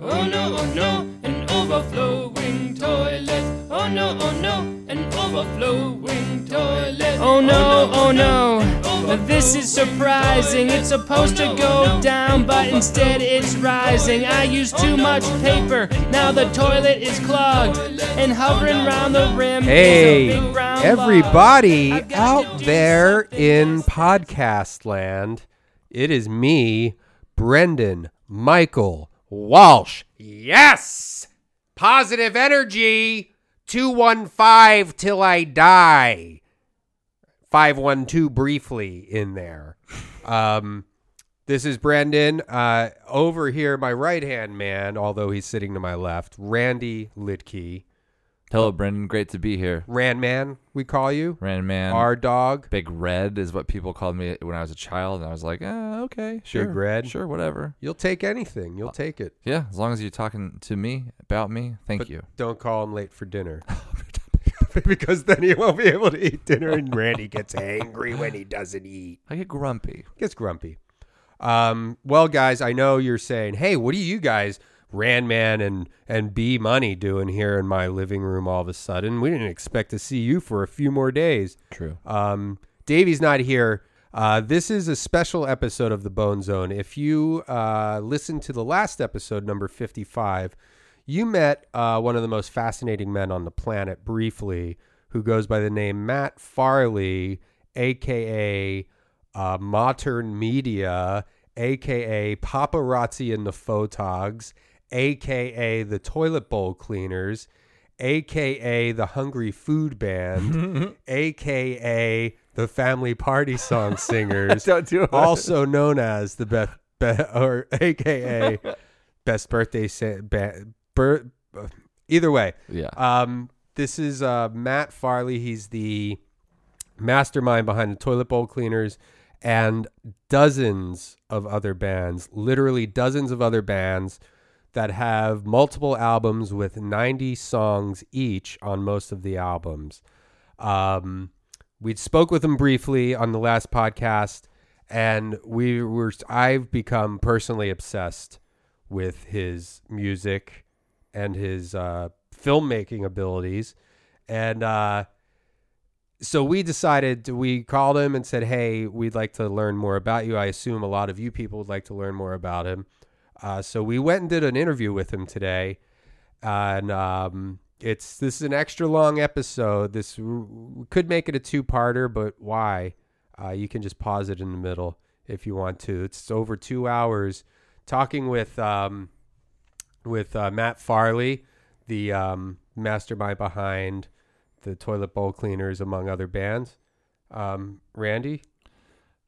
Oh no, an overflowing toilet. Oh no, an overflowing toilet. Oh no, this is surprising. It's supposed to go down, but instead it's rising. I used too much paper, now the toilet is clogged. And hovering round the rim is a big round. Hey, everybody out there in podcast land, it is me, Brendan Michael Walsh. Yes! Positive energy! 215 till I die. 512 briefly in there. This is Brendan. Over here, my right-hand man, although he's sitting to my left, Randy Litke. Hello, Brendan. Great to be here. Randman, we call you. Randman. Our dog. Big Red is what people called me when I was a child, and I was like, okay, sure. Big Red. Sure, whatever. You'll take anything. You'll take it. Yeah, as long as you're talking to me, about me, thank you. Don't call him late for dinner. Because then he won't be able to eat dinner, and Randy gets angry when he doesn't eat. I get grumpy. Gets grumpy. Well, guys, I know you're saying, hey, what do you guys... Randman and B Money doing here in my living room all of a sudden? We didn't expect to see you for a few more days. True. Davey's not here. This is a special episode of The Bone Zone. If you listened to the last episode, number 55, you met one of the most fascinating men on the planet briefly, who goes by the name Matt Farley, a.k.a. Motern Media, a.k.a. Paparazzi and the Photogs, a.k.a. the Toilet Bowl Cleaners, a.k.a. the Hungry Food Band, a.k.a. the Family Party Song Singers, also known as the a.k.a. Best Birthday Band. Either way. Yeah. This is Matt Farley. He's the mastermind behind the Toilet Bowl Cleaners and dozens of other bands, literally dozens of other bands that have multiple albums with 90 songs each on most of the albums. We spoke with him briefly on the last podcast, and I've become personally obsessed with his music and his filmmaking abilities. And so we called him and said, hey, we'd like to learn more about you. I assume a lot of you people would like to learn more about him. So we went and did an interview with him today, and this is an extra long episode. This we could make it a two-parter, but why? You can just pause it in the middle if you want to. It's over 2 hours talking with Matt Farley, the mastermind behind the Toilet Bowl Cleaners, among other bands. Randy,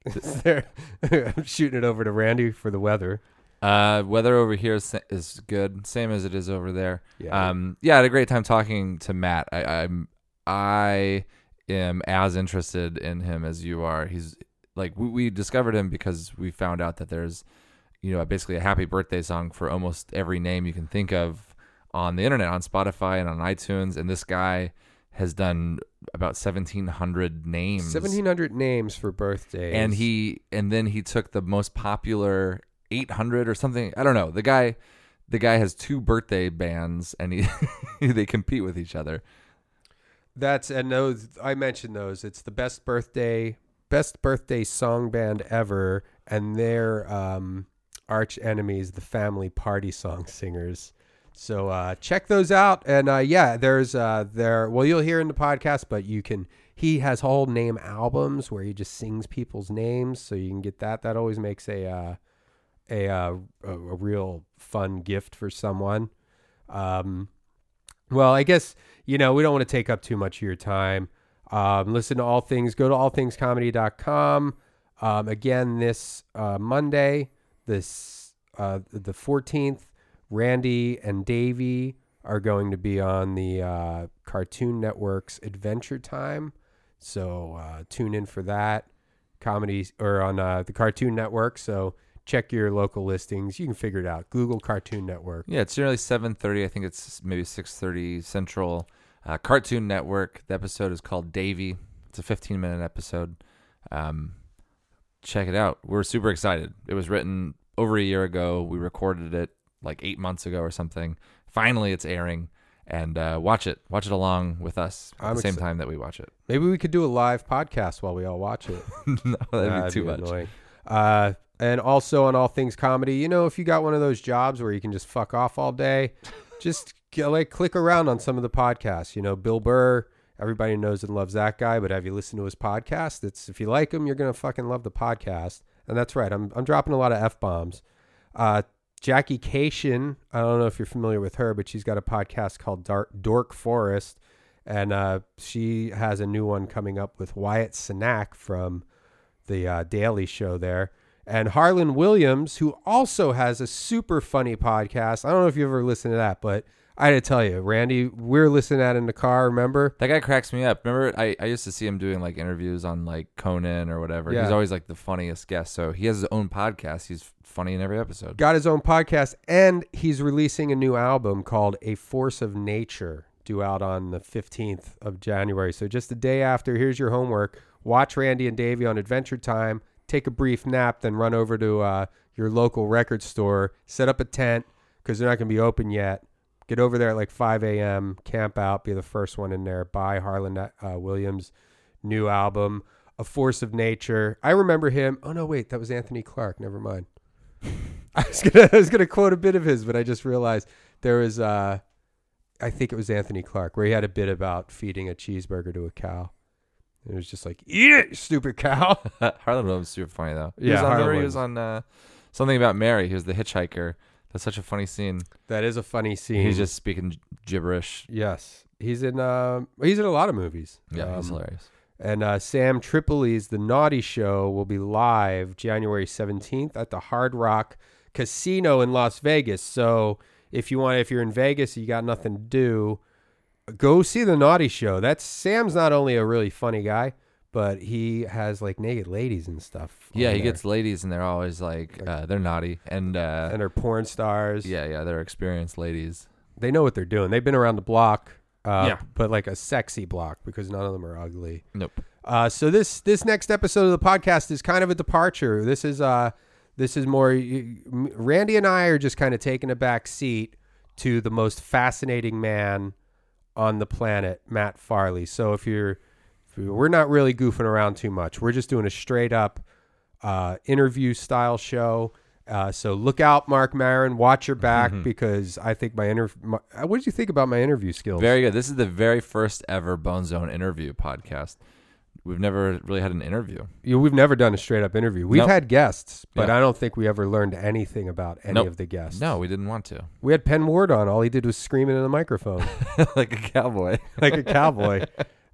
I'm shooting it over to Randy for the weather. Weather over here is good, same as it is over there. Yeah. I had a great time talking to Matt. I am as interested in him as you are. He's like, we discovered him because we found out that there's, basically a happy birthday song for almost every name you can think of on the internet, on Spotify and on iTunes. And this guy has done about 1,700 names. 1,700 names for birthdays. And then he took the most popular 800 or something. I don't know. The guy has two birthday bands, and they compete with each other. Those I mentioned those. It's the Best Birthday Song Band Ever, and their arch enemies, the Family Party Song Singers. So check those out, and there's you'll hear in the podcast, but he has whole name albums where he just sings people's names, so you can get that. That always makes a real fun gift for someone. Well, I guess, we don't want to take up too much of your time. Listen to All Things. Go to allthingscomedy.com. Again, this Monday, the 14th, Randy and Davey are going to be on the Cartoon Network's Adventure Time. So tune in for that comedy, or on the Cartoon Network. So check your local listings. You can figure it out. Google Cartoon Network. Yeah, it's generally 7:30. I think it's maybe 6:30 Central. Cartoon Network. The episode is called Davey. It's a 15-minute episode. Check it out. We're super excited. It was written over a year ago. We recorded it like 8 months ago or something. Finally, it's airing. And watch it along with us at the same time that we watch it. Maybe we could do a live podcast while we all watch it. No, that'd be too much. Annoying. And also on All Things Comedy, you know, if you got one of those jobs where you can just fuck off all day, just click around on some of the podcasts. You know, Bill Burr, everybody knows and loves that guy, but have you listened to his podcast? If you like him, you're going to fucking love the podcast. And that's right. I'm dropping a lot of F-bombs. Jackie Cation, I don't know if you're familiar with her, but she's got a podcast called Dork Forest, and she has a new one coming up with Wyatt Cenac from the Daily Show there, and Harlan Williams, who also has a super funny podcast. I don't know if you ever listened to that, but I had to tell you, Randy, we were listening to that in the car, remember? That guy cracks me up. Remember, I used to see him doing like interviews on like Conan or whatever. Yeah. He's always like the funniest guest. So he has his own podcast. He's funny in every episode. Got his own podcast, and he's releasing a new album called A Force of Nature, due out on the 15th of January. So just the day after, here's your homework. Watch Randy and Davey on Adventure Time. Take a brief nap, then run over to your local record store. Set up a tent because they're not going to be open yet. Get over there at like 5 a.m., camp out, be the first one in there, buy Harlan Williams' new album, A Force of Nature. I remember him. Oh, no, wait, that was Anthony Clark. Never mind. I was gonna quote a bit of his, but I just realized there was, I think it was Anthony Clark, where he had a bit about feeding a cheeseburger to a cow. It was just like, eat it, you stupid cow. Harlan Williams is super funny, though. He was on Something About Mary. He was the hitchhiker. That's such a funny scene. That is a funny scene. He's just speaking gibberish. Yes. He's in a lot of movies. Yeah, he's hilarious. And Sam Tripoli's The Naughty Show will be live January 17th at the Hard Rock Casino in Las Vegas. So if you're in Vegas, you got nothing to do, go see The Naughty Show. Sam's not only a really funny guy, but he has like naked ladies and stuff. Yeah, he gets ladies, and they're always like they're naughty, and they're porn stars. Yeah, they're experienced ladies. They know what they're doing. They've been around the block, but like a sexy block, because none of them are ugly. Nope. So this next episode of the podcast is kind of a departure. This is more Randy and I are just kind of taking a back seat to the most fascinating man on the planet, Matt Farley. So we're not really goofing around too much. We're just doing a straight up interview style show. So look out, Mark Maron. Watch your back, because I think what did you think about my interview skills? Very good. This is the very first ever Bone Zone interview podcast. We've never really had an interview. We've never done a straight up interview. We've had guests, but I don't think we ever learned anything about any of the guests. No, we didn't want to. We had Penn Ward on. All he did was scream into the microphone. Like a cowboy.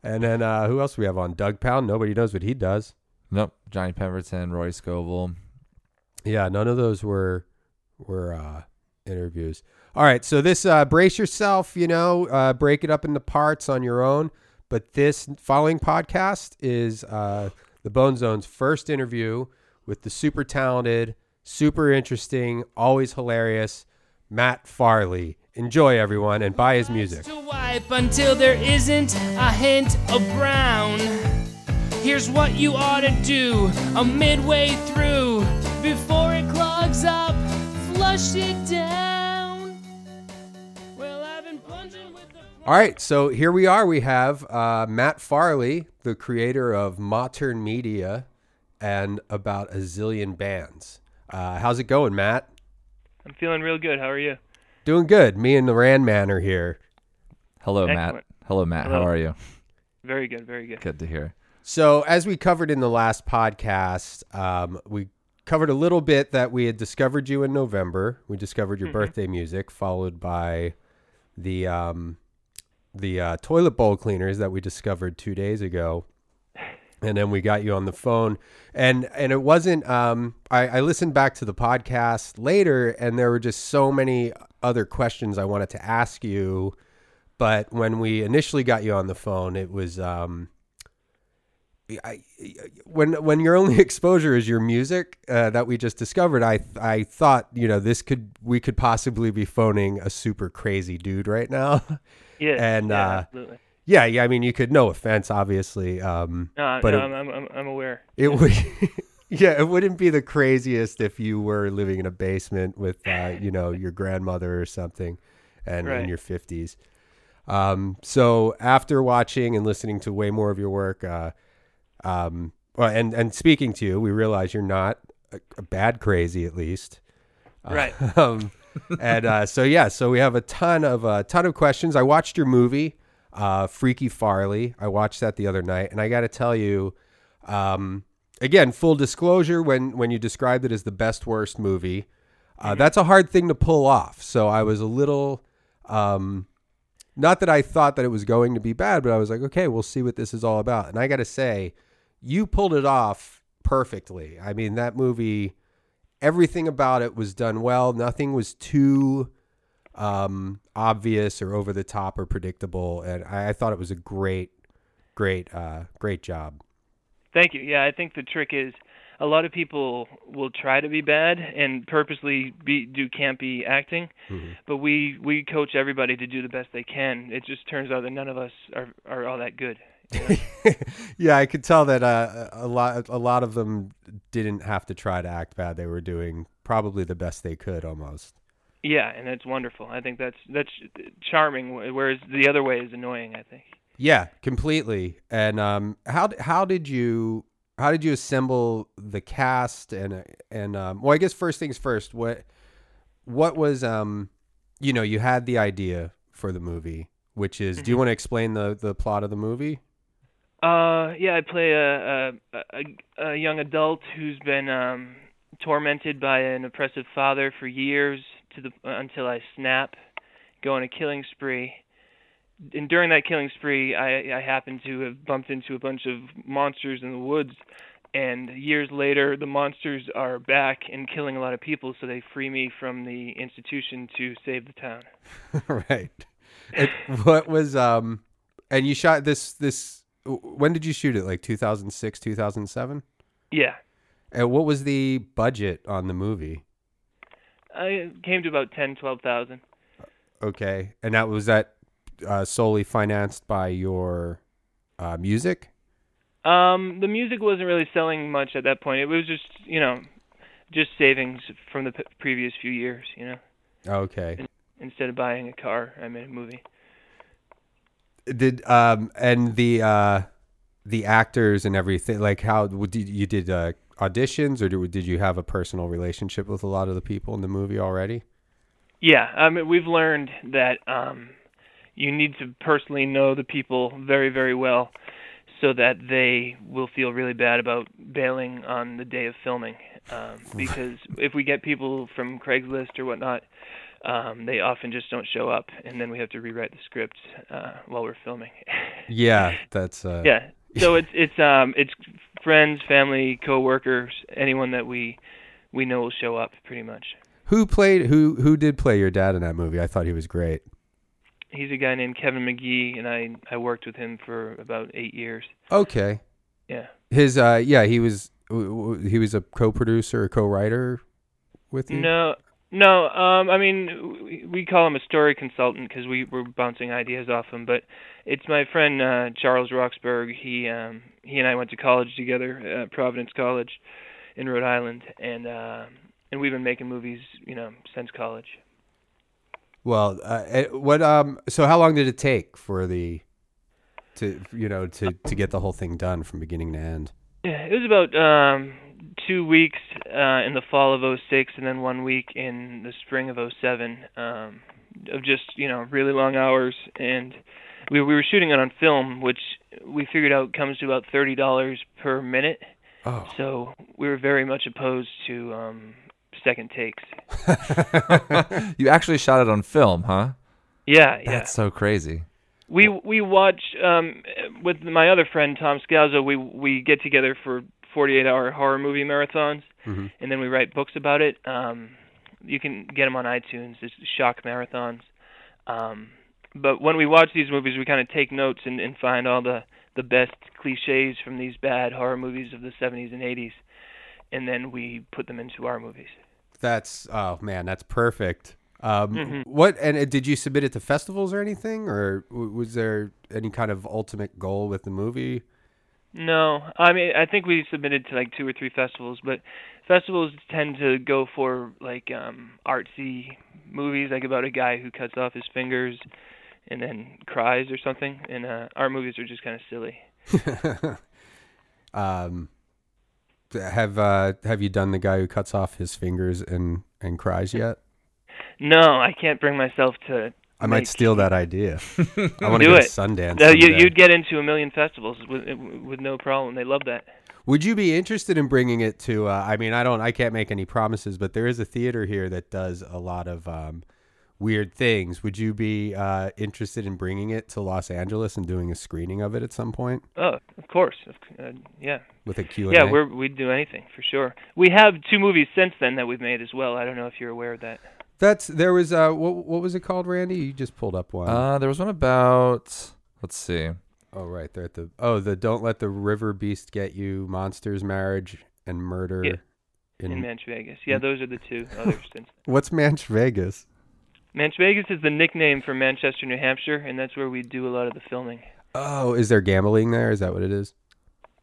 And then who else do we have on? Doug Pound. Nobody knows what he does. Nope. Johnny Pemberton, Roy Scovel. Yeah, none of those were interviews. All right, so this, brace yourself, break it up into parts on your own. But this following podcast is the Bone Zone's first interview with the super talented, super interesting, always hilarious Matt Farley. Enjoy, everyone, and buy his music. To wipe until there isn't a hint of brown. Here's what you ought to do midway through. Before it clogs up, flush it down. Well, I've been plunging with the... All right, so here we are. We have Matt Farley, the creator of Motern Media and about a zillion bands. How's it going, Matt? I'm feeling real good. How are you? Doing good. Me and the Rand Man are here. Hello, excellent. Matt. Hello, Matt. Hello. How are you? Very good. Very good. Good to hear. So as we covered in the last podcast, we covered a little bit that we had discovered you in November. We discovered your birthday music, followed by the Toilet Bowl Cleaners that we discovered 2 days ago. And then we got you on the phone, and it wasn't, I listened back to the podcast later, and there were just so many other questions I wanted to ask you. But when we initially got you on the phone, it was, when your only exposure is your music, that we just discovered, I thought, we could possibly be phoning a super crazy dude right now. Yeah. And, absolutely. Yeah, I mean, you could. No offense, obviously. No, but I'm aware. It would Yeah, it wouldn't be the craziest if you were living in a basement with, your grandmother or something, and in your 50s. So after watching and listening to way more of your work, and speaking to you, we realize you're not a bad crazy, at least. Right. So we have a ton of questions. I watched your movie, Freaky Farley. I watched that the other night, and I got to tell you, again, full disclosure, when you described it as the best worst movie, that's a hard thing to pull off. So I was a little, not that I thought that it was going to be bad, but I was like, okay, we'll see what this is all about. And I got to say, you pulled it off perfectly. I mean, that movie, everything about it was done well. Nothing was too obvious or over the top or predictable. And I thought it was a great job. Thank you. Yeah, I think the trick is a lot of people will try to be bad and purposely do campy acting, but we coach everybody to do the best they can. It just turns out that none of us are all that good. You know? Yeah, I could tell that a lot of them didn't have to try to act bad. They were doing probably the best they could almost. Yeah, and that's wonderful. I think that's charming, whereas the other way is annoying, I think. Yeah, completely. And how did you assemble the cast and well, I guess first things first, what was you had the idea for the movie, which is do you want to explain the plot of the movie? I play a young adult who's been tormented by an oppressive father for years until I snap, go on a killing spree. And during that killing spree, I happened to have bumped into a bunch of monsters in the woods, and years later, the monsters are back and killing a lot of people, so they free me from the institution to save the town. Right. And you shot this, when did you shoot it? Like 2006, 2007? Yeah. And what was the budget on the movie? It came to about $10,000-$12,000. Okay. And that was that. Solely financed by your music? The music wasn't really selling much at that point. It was just savings from the previous few years, Okay. Instead of buying a car, I made a movie. Did and the actors and everything, like how did you did auditions, or did you have a personal relationship with a lot of the people in the movie already? Yeah, we've learned that you need to personally know the people very, very well so that they will feel really bad about bailing on the day of filming. Because if we get people from Craigslist or whatnot, they often just don't show up, and then we have to rewrite the script while we're filming. Yeah, that's... Yeah, so it's friends, family, coworkers, anyone that we know will show up pretty much. Who did play your dad in that movie? I thought he was great. He's a guy named Kevin McGee, and I worked with him for about 8 years. Okay. Yeah. His he was a co-producer or co-writer with you? No. I mean, we call him a story consultant because we were bouncing ideas off him. But it's my friend Charles Roxburgh. He and I went to college together, at Providence College, in Rhode Island, and we've been making movies, since college. Well, so how long did it take for to get the whole thing done from beginning to end? Yeah, it was about 2 weeks in the fall of 2006, and then 1 week in the spring of 2007, of just, really long hours. And we were shooting it on film, which we figured out comes to about $30 per minute. Oh. So we were very much opposed to, second takes. You actually shot it on film, huh? Yeah. That's so crazy. We watch with my other friend Tom Scalzo. We get together for 48-hour horror movie marathons, and then we write books about it. You can get them on iTunes. It's Shock Marathons. But when we watch these movies, we kind of take notes and find all the best cliches from these bad horror movies of the 70s and 80s, and then we put them into our movies. That's perfect. What, and did you submit it to festivals or anything, or was there any kind of ultimate goal with the movie? No, I mean, I think we submitted to like 2 or 3 festivals, but festivals tend to go for like artsy movies, like about a guy who cuts off his fingers and then cries or something. And our movies are just kind of silly. Have you done the guy who cuts off his fingers and cries yet? No, I can't bring myself to. I might steal that idea. I want to get Sundance. No, you'd get into a million festivals with no problem. They love that. Would you be interested in bringing it to? I mean, I can't make any promises, but there is a theater here that does a lot of weird things. Would you be interested in bringing it to Los Angeles and doing a screening of it at some point? Oh, of course. Yeah. With a Q&A. Yeah, we'd do anything for sure. We have 2 movies since then that we've made as well. I don't know if you're aware of that. There was what was it called, Randy? You just pulled up one. There was one about, let's see. Oh, right there at the Don't Let the River Beast Get You, Monsters, Marriage, and Murder in Manch Vegas. Yeah, those are the 2 others since. What's Manch Vegas? Manch Vegas is the nickname for Manchester, New Hampshire, and that's where we do a lot of the filming. Oh, is there gambling there? Is that what it is?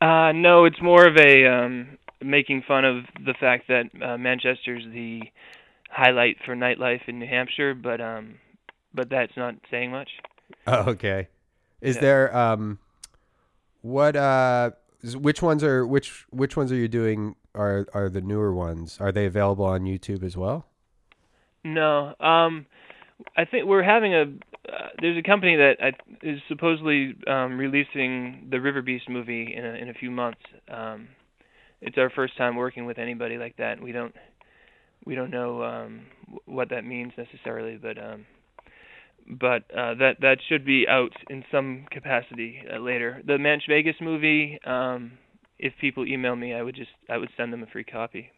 No, it's more of a making fun of the fact that Manchester's the highlight for nightlife in New Hampshire, but that's not saying much. Oh, okay. There which ones are you doing are the newer ones? Are they available on YouTube as well? No. I think we're having there's a company that is supposedly releasing the River Beast movie in a few months. It's our first time working with anybody like that. We don't know what that means necessarily, but that should be out in some capacity later. The Manch Vegas movie, if people email me, I would send them a free copy.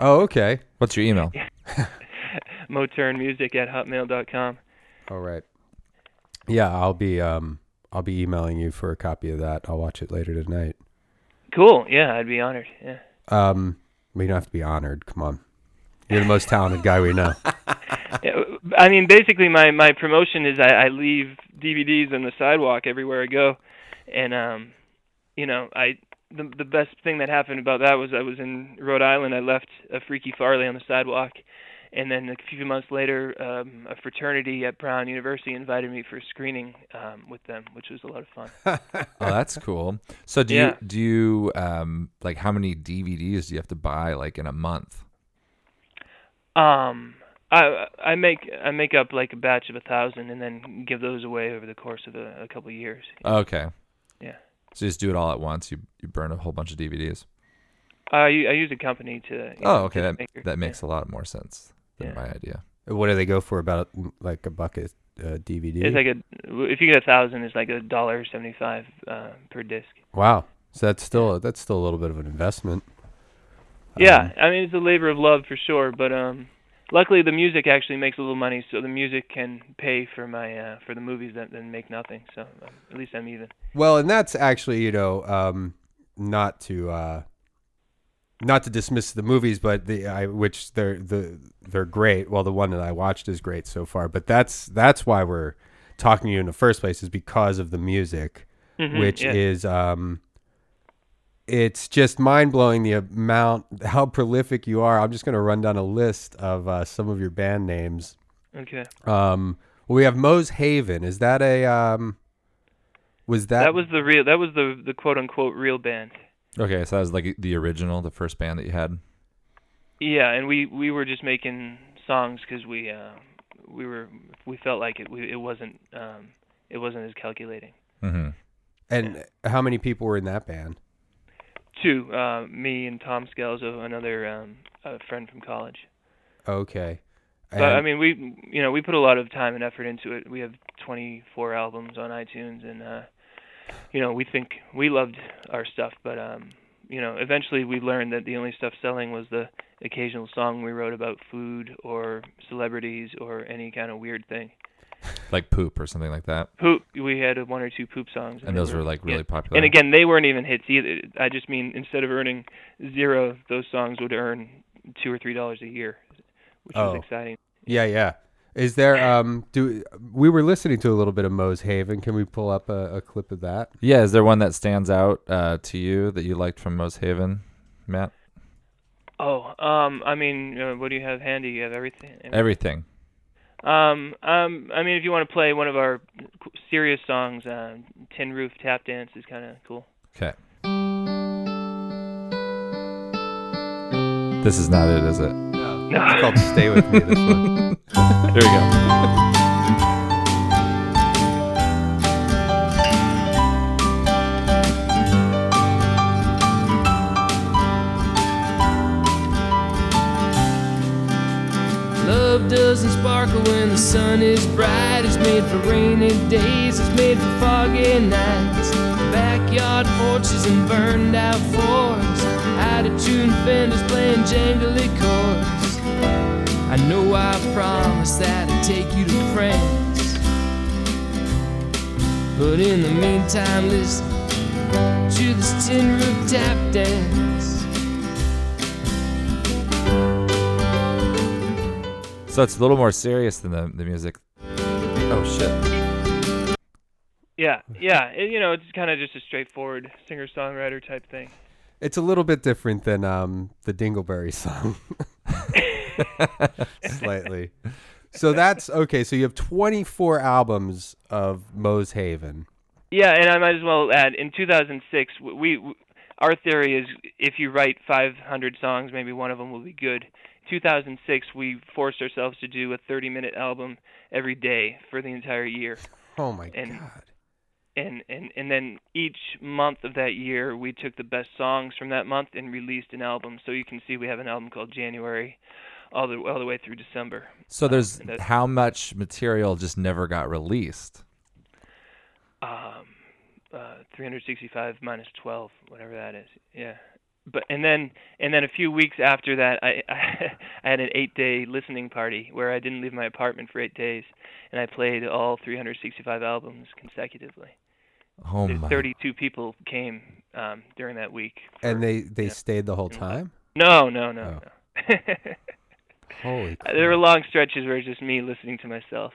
Oh, okay. What's your email? moternmusic@hotmail.com. All right. Yeah, I'll be emailing you for a copy of that. I'll watch it later tonight. Cool. Yeah, I'd be honored. Yeah. We don't have to be honored. Come on. You're the most talented guy we know. I mean, basically, my promotion is I leave DVDs on the sidewalk everywhere I go, and the best thing that happened about that was I was in Rhode Island. I left a Freaky Farley on the sidewalk, and then a few months later, a fraternity at Brown University invited me for a screening with them, which was a lot of fun. Oh, that's cool. So do you like how many DVDs do you have to buy like in a month? I make up like a batch of 1,000 and then give those away over the course of a couple of years. Okay. Yeah. So you just do it all at once. You burn a whole bunch of DVDs. I use a company to. Oh, okay. That makes a lot more sense than my idea. What do they go for? About like a bucket DVD. It's like if you get 1,000, it's like $1.75 per disc. Wow. So that's still a little bit of an investment. Yeah, I mean, it's a labor of love for sure, but luckily the music actually makes a little money, so the music can pay for my for the movies that then make nothing, so at least I'm even. Well, and that's actually, not to dismiss the movies, but they're great. Well, the one that I watched is great so far, but that's why we're talking to you in the first place, is because of the music, which is it's just mind-blowing the amount, how prolific you are. I'm just going to run down a list of some of your band names. Okay. We have Moe's Haven. Is that a That was the quote-unquote real band. Okay, so that was like the original, the first band that you had? Yeah, and we were just making songs because we felt like it wasn't as calculating. Mm-hmm. And how many people were in that band? 2, me and Tom Scalzo, another a friend from college. Okay. But, I mean, we put a lot of time and effort into it. We have 24 albums on iTunes, and we think we loved our stuff, but eventually we learned that the only stuff selling was the occasional song we wrote about food or celebrities or any kind of weird thing. Like poop or something like that. Poop. We had 1 or 2 poop songs, and those were like really popular. And again, they weren't even hits either. I just mean instead of earning $0, those songs would earn $2 or $3 a year, which was exciting. Yeah, yeah. Is there we were listening to a little bit of Moe's Haven. Can we pull up a clip of that? Yeah, is there one that stands out to you that you liked from Moe's Haven, Matt? Oh, I mean, what do you have handy? You have everything. Everything. I mean, if you want to play one of our serious songs, Tin Roof Tap Dance is kind of cool. Okay. This is not it, is it? No. It's called Stay With Me, this one. Here we go. Love doesn't sparkle when the sun is bright. It's made for rainy days. It's made for foggy nights. Backyard porches and burned out floors. Out of tune fenders playing jangly chords. I know I promised that I'd take you to France, but in the meantime, listen to this tin roof tap dance. So it's a little more serious than the music. Oh, shit. Yeah. It, it's kind of just a straightforward singer-songwriter type thing. It's a little bit different than the Dingleberry song. Slightly. So that's, okay, so you have 24 albums of Moe's Haven. Yeah, and I might as well add, in 2006, our theory is if you write 500 songs, maybe one of them will be good. 2006, we forced ourselves to do a 30-minute album every day for the entire year. Oh my God! And then each month of that year, we took the best songs from that month and released an album. So you can see we have an album called January, all the way through December. So there's how much material just never got released? 365 minus 12, whatever that is. Yeah. But and then a few weeks after that, I had an 8-day listening party where I didn't leave my apartment for 8 days, and I played all 365 albums consecutively. Oh my! 32 people came during that week. And they stayed the whole time? No. Holy crap. There were long stretches where it was just me listening to myself.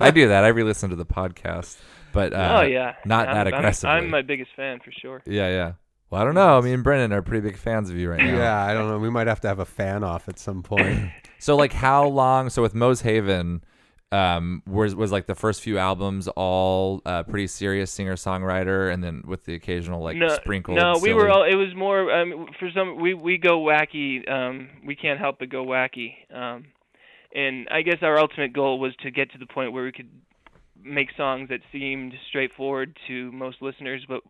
I do that. I re-listen to the podcast, but not aggressively. I'm my biggest fan for sure. Yeah. Well, I don't know. Me and Brennan are pretty big fans of you right now. Yeah, I don't know. We might have to have a fan off at some point. So, like, how long? So, with Moe's Haven, was like the first few albums all pretty serious singer songwriter, and then with the occasional like sprinkle. No, we were all. It was more for some. We go wacky. We can't help but go wacky. And I guess our ultimate goal was to get to the point where we could make songs that seemed straightforward to most listeners, but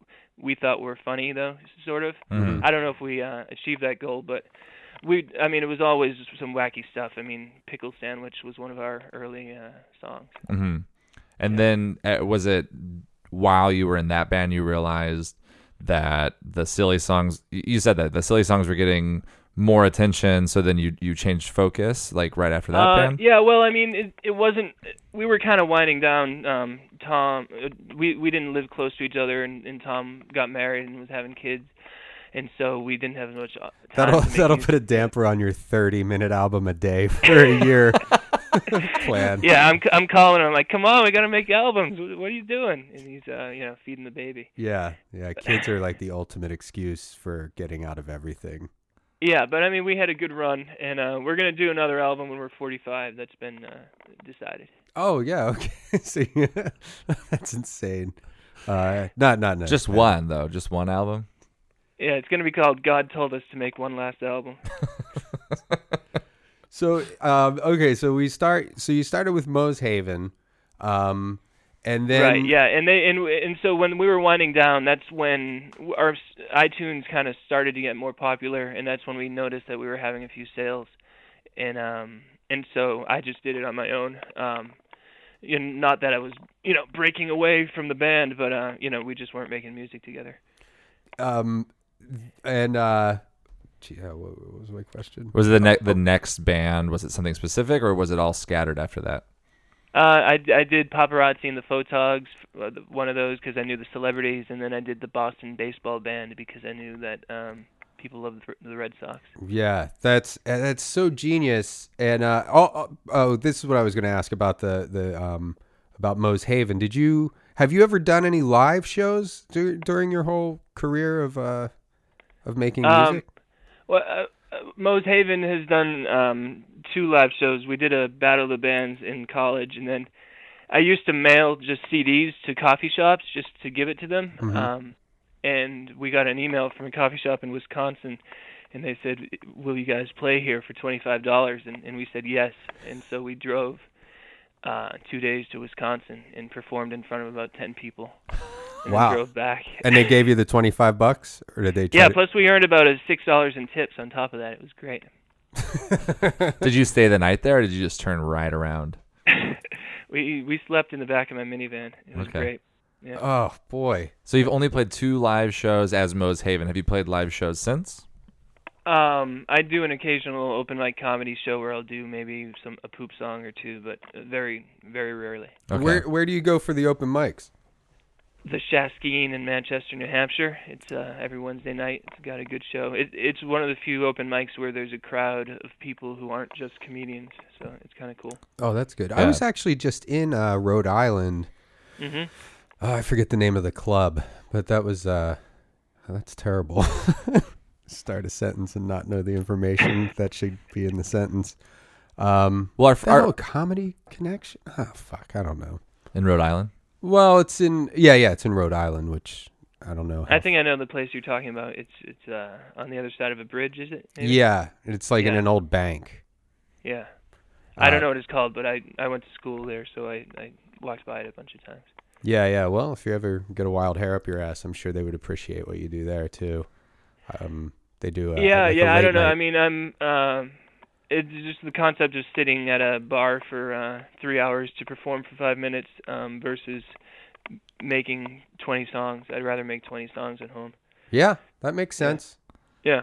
we thought we were funny, though, sort of. Mm-hmm. I don't know if we achieved that goal, but it was always some wacky stuff. I mean, Pickle Sandwich was one of our early songs. Mm-hmm. And then was it while you were in that band you realized that the silly songs, you said that the silly songs were getting more attention, so then you changed focus, like, right after that band? Yeah, well, I mean, it wasn't... We were kind of winding down. Tom... We didn't live close to each other, and Tom got married and was having kids, and so we didn't have much time. That'll put a damper on your 30-minute album a day for a year plan. Yeah, I'm calling him, like, come on, we got to make albums. What are you doing? And he's, feeding the baby. Yeah, kids are, like, the ultimate excuse for getting out of everything. Yeah, but I mean, we had a good run, and we're going to do another album when we're 45. That's been decided. Oh, yeah. Okay. See, that's insane. Not just one, though. Just one album? Yeah, it's going to be called God Told Us to Make One Last Album. So, so you started with Moe's Haven, and then... Right, yeah, and so when we were winding down, that's when our iTunes kind of started to get more popular, and that's when we noticed that we were having a few sales, and so I just did it on my own. Not that I was, breaking away from the band, but we just weren't making music together. What was my question? Was it the next band? Was it something specific, or was it all scattered after that? I did Paparazzi and the Photogs, one of those, because I knew the celebrities, and then I did the Boston Baseball Band because I knew that people love the Red Sox. Yeah, that's so genius. And this is what I was going to ask about the about Moe's Haven. Have you ever done any live shows during your whole career of making music? Well, Moe's Haven has done 2 live shows. We did a Battle of the Bands in college, and then I used to mail just CDs to coffee shops just to give it to them. Mm-hmm. And we got an email from a coffee shop in Wisconsin, and they said, "Will you guys play here for $25?" And we said yes. And so we drove 2 days to Wisconsin and performed in front of about 10 people. And wow. Then drove back. And they gave you the $25, or did they? Yeah. Plus, we earned about $6 in tips on top of that. It was great. Did you stay the night there, or did you just turn right around? We slept in the back of my minivan. It was great. Yeah. Oh, boy. So you've only played 2 live shows as Moe's Haven. Have you played live shows since? I do an occasional open mic comedy show where I'll do maybe a poop song or 2, but very, very rarely. Okay. Where do you go for the open mics? The Shaskeen in Manchester, New Hampshire. It's every Wednesday night. It's got a good show. It's one of the few open mics where there's a crowd of people who aren't just comedians, so it's kind of cool. Oh, that's good. Yeah. I was actually just in Rhode Island. Mm-hmm. I forget the name of the club, but that was that's terrible. Start a sentence and not know the information that should be in the sentence. Well, our comedy connection. Oh, fuck, I don't know. In Rhode Island. Well, it's in Rhode Island, which I don't know. I think I know the place you're talking about. It's on the other side of a bridge, is it? Maybe? Yeah, it's like in an old bank. Yeah, I don't know what it's called, but I went to school there, so I walked by it a bunch of times. Yeah. Well, if you ever get a wild hair up your ass, I'm sure they would appreciate what you do there too. They do. I don't know. Night. I mean, it's just the concept of sitting at a bar for 3 hours to perform for 5 minutes versus making 20 songs. I'd rather make 20 songs at home. Yeah, that makes sense. Yeah.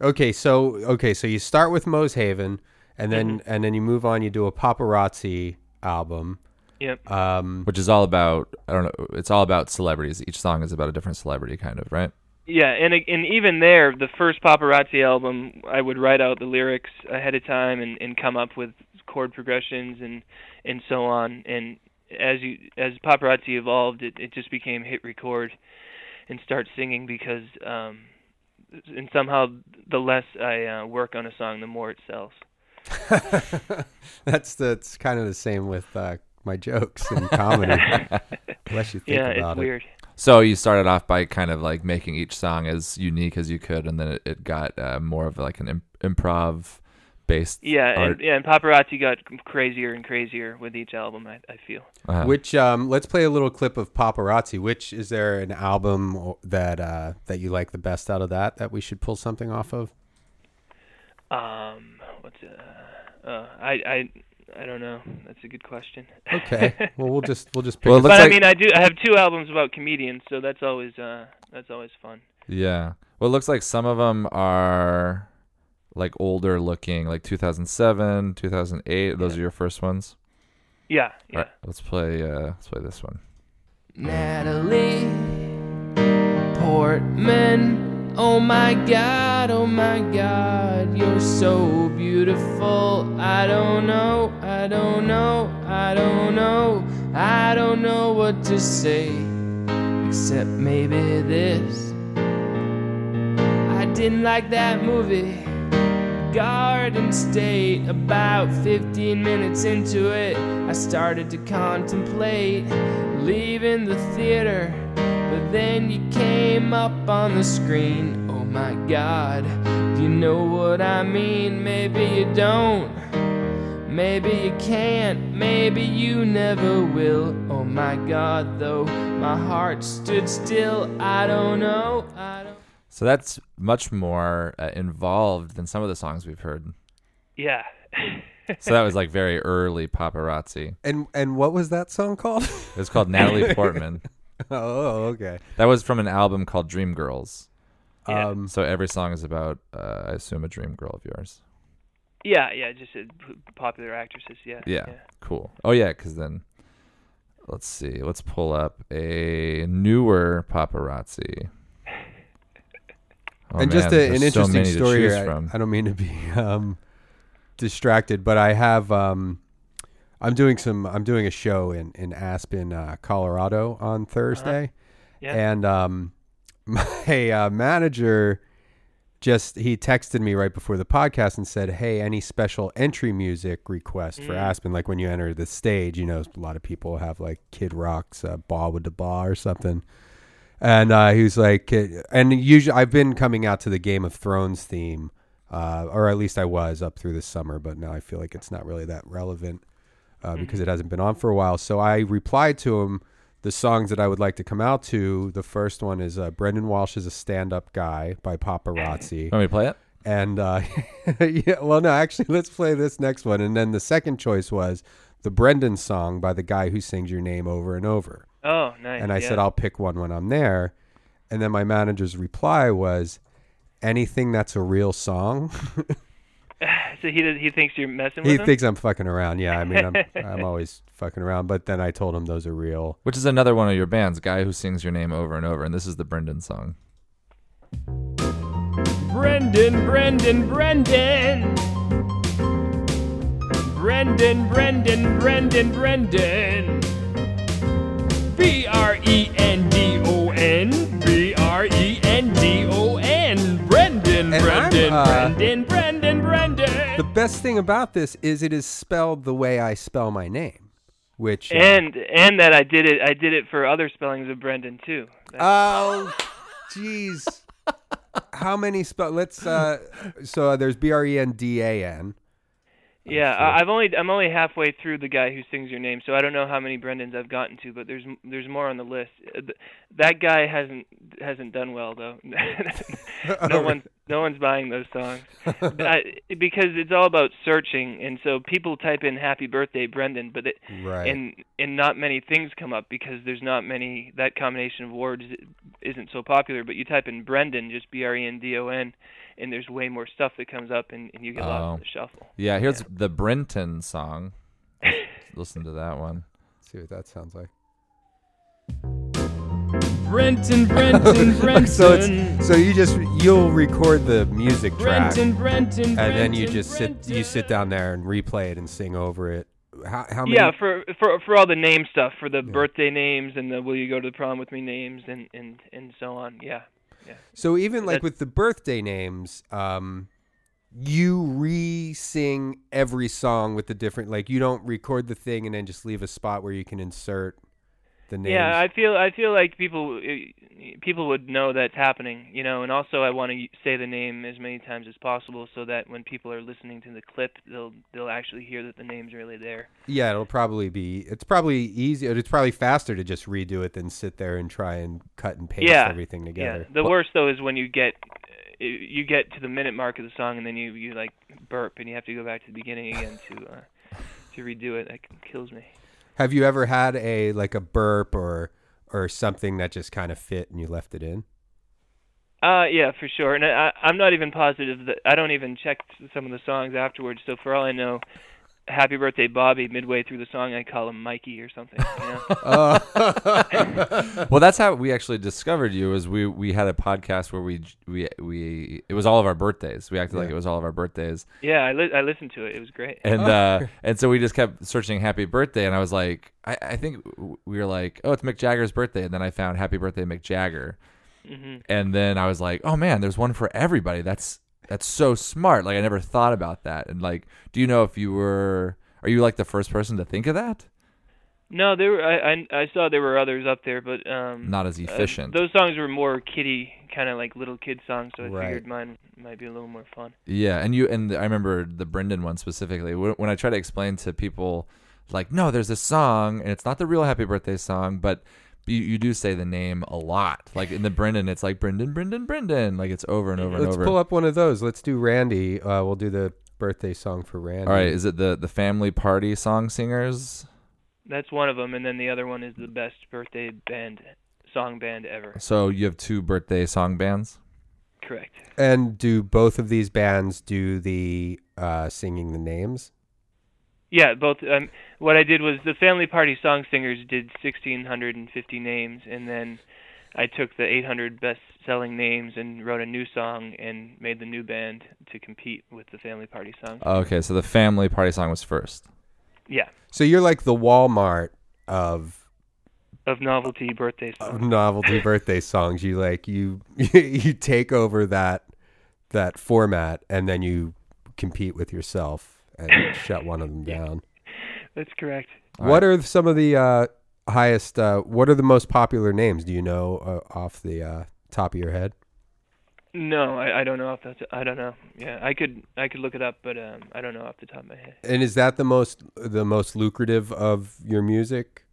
Okay, so you start with Moe's Haven, and then mm-hmm. and then you move on. You do a Paparazzi album. Yep. Which is all about, I don't know, it's all about celebrities. Each song is about a different celebrity, kind of, right? Yeah, and even there, the first Paparazzi album, I would write out the lyrics ahead of time and come up with chord progressions and so on. And as Paparazzi evolved, it just became hit record and start singing because and somehow the less I work on a song, the more it sells. That's kind of the same with my jokes in comedy. Unless you think about it. Yeah, it's weird. So you started off by kind of like making each song as unique as you could, and then it got more of like an improv based. Yeah, art. And Paparazzi got crazier and crazier with each album. I feel. Uh-huh. Which let's play a little clip of Paparazzi. Which is there an album that you like the best out of that we should pull something off of? I don't know. That's a good question. Okay. Well, we'll just pick. But I mean, I have 2 albums about comedians, so that's always fun. Yeah. Well, it looks like some of them are like older looking, like 2007, 2008. Those are your first ones. Yeah. Yeah. All right, let's play this one. Natalie Portman. Oh my God, you're so beautiful. I don't know what to say, except maybe this. I didn't like that movie, Garden State. About 15 minutes into it, I started to contemplate leaving the theater. But then you came up on the screen. Oh my God, you know what I mean. Maybe you don't, maybe you can't, maybe you never will. Oh my God, though my heart stood still. I don't know. So that's much more involved than some of the songs we've heard. Yeah. So that was like very early Paparazzi. And what was that song called? It was called Natalie Portman. Oh, okay. That was from an album called Dreamgirls. Yeah. So every song is about, I assume, a dream girl of yours. Yeah, just popular actresses, yeah. Cool. Oh, yeah, because then, let's see. Let's pull up a newer Paparazzi. An interesting story. I don't mean to be distracted, but I have I'm doing a show in Aspen, Colorado on Thursday. Uh-huh. Yeah. And my manager he texted me right before the podcast and said, "Hey, any special entry music request for Aspen? Like when you enter the stage, you know, a lot of people have like Kid Rock's Ba With The Ba or something." And he was like, and usually I've been coming out to the Game of Thrones theme, or at least I was up through this summer, but now I feel like it's not really that relevant because it hasn't been on for a while. So I replied to him the songs that I would like to come out to. The first one is Brendan Walsh is a Stand-Up Guy by Paparazzi. Want me to play it? And yeah, well, no, actually, let's play this next one. And then the second choice was the Brendan song by the guy who sings Your Name Over and Over. Oh, nice. And I said, I'll pick one when I'm there. And then my manager's reply was, anything that's a real song. So he thinks you're messing with him? He thinks I'm fucking around. Yeah, I mean, I'm always fucking around. But then I told him those are real. Which is another one of your bands, Guy Who Sings Your Name Over and Over. And this is the Brendan song. Brendan, Brendan, Brendan. Brendan, Brendan, Brendan, Brendan. B-R-E-N-D-O-N, B-R-E-N-D-O-N, Brendan, and Brendan, Brendan, Brendan, Brendan. The best thing about this is it is spelled the way I spell my name, which and that I did it for other spellings of Brendan too. Oh, jeez. How many spell? Let's so there's B-R-E-N-D-A-N. Yeah, I'm only halfway through the Guy Who Sings Your Name, so I don't know how many Brendans I've gotten to, but there's more on the list. That guy hasn't done well though. No one's buying those songs because it's all about searching, and so people type in "Happy Birthday, Brendan," but and not many things come up because there's not many. That combination of words isn't so popular. But you type in Brendan, just B-R-E-N-D-O-N. And there's way more stuff that comes up, and you get lost in the shuffle. Yeah, here's the Brenton song. Listen to that one. Let's see what that sounds like. Brenton, Brenton, Brenton. So you'll record the music track, Brenton, Brenton, and then you just sit down there and replay it and sing over it. How many? Yeah, for all the name stuff, for the birthday names and the "Will you go to the prom with me" names and so on. Yeah. Yeah. So even like with the birthday names, you re-sing every song with the different, like you don't record the thing and then just leave a spot where you can insert the names. Yeah, I feel like people would know that's happening, you know. And also I want to say the name as many times as possible so that when people are listening to the clip, they'll actually hear that the name's really there. Yeah, it's probably easier. It's probably faster to just redo it than sit there and try and cut and paste everything together. Yeah. The worst though is when you get to the minute mark of the song and then you like burp and you have to go back to the beginning again to redo it. That kills me. Have you ever had a burp or something that just kind of fit and you left it in? Yeah, for sure. And I'm not even positive that I don't even check some of the songs afterwards. So for all I know, "Happy Birthday, Bobby," midway through the song, I call him Mikey or something. You know? Well, that's how we actually discovered you. Is we had a podcast where we it was all of our birthdays. We acted like it was all of our birthdays. Yeah, I listened to it. It was great. And and so we just kept searching "Happy Birthday," and I was like, I think we were like, oh, it's Mick Jagger's birthday, and then I found "Happy Birthday, Mick Jagger," and then I was like, oh man, there's one for everybody. That's so smart. Like I never thought about that. And like, do you know if are you like the first person to think of that? No, there were, I saw there were others up there, but not as efficient. Those songs were more kiddie, kind of like little kid songs. So I figured mine might be a little more fun. Yeah. And I remember the Brendan one specifically when I try to explain to people like, no, there's a song and it's not the real Happy Birthday song, but you do say the name a lot. Like in the Brendan, it's like Brendan, Brendan, Brendan. Like it's over and over and over. Let's pull up one of those. Let's do Randy. We'll do the birthday song for Randy. All right. Is it the Family Party Song Singers? That's one of them. And then the other one is the Best Birthday Song Band Ever. So you have two birthday song bands? Correct. And do both of these bands do the singing the names? Yeah, both. What I did was the Family Party Song Singers did 1,650 names, and then I took the 800 best-selling names and wrote a new song and made the new band to compete with the Family Party Song. Okay, so the Family Party Song was first. Yeah. So you're like the Walmart of novelty birthday songs. You like you take over that format and then you compete with yourself and shut one of them down. That's correct. What are some of the highest? What are the most popular names? Do you know off the top of your head? No, I don't know off the. I don't know. Yeah, I could look it up, but I don't know off the top of my head. And is that the most lucrative of your music?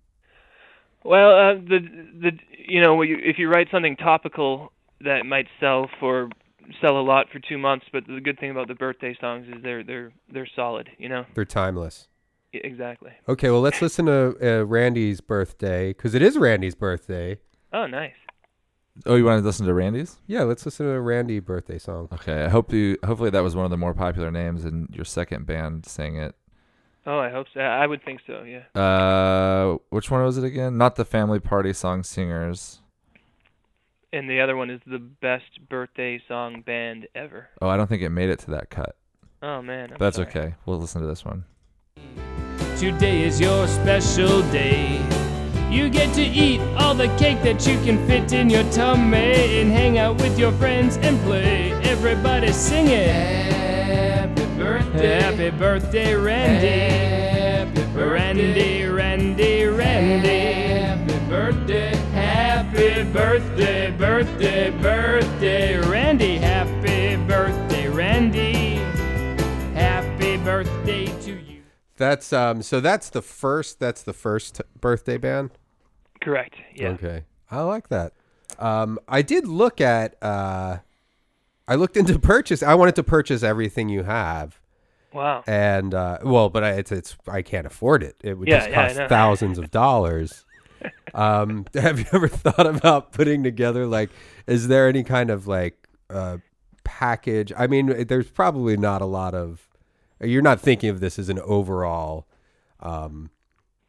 Well, if you write something topical that might sell a lot for 2 months, but the good thing about the birthday songs is they're solid. You know, they're timeless. Exactly. Okay, well, let's listen to Randy's birthday, because it is Randy's birthday. Oh, nice. Oh, you want to listen to Randy's? Yeah, let's listen to a Randy birthday song. Okay, hopefully that was one of the more popular names and your second band sang it. Oh, I hope so. I would think so, yeah. Which one was it again? Not the Family Party Song Singers. And the other one is the Best Birthday Song Band Ever. Oh, I don't think it made it to that cut. Oh, man. That's sorry. Okay. We'll listen to this one. Today is your special day. You get to eat all the cake that you can fit in your tummy and hang out with your friends and play. Everybody sing it. Happy birthday, Randy. Happy birthday, Randy. Happy birthday, Randy. Happy birthday, Randy. Happy birthday to you. That's that's the first birthday band? Correct. Yeah. Okay. I like that. I did look at I wanted to purchase everything you have. Wow. And but I can't afford it. It would just cost thousands of dollars. Have you ever thought about putting together is there any kind of package? I mean, there's probably not a lot of. You're not thinking of this as an overall,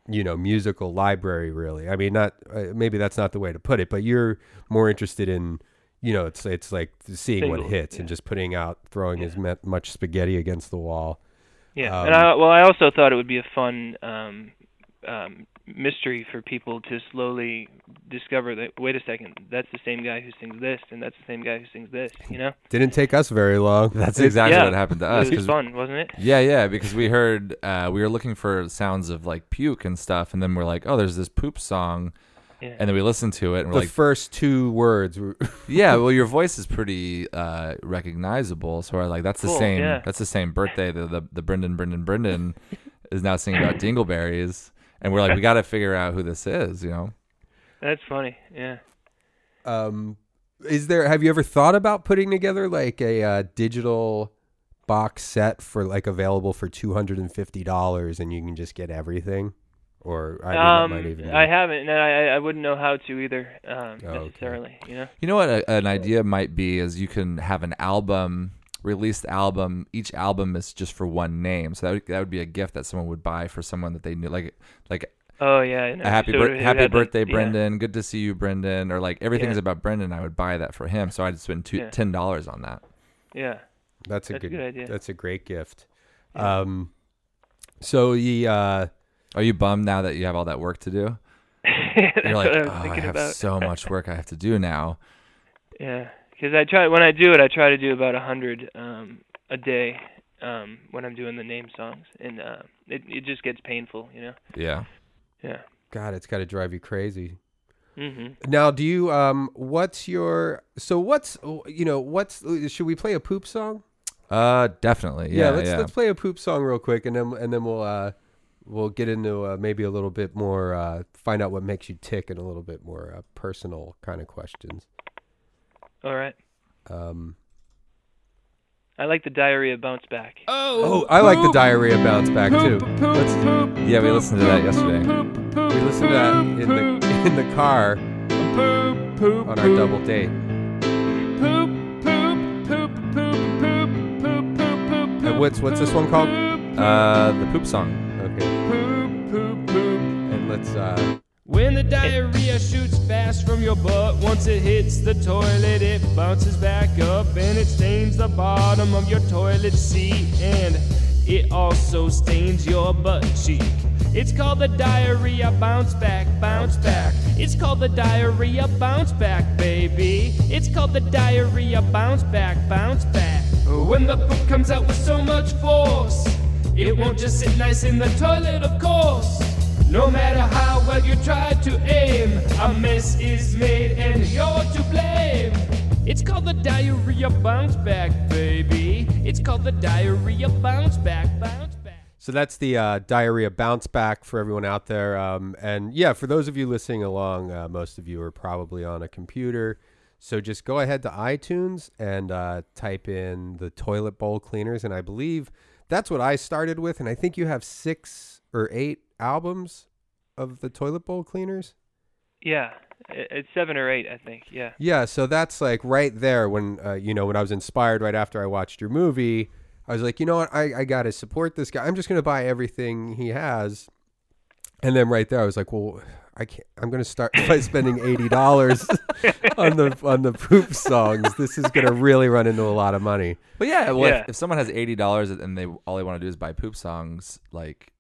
musical library, really. I mean, maybe that's not the way to put it, but you're more interested in, it's like seeing singles, what hits and just throwing as much spaghetti against the wall. Yeah, I also thought it would be a fun mystery for people to slowly discover that, wait a second, that's the same guy who sings this and that's the same guy who sings this, Didn't take us very long. That's exactly what happened to us. It was fun, wasn't it? Yeah, because we heard, we were looking for sounds of puke and stuff, and then we're like, oh, there's this poop song, and then we listened to it. And the first two words were... Yeah, well, your voice is pretty recognizable, so we're like, that's cool, the same That's the same birthday, the Brendan is now singing about dingleberries. And we're like, we got to figure out who this is, That's funny, yeah. Have you ever thought about putting together a digital box set for available for $250, and you can just get everything? Or I haven't, and I wouldn't know how to either necessarily. Okay. You know what an idea might be is you can have an album. Released album, each album is just for one name, so that would be a gift that someone would buy for someone that they knew, happy birthday, Brendan, good to see you, Brendan, or everything's about Brendan. I would buy that for him, so I'd spend $10 on that. Yeah, that's a good idea. That's a great gift. Yeah. Are you bummed now that you have all that work to do? You're like, I have so much work I have to do now. Yeah. Because I try to do about 100 a day when I'm doing the name songs, and it just gets painful, Yeah. Yeah. God, it's got to drive you crazy. Mm-hmm. Now, do you should we play a poop song? Definitely. Yeah. Let's play a poop song real quick, and then we'll get into maybe a little bit more find out what makes you tick and a little bit more personal kind of questions. All right. I like the diarrhea bounce back. Oh, I like the diarrhea bounce back too. We listened to that yesterday. We listened to that in the car on our double date. And what's this one called? The poop song. Okay. And let's. And the diarrhea shoots fast from your butt. Once it hits the toilet, it bounces back up, and it stains the bottom of your toilet seat, and it also stains your butt cheek. It's called the diarrhea bounce back, bounce back. It's called the diarrhea bounce back, baby. It's called the diarrhea bounce back, bounce back. When the poop comes out with so much force, it won't just sit nice in the toilet, of course. No matter how well you try to aim, a mess is made and you're to blame. It's called the diarrhea bounce back, baby. It's called the diarrhea bounce back, bounce back. So that's the diarrhea bounce back for everyone out there. And yeah, for those of you listening along, most of you are probably on a computer. So just go ahead to iTunes and type in the Toilet Bowl Cleaners. And I believe that's what I started with. And I think you have 6 or 8 albums of the Toilet Bowl Cleaners. Yeah, it's 7 or 8, I think. Yeah. Yeah, so that's like right there when when I was inspired right after I watched your movie, I was like, you know what, I gotta support this guy. I'm just gonna buy everything he has. And then right there I was like, well, I can't, I'm gonna start by spending $80 on the poop songs. This is gonna really run into a lot of money. But yeah, well, yeah. If someone has $80 and they want to do is buy poop songs, like,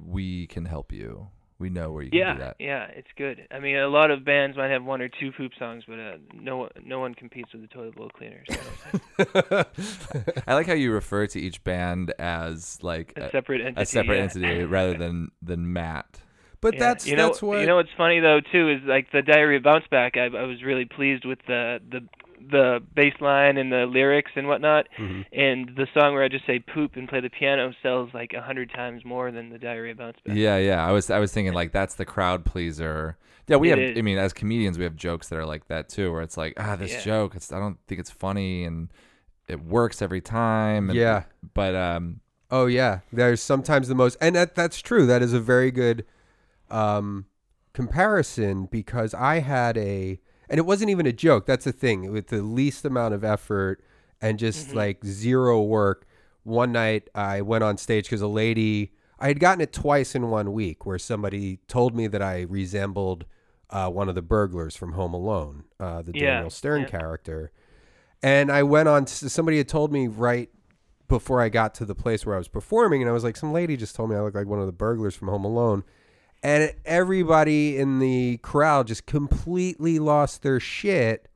we can help you. We know where you can do that. Yeah, it's good. I mean, a lot of bands might have 1 or 2 poop songs, but no one competes with the Toilet Bowl Cleaners. So. I like how you refer to each band as like a separate entity, rather than Matt. But yeah, that's what what's funny though too is like the diarrhea bounce back. I was really pleased with the bass line and the lyrics and whatnot, mm-hmm. and the song where I just say poop and play the piano sells like 100 times more than the diarrhea bounce back. Yeah, I was thinking like that's the crowd pleaser. Yeah, we have. I mean, as comedians, we have jokes that are like that too, where it's like joke. I don't think it's funny, and it works every time. And, yeah, but oh yeah, there's sometimes the most, and that's true. That is a very good comparison because I had and it wasn't even a joke. That's the thing. With the least amount of effort and just mm-hmm. like zero work. One night I went on stage because I had gotten it twice in 1 week where somebody told me that I resembled one of the burglars from Home Alone, the Daniel Stern character. And I went on, somebody had told me right before I got to the place where I was performing. And I was like, some lady just told me I look like one of the burglars from Home Alone. And everybody in the crowd just completely lost their shit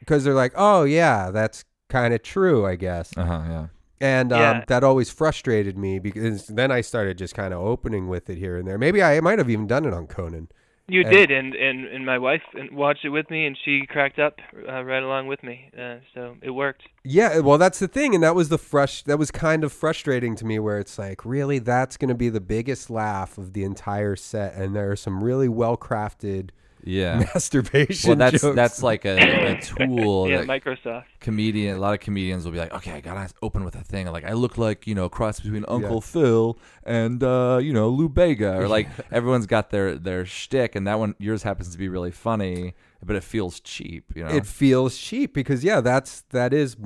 because they're like, oh, yeah, that's kind of true, I guess. Uh-huh, yeah. And that always frustrated me because then I started just kind of opening with it here and there. Maybe I might have even done it on Conan. You did, and my wife watched it with me, and she cracked up right along with me, so it worked. Yeah, well, that's the thing, and that was that was kind of frustrating to me, where it's like, really, that's going to be the biggest laugh of the entire set, and there are some really well-crafted masturbation jokes. Well, that's like a tool. Yeah, Microsoft. A lot of comedians will be like, okay, I got to open with a thing. Like, I look like, a cross between Uncle Phil and, Lou Bega. Or like everyone's got their shtick, and that one, yours happens to be really funny, but it feels cheap, It feels cheap because, that is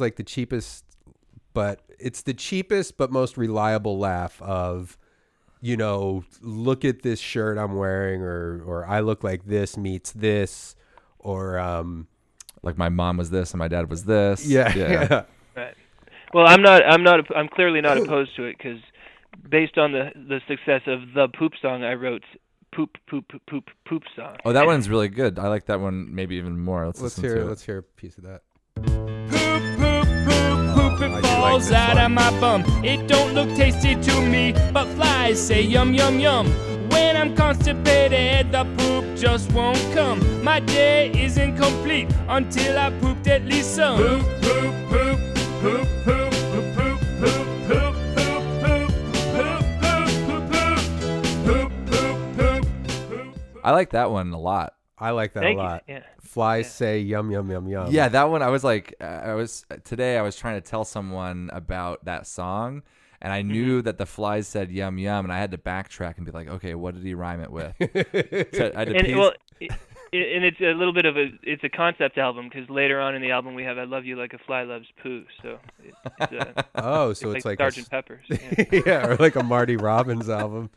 like the cheapest, but it's the cheapest but most reliable laugh of, look at this shirt I'm wearing, or I look like this meets this, or like my mom was this and my dad was this. Yeah. Right. Well, I'm clearly not opposed to it because based on the success of the poop song, I wrote poop song. Oh, that one's really good. I like that one maybe even more. Let's hear a piece of that. It falls out of my bum. It don't look tasty to me, but flies say yum, yum, yum. When I'm constipated, the poop just won't come. My day isn't complete until I pooped at least some. Poop, poop, poop, poop, poop, poop, poop, poop, poop, poop, poop, poop, poop. I like that one a lot. I like that a lot. Yeah. Flies say yum, yum, yum, yum. Yeah, that one I was like, today I was trying to tell someone about that song, and I knew that the flies said yum, yum, and I had to backtrack and be like, okay, what did he rhyme it with? So I had to and it's a little bit of it's a concept album because later on in the album we have I Love You Like a Fly Loves Poo. So it's like Sgt. Pepper's. Yeah, or like a Marty Robbins album.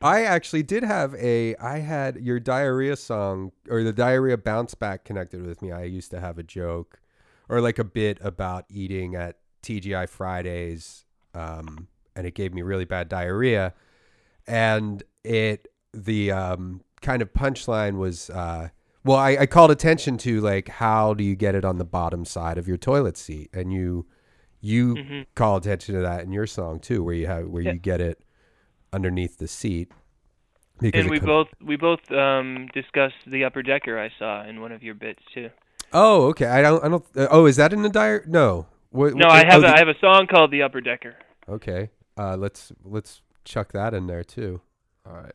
I actually did have I had your diarrhea song or the diarrhea bounce back connected with me. I used to have a joke or like a bit about eating at TGI Fridays. And it gave me really bad diarrhea. And the kind of punchline was, well, I called attention to like, how do you get it on the bottom side of your toilet seat? And you mm-hmm. call attention to that in your song too, where you have, you get it underneath the seat. And we both discussed the upper decker I saw in one of your bits too. Oh, okay. I don't, oh, is that in the diarrhea? No. No, I have a song called The Upper Decker. Okay. Let's chuck that in there too. All right.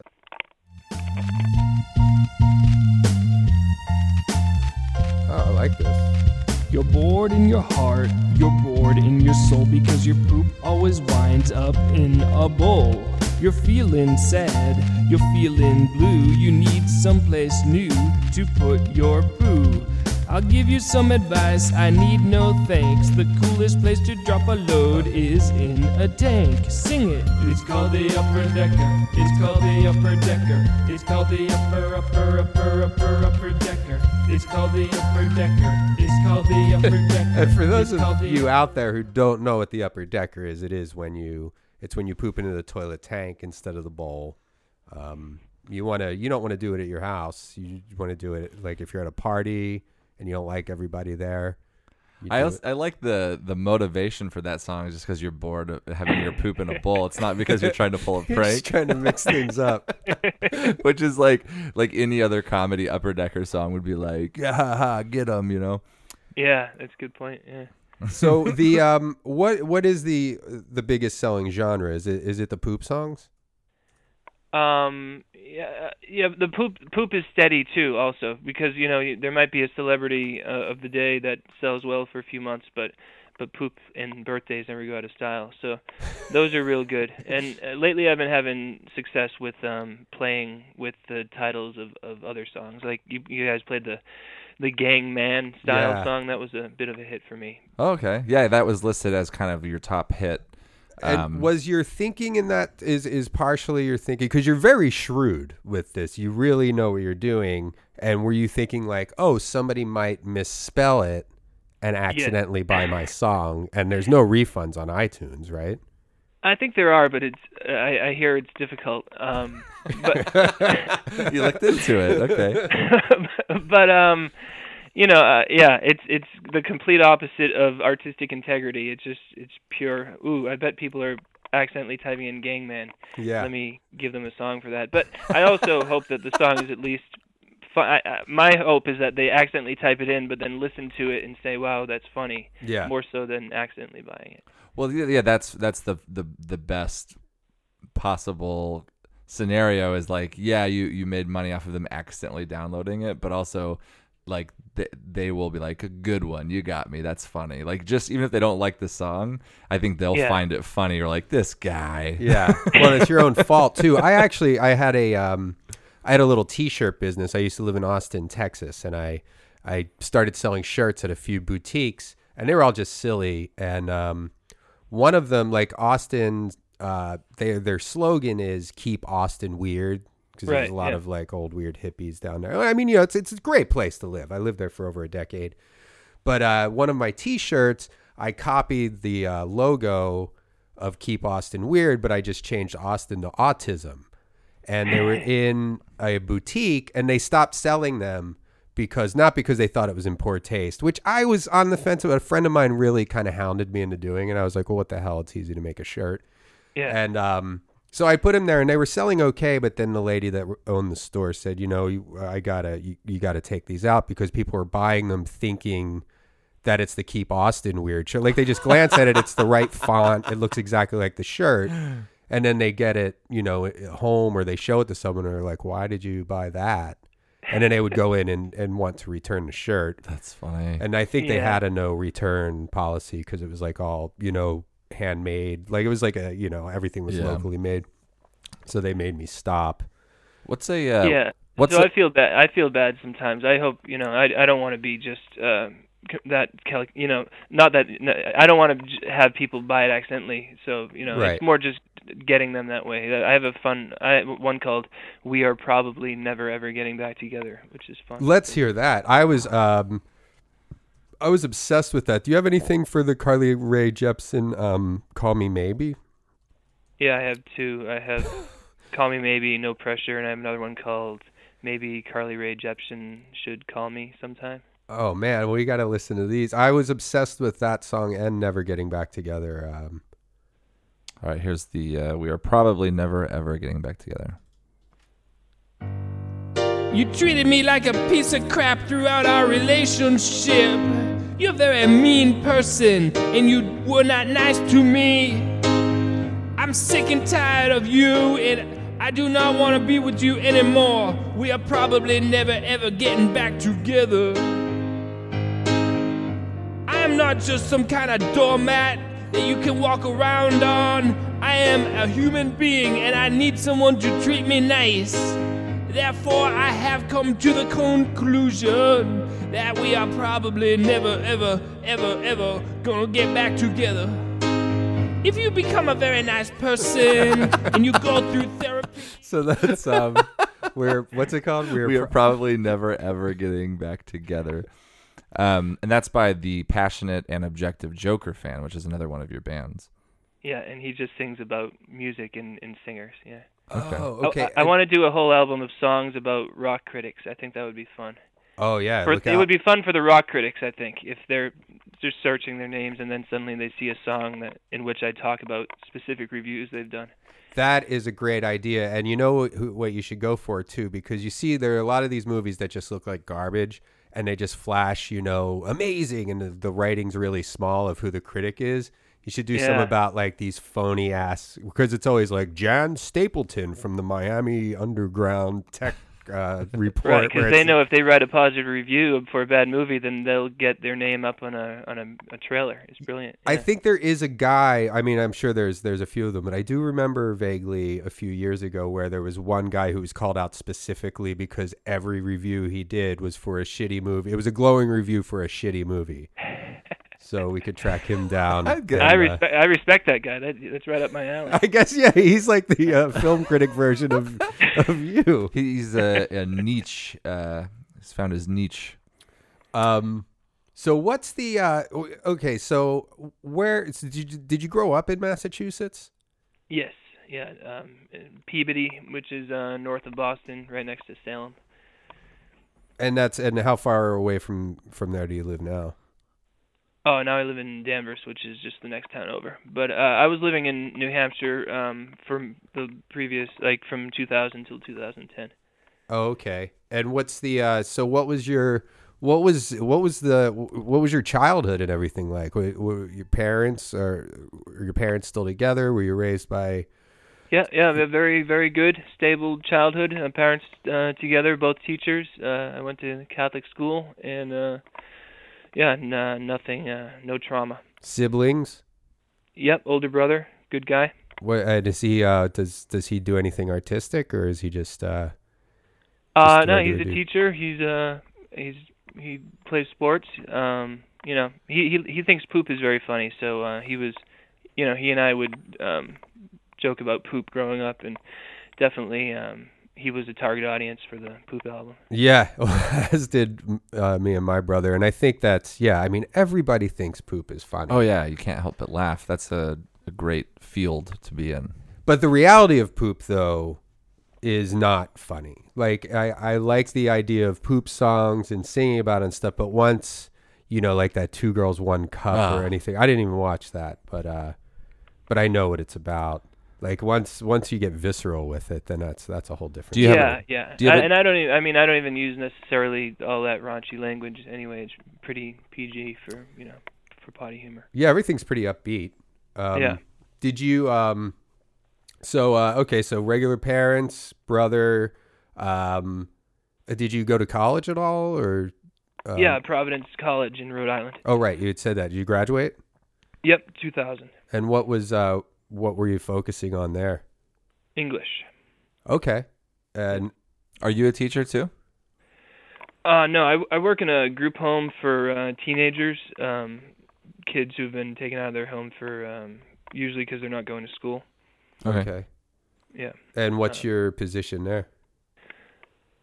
Oh, I like this. You're bored in your heart, you're bored in your soul, because your poop always winds up in a bowl. You're feeling sad, you're feeling blue, you need someplace new to put your poo. I'll give you some advice, I need no thanks. The coolest place to drop a load is in a tank. Sing it! It's called the Upper Decker. It's called the Upper Decker. It's called the Upper Decker. It's called the Upper Decker. It's called the Upper Decker. And for those of you out there who don't know what the Upper Decker is, it is when you poop into the toilet tank instead of the bowl. You don't want to do it at your house. You want to do it like if you're at a party and you don't like everybody there. I like the motivation for that song is just because you're bored of having your poop in a bowl. It's not because you're trying to pull a prank. You're just trying to mix things up. Which is like any other comedy Upper Decker song would be like, yeah, ha, ha, get 'em, you know? Yeah, that's a good point, yeah. So the what is the biggest selling genre? Is it the poop songs? Yeah. The poop is steady too. Also, because there might be a celebrity of the day that sells well for a few months, but poop and birthdays never go out of style. So those are real good. And lately, I've been having success with playing with the titles of other songs. Like you guys played the Gang Man style song. That was a bit of a hit for me. Oh, okay. Yeah, that was listed as kind of your top hit. And was your thinking in that is partially your thinking, because you're very shrewd with this. You really know what you're doing. And were you thinking like, oh, somebody might misspell it and accidentally buy my song? And there's no refunds on iTunes, right? I think there are, but I hear it's difficult. But you looked into it, okay? but. It's the complete opposite of artistic integrity. It's pure. Ooh, I bet people are accidentally typing in "Gangman." Yeah. Let me give them a song for that. But I also hope that the song is at least. My hope is that they accidentally type it in, but then listen to it and say, "Wow, that's funny." Yeah. More so than accidentally buying it. Well, yeah, that's the best possible scenario is like, yeah, you made money off of them accidentally downloading it, but also. Like they will be like, a good one, you got me, that's funny. Like, just even if they don't like the song, I think they'll find it funny. Or like, this guy. Yeah. Well, it's your own fault too. I had a little t-shirt business. I used to live in Austin, Texas, and I started selling shirts at a few boutiques, and they were all just silly. And one of them, like Austin, their slogan is "Keep Austin Weird." Because there's a lot of like old weird hippies down there. I mean, it's a great place to live. I lived there for over a decade. But one of my T-shirts, I copied the logo of Keep Austin Weird, but I just changed Austin to Autism. And they were in a boutique, and they stopped selling them not because they thought it was in poor taste, which I was on the fence about. A friend of mine really kind of hounded me into doing, and I was like, well, what the hell? It's easy to make a shirt. Yeah. And so I put them there, and they were selling okay, but then the lady that owned the store said, you gotta take these out because people are buying them thinking that it's the Keep Austin Weird shirt. Like, they just glance at it, it's the right font, it looks exactly like the shirt, and then they get it, at home, or they show it to someone, and they're like, why did you buy that? And then they would go in and want to return the shirt. That's funny. And I think they had a no return policy because it was like all, handmade, like it was like a everything was locally made, so they made me stop. I feel bad sometimes. I hope I don't want to be just that, you know, not that I don't want to have people buy it accidentally. So, you know, right. It's more just getting them that way. I have one called "We Are Probably Never Ever Getting Back Together," which is fun. Let's hear that. I was obsessed with that. Do you have anything for the Carly Rae Jepsen "Call Me Maybe"? Yeah, I have two. I have "Call Me Maybe," "No Pressure," and I have another one called "Maybe Carly Rae Jepsen Should Call Me Sometime." Oh man, well, you got to listen to these. I was obsessed with that song and "Never Getting Back Together." All right, here's the "We Are Probably Never Ever Getting Back Together." You treated me like a piece of crap throughout our relationship. You're a very mean person, and you were not nice to me. I'm sick and tired of you, and I do not want to be with you anymore. We are probably never ever getting back together. I am not just some kind of doormat that you can walk around on. I am a human being and I need someone to treat me nice. Therefore, I have come to the conclusion that we are probably never, ever, ever, ever gonna get back together. If you become a very nice person and you go through therapy. So that's, what's it called? We are probably never, ever getting back together. And that's by the Passionate and Objective Joker Fan, which is another one of your bands. Yeah, and he just sings about music and singers, yeah. Okay. Oh, okay. I want to do a whole album of songs about rock critics. I think that would be fun. Oh, yeah. It would be fun for the rock critics, I think, if they're just searching their names and then suddenly they see a song in which I talk about specific reviews they've done. That is a great idea. And you know what you should go for, too, because you see there are a lot of these movies that just look like garbage. And they just flash, you know, amazing. And the writing's really small of who the critic is. You should do some about like these phony ass, because it's always like Jan Stapleton from the Miami Underground Tech Report. Right, because they know if they write a positive review for a bad movie, then they'll get their name up on a trailer. It's brilliant. Yeah. I think there is a guy, I mean, I'm sure there's a few of them, but I do remember vaguely a few years ago where there was one guy who was called out specifically because every review he did was for a shitty movie. It was a glowing review for a shitty movie. So we could track him down. I respect that guy. That's right up my alley. I guess, yeah, he's like the film critic version of you. He's a niche. He's found his niche. So what's the... okay, so where... So did you grow up in Massachusetts? Yes, yeah. Peabody, which is north of Boston, right next to Salem. And how far away from there do you live now? Oh, now I live in Danvers, which is just the next town over. But I was living in New Hampshire from the previous, like from 2000 till 2010. Oh, okay. And what's the? So what was your childhood and everything like? Were your parents still together? Were you raised by? Yeah, a very, very good, stable childhood. Parents together, both teachers. I went to Catholic school and. Yeah, nothing, no trauma. Siblings? Yep, older brother, good guy. What does he? Does he do anything artistic, or is he just? No, he's a teacher. He plays sports. You know, he thinks poop is very funny. So he was, you know, he and I would joke about poop growing up, and definitely. He was a target audience for the Poop album. Yeah, as did me and my brother. And I think that's, yeah, I mean, everybody thinks poop is funny. Oh, yeah, you can't help but laugh. That's a great field to be in. But the reality of poop, though, is not funny. Like, I like the idea of poop songs and singing about it and stuff, but once, you know, like that Two Girls, One Cup or anything, I didn't even watch that, but I know what it's about. Like once you get visceral with it, then that's a whole different. I don't even use necessarily all that raunchy language anyway. It's pretty PG for potty humor. Yeah, everything's pretty upbeat. Yeah. Did you So regular parents, brother. Did you go to college at all or? Yeah, Providence College in Rhode Island. Oh right, you had said that. Did you graduate? Yep, 2000. And what was what were you focusing on there? English. Okay. And are you a teacher too? No, I work in a group home for teenagers, kids who've been taken out of their home for usually because they're not going to school. Okay. Yeah. And what's your position there?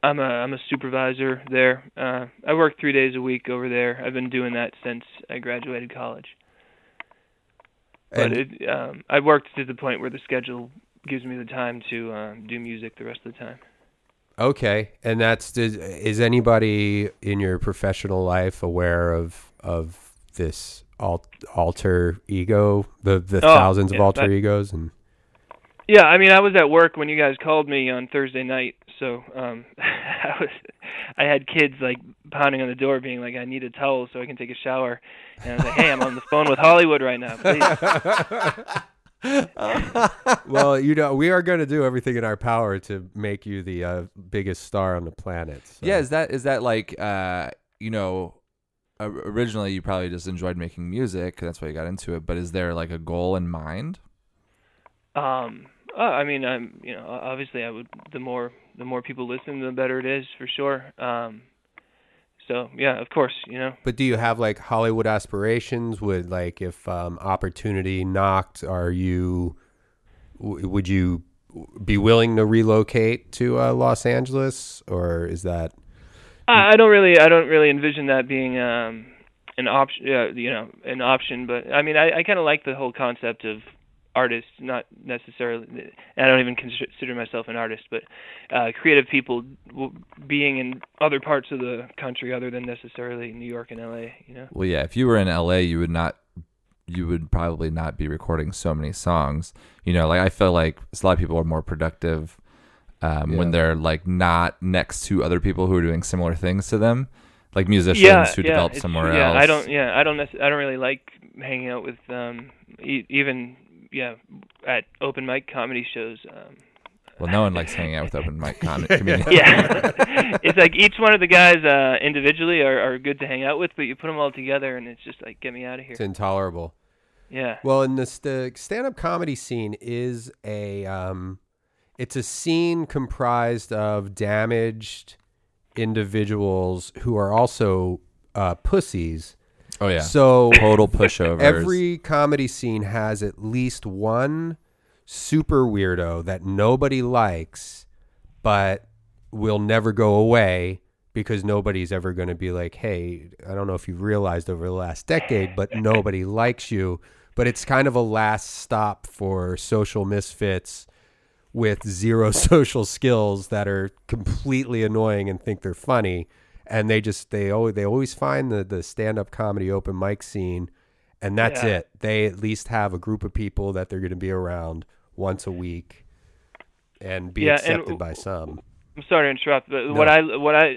I'm a supervisor there. I work 3 days a week over there. I've been doing that since I graduated college. But I worked to the point where the schedule gives me the time to do music the rest of the time. Okay, and is anybody in your professional life aware of this alter ego, the thousands of alter egos? And yeah, I mean, I was at work when you guys called me on Thursday night, so I had kids like pounding on the door, being like, "I need a towel so I can take a shower," and I was like, "Hey, I'm on the phone with Hollywood right now, please." Well, you know, we are going to do everything in our power to make you the biggest star on the planet. So. Yeah, is that like, you know, originally you probably just enjoyed making music, that's why you got into it. But is there like a goal in mind? I mean, I'm, you know, obviously, I would. The more people listen, the better it is, for sure. So yeah, of course, you know. But do you have like Hollywood aspirations? Would like if opportunity knocked, would you be willing to relocate to Los Angeles, or is that? I don't really envision that being an option. You know, an option. But I mean, I kind of like the whole concept of artists, not necessarily, I don't even consider myself an artist, but creative people being in other parts of the country other than necessarily New York and LA, you know? Well, yeah, if you were in LA, you would probably not be recording so many songs. You know, like I feel like a lot of people are more productive when they're like not next to other people who are doing similar things to them, like musicians who develop somewhere else. I don't really like hanging out with even at open mic comedy shows. Well, no one likes hanging out with open mic comedians. Yeah. It's like each one of the guys individually are good to hang out with, but you put them all together and it's just like, get me out of here. It's intolerable. Yeah. Well, and the stand-up comedy scene is it's a scene comprised of damaged individuals who are also pussies. Oh, yeah. So total pushovers. Every comedy scene has at least one super weirdo that nobody likes, but will never go away because nobody's ever going to be like, hey, I don't know if you've realized over the last decade, but nobody likes you. But it's kind of a last stop for social misfits with zero social skills that are completely annoying and think they're funny. And they always find the stand-up comedy open mic scene, and that's it. They at least have a group of people that they're going to be around once a week and be accepted by some. I'm sorry to interrupt, but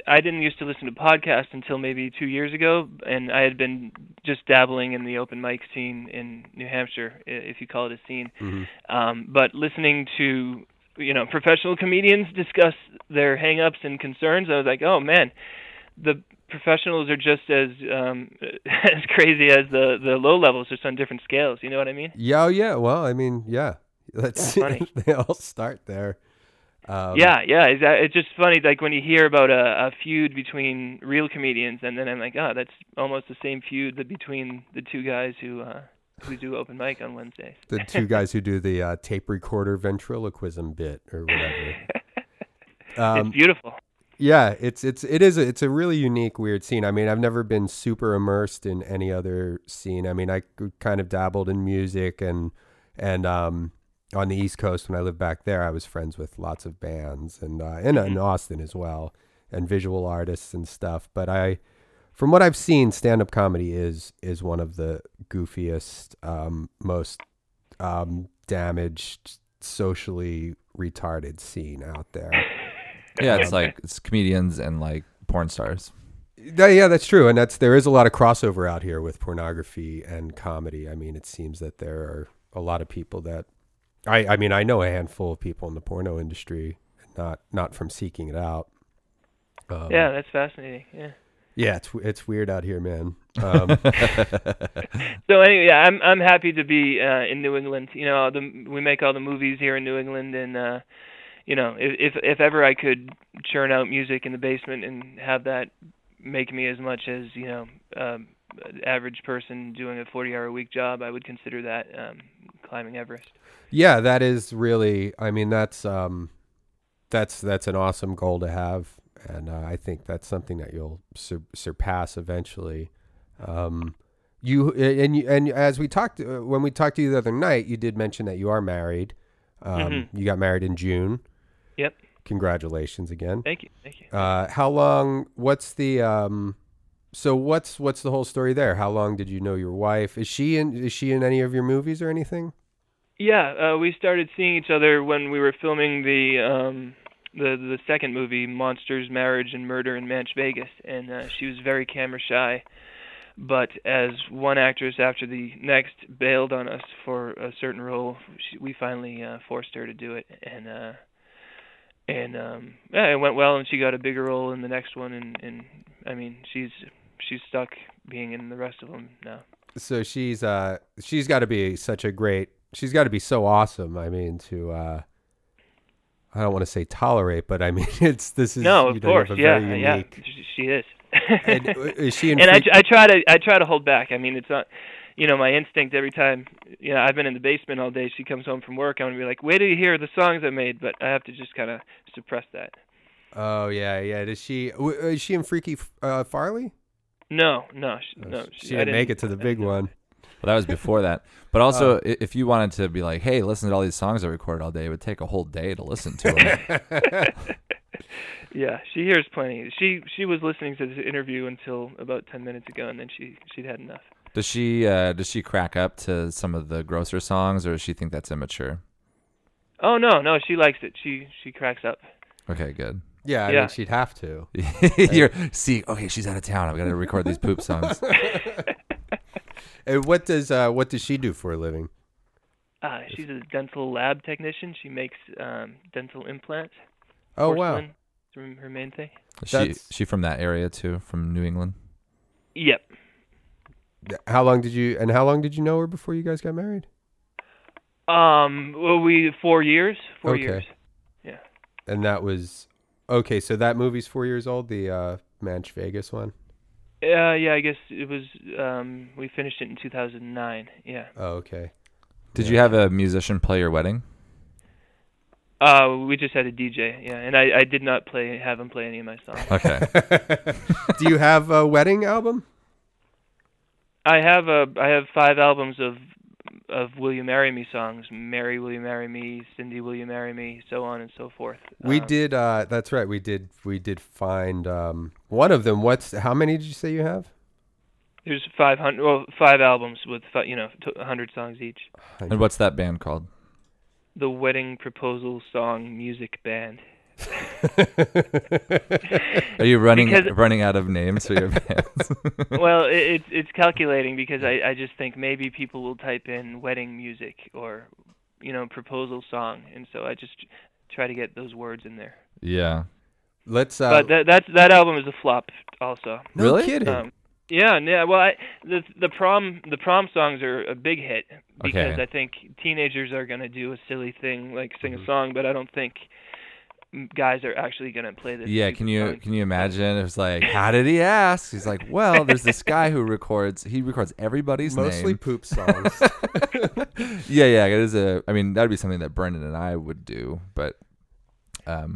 I didn't used to listen to podcasts until maybe 2 years ago, and I had been just dabbling in the open mic scene in New Hampshire, if you call it a scene. Mm-hmm. But listening to, you know, professional comedians discuss their hang-ups and concerns, I was like, oh, man. The professionals are just as crazy as the low levels, just on different scales. You know what I mean? Yeah, yeah. Well, I mean, yeah. That's funny. They all start there. Yeah. It's just funny, like when you hear about a feud between real comedians, and then I'm like, oh, that's almost the same feud that between the two guys who do open mic on Wednesdays. The two guys who do the tape recorder ventriloquism bit or whatever. It's beautiful. Yeah, it's a really unique, weird scene. I mean, I've never been super immersed in any other scene. I mean, I kind of dabbled in music and on the East Coast when I lived back there, I was friends with lots of bands and in Austin as well, and visual artists and stuff. But from what I've seen, stand-up comedy is one of the goofiest, most damaged, socially retarded scene out there. Yeah, it's like it's comedians and like porn stars. Yeah, that's true, and there is a lot of crossover out here with pornography and comedy. I mean, it seems that there are a lot of people that I mean, I know a handful of people in the porno industry, not from seeking it out. Yeah, that's fascinating. Yeah. Yeah, it's weird out here, man. So anyway, I'm happy to be in New England. You know, we make all the movies here in New England, and you know, if ever I could churn out music in the basement and have that make me as much as, you know, average person doing a 40-hour-a-week job, I would consider that climbing Everest. Yeah, that is really, I mean, that's an awesome goal to have. And I think that's something that you'll surpass eventually. You, as we talked, when we talked to you the other night, you did mention that you are married. You got married in June. Yep. Congratulations again. Thank you. Thank you. How long, what's the whole story there? How long did you know your wife? Is she in any of your movies or anything? Yeah. We started seeing each other when we were filming the second movie, Monsters, Marriage, and Murder in Manch Vegas, and she was very camera shy, but as one actress after the next bailed on us for a certain role, we finally forced her to do it, and it went well, and she got a bigger role in the next one, and I mean, she's stuck being in the rest of them now. So she's got to be she's got to be so awesome, I mean, to... I don't want to say tolerate, but I mean, of course. Very unique... She is. And is she in I try to hold back. I mean, it's not, you know, my instinct every time, you know, I've been in the basement all day. She comes home from work. I'm going to be like, wait till you hear the songs I made, but I have to just kind of suppress that. Oh yeah. Yeah. Is she in Freaky Farley? No. She didn't make it to the big one. Well, that was before that. But also, if you wanted to be like, hey, listen to all these songs I recorded all day, it would take a whole day to listen to them. Yeah, she hears plenty. She was listening to this interview until about 10 minutes ago, and then she'd had enough. Does she crack up to some of the grosser songs, or does she think that's immature? Oh, no, she likes it. She cracks up. Okay, good. Yeah, I mean, she'd have to. Okay, she's out of town. I've got to record these poop songs. And what does she do for a living? She's a dental lab technician. She makes dental implants. Oh, wow. That's her main thing. Is she from that area too, from New England? Yep. How long did you know her before you guys got married? 4 years. Four years. Yeah. And that was okay, so that movie's 4 years old, the Manch Vegas one? Yeah, I guess it was, we finished it in 2009, yeah. Oh, okay. Did you have a musician play your wedding? We just had a DJ, yeah, and I did not have him play any of my songs. Okay. Do you have a wedding album? I have 5 albums of Will You Marry Me songs, Mary Will You Marry Me, Cindy Will You Marry Me, so on and so forth. We did, that's right, we did find one of them. How many did you say you have? There's 5 albums with, 100 songs each. And what's that band called? The Wedding Proposal Song Music Band. Are you running out of names for your bands? Well, it's calculating because I just think maybe people will type in wedding music or, you know, proposal song, and so I just try to get those words in there. Yeah, let's. But that album is a flop, also. No really? Kidding. Yeah. Well, the prom songs are a big hit because I think teenagers are gonna do a silly thing like sing a song, but I don't think guys are actually going to play this. Yeah, can you imagine? It was like, how did he ask? He's like, well, there's this guy who records everybody's mostly name. Mostly poop songs. Yeah, it is that'd be something that Brendan and I would do, but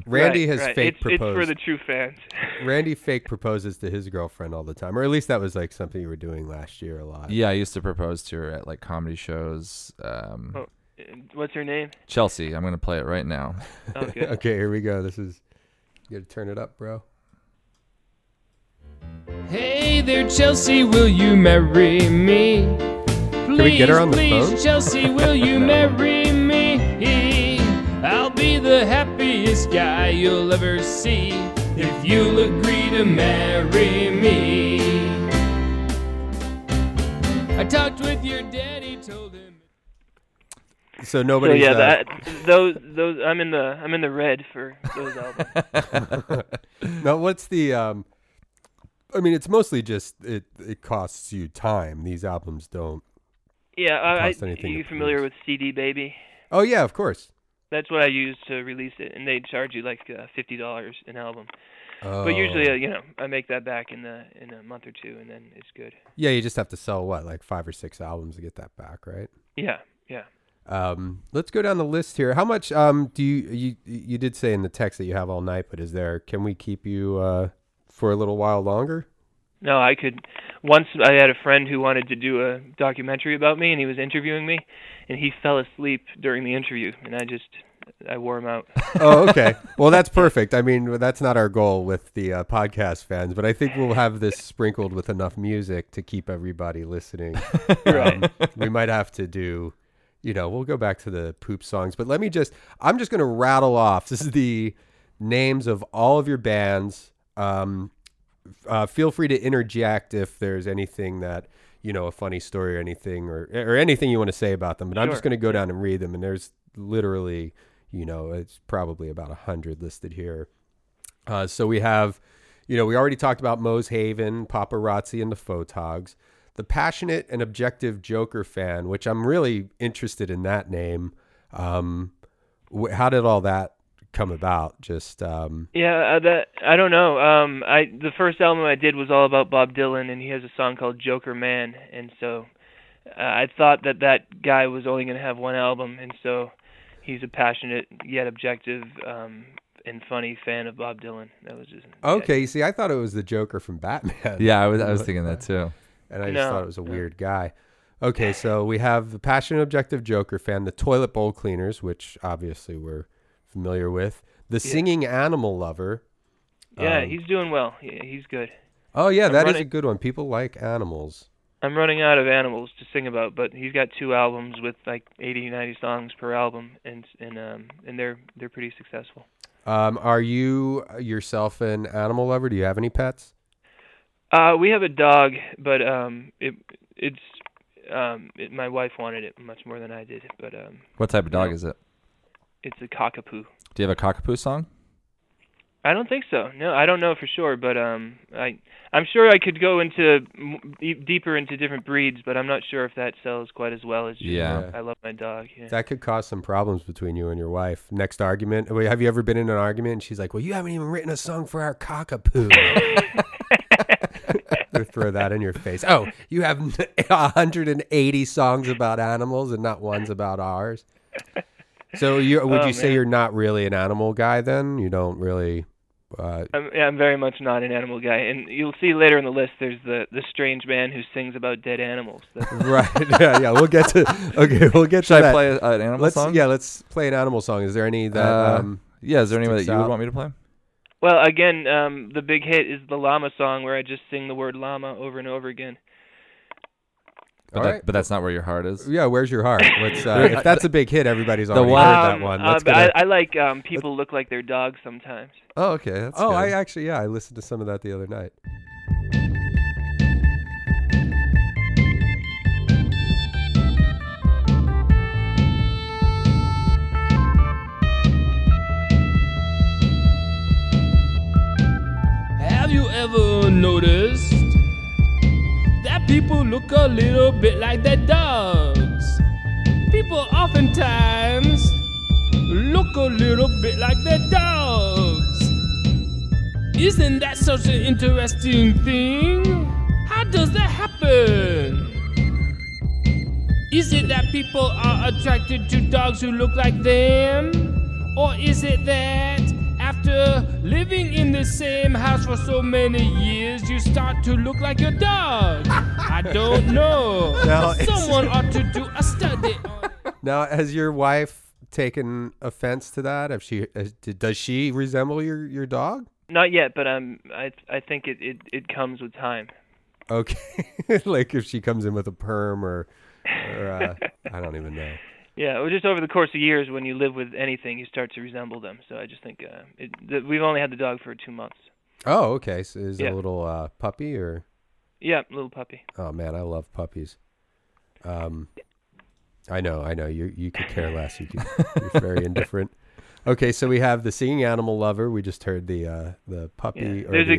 Randy fake proposed. It's for the true fans. Randy fake proposes to his girlfriend all the time, or at least that was like something you were doing last year a lot. Yeah, I used to propose to her at like comedy shows. What's her name? Chelsea. I'm going to play it right now. Okay. Okay, here we go. This is... You got to turn it up, bro. Hey there, Chelsea, will you marry me? Please, can we get her on the phone? Chelsea, will you marry me? I'll be the happiest guy you'll ever see if you'll agree to marry me. I talked with your daddy, told him... those I'm in the red for those albums. Now, what's the I mean, it's mostly just it costs you time. These albums don't. Yeah, are you familiar with CD Baby? Oh yeah, of course. That's what I used to release it, and they charge you like $50 an album. Oh. But usually, I make that back in a month or two, and then it's good. Yeah, you just have to sell like 5 or 6 albums to get that back, right? Yeah. Let's go down the list here. How much do you did say in the text that you have all night, but can we keep you for a little while longer? No, I could. Once I had a friend who wanted to do a documentary about me, and he was interviewing me, and he fell asleep during the interview, and I wore him out. Oh, okay. Well, that's perfect. I mean, that's not our goal with the podcast fans, but I think we'll have this sprinkled with enough music to keep everybody listening. Right. We might have to do, we'll go back to the poop songs, but I'm just going to rattle off. This is the names of all of your bands. Feel free to interject if there's anything that, a funny story or anything or anything you want to say about them. But sure. I'm just going to go down and read them. And there's literally, it's probably about 100 listed here. So we have, we already talked about Moe's Haven, Paparazzi and the Photogs, The Passionate and Objective Joker Fan, which I'm really interested in that name. How did all that come about? I don't know. The first album I did was all about Bob Dylan, and he has a song called Joker Man, and so I thought that guy was only going to have one album, and so he's a passionate yet objective and funny fan of Bob Dylan. That was just okay. You see, I thought it was the Joker from Batman. Yeah, I was thinking that too, and I just thought it was a weird guy. Okay, so we have The Passionate Objective Joker Fan, The Toilet Bowl Cleaners, which obviously we're familiar with, The Singing Animal Lover. He's doing well. Yeah, he's good. Oh yeah, is a good one. People like animals. I'm running out of animals to sing about, but he's got 2 albums with like 80, 90 songs per album, and they're pretty successful. Are you yourself an animal lover? Do you have any pets? We have a dog, but my wife wanted it much more than I did. But what type of dog is it? It's a cockapoo. Do you have a cockapoo song? I don't think so. No, I don't know for sure, but I'm sure I could go deeper into different breeds, but I'm not sure if that sells quite as well as I love my dog. Yeah. That could cause some problems between you and your wife. Next argument. Wait, have you ever been in an argument and she's like, "Well, you haven't even written a song for our cockapoo." Throw that in your face. Oh, you have 180 songs about animals and not one's about ours. So would you say you're not really an animal guy then? You don't really... I'm very much not an animal guy. And you'll see later in the list, there's the strange man who sings about dead animals. Right. Yeah, we'll get to... Okay, we'll get to that. Should I play an animal song? Yeah, let's play an animal song. Is there any that... is there any that you would want me to play? Well, again, the big hit is the llama song where I just sing the word llama over and over again. But that's not where your heart is. Yeah, where's your heart? If that's a big hit, everybody's already heard that one. I like people look like their dogs sometimes. Oh, okay. That's good. I listened to some of that the other night. Have you ever noticed that people look a little bit like their dogs? People oftentimes look a little bit like their dogs. Isn't that such an interesting thing? How does that happen? Is it that people are attracted to dogs who look like them? Or is it that after living in the same house for so many years, you start to look like your dog? I don't know. Someone ought to do a study on it. Now, has your wife taken offense to that? Does she resemble your dog? Not yet, but I think it comes with time. Okay. Like if she comes in with a perm or I don't even know. Yeah, well, just over the course of years, when you live with anything, you start to resemble them. So I just think we've only had the dog for 2 months. Oh, okay. So is it a little puppy or? Yeah, little puppy. Oh man, I love puppies. I know. You could care less. You're very indifferent. Okay, so we have The Singing Animal Lover. We just heard the puppy. Yeah. There's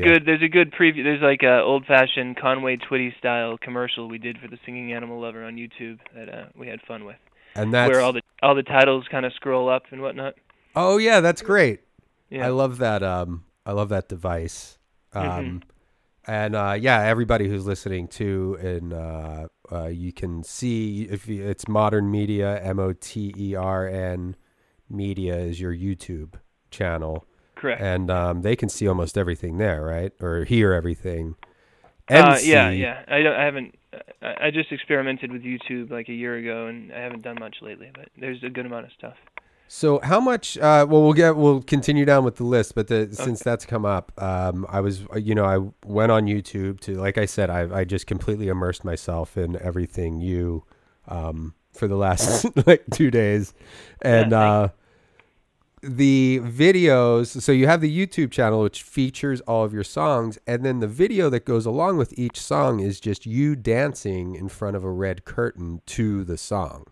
a good preview. There's like an old-fashioned Conway Twitty style commercial we did for The Singing Animal Lover on YouTube that we had fun with. and that's where all the titles kind of scroll up and whatnot. Oh yeah, that's great. Yeah. I love that device. And yeah, everybody who's listening too, and you can see if you, it's Motern Media, MOTERN Media is your YouTube channel. Correct. And they can see almost everything there, right? Or hear everything. Yeah. I just experimented with YouTube like a year ago, and I haven't done much lately, but there's a good amount of stuff. So how much, well, we'll continue down with the list, but okay. Since that's come up, I went on YouTube to, like I said, I just completely immersed myself in everything for the last like 2 days. And, the videos, so you have the YouTube channel, which features all of your songs, and then the video that goes along with each song is just you dancing in front of a red curtain to the song.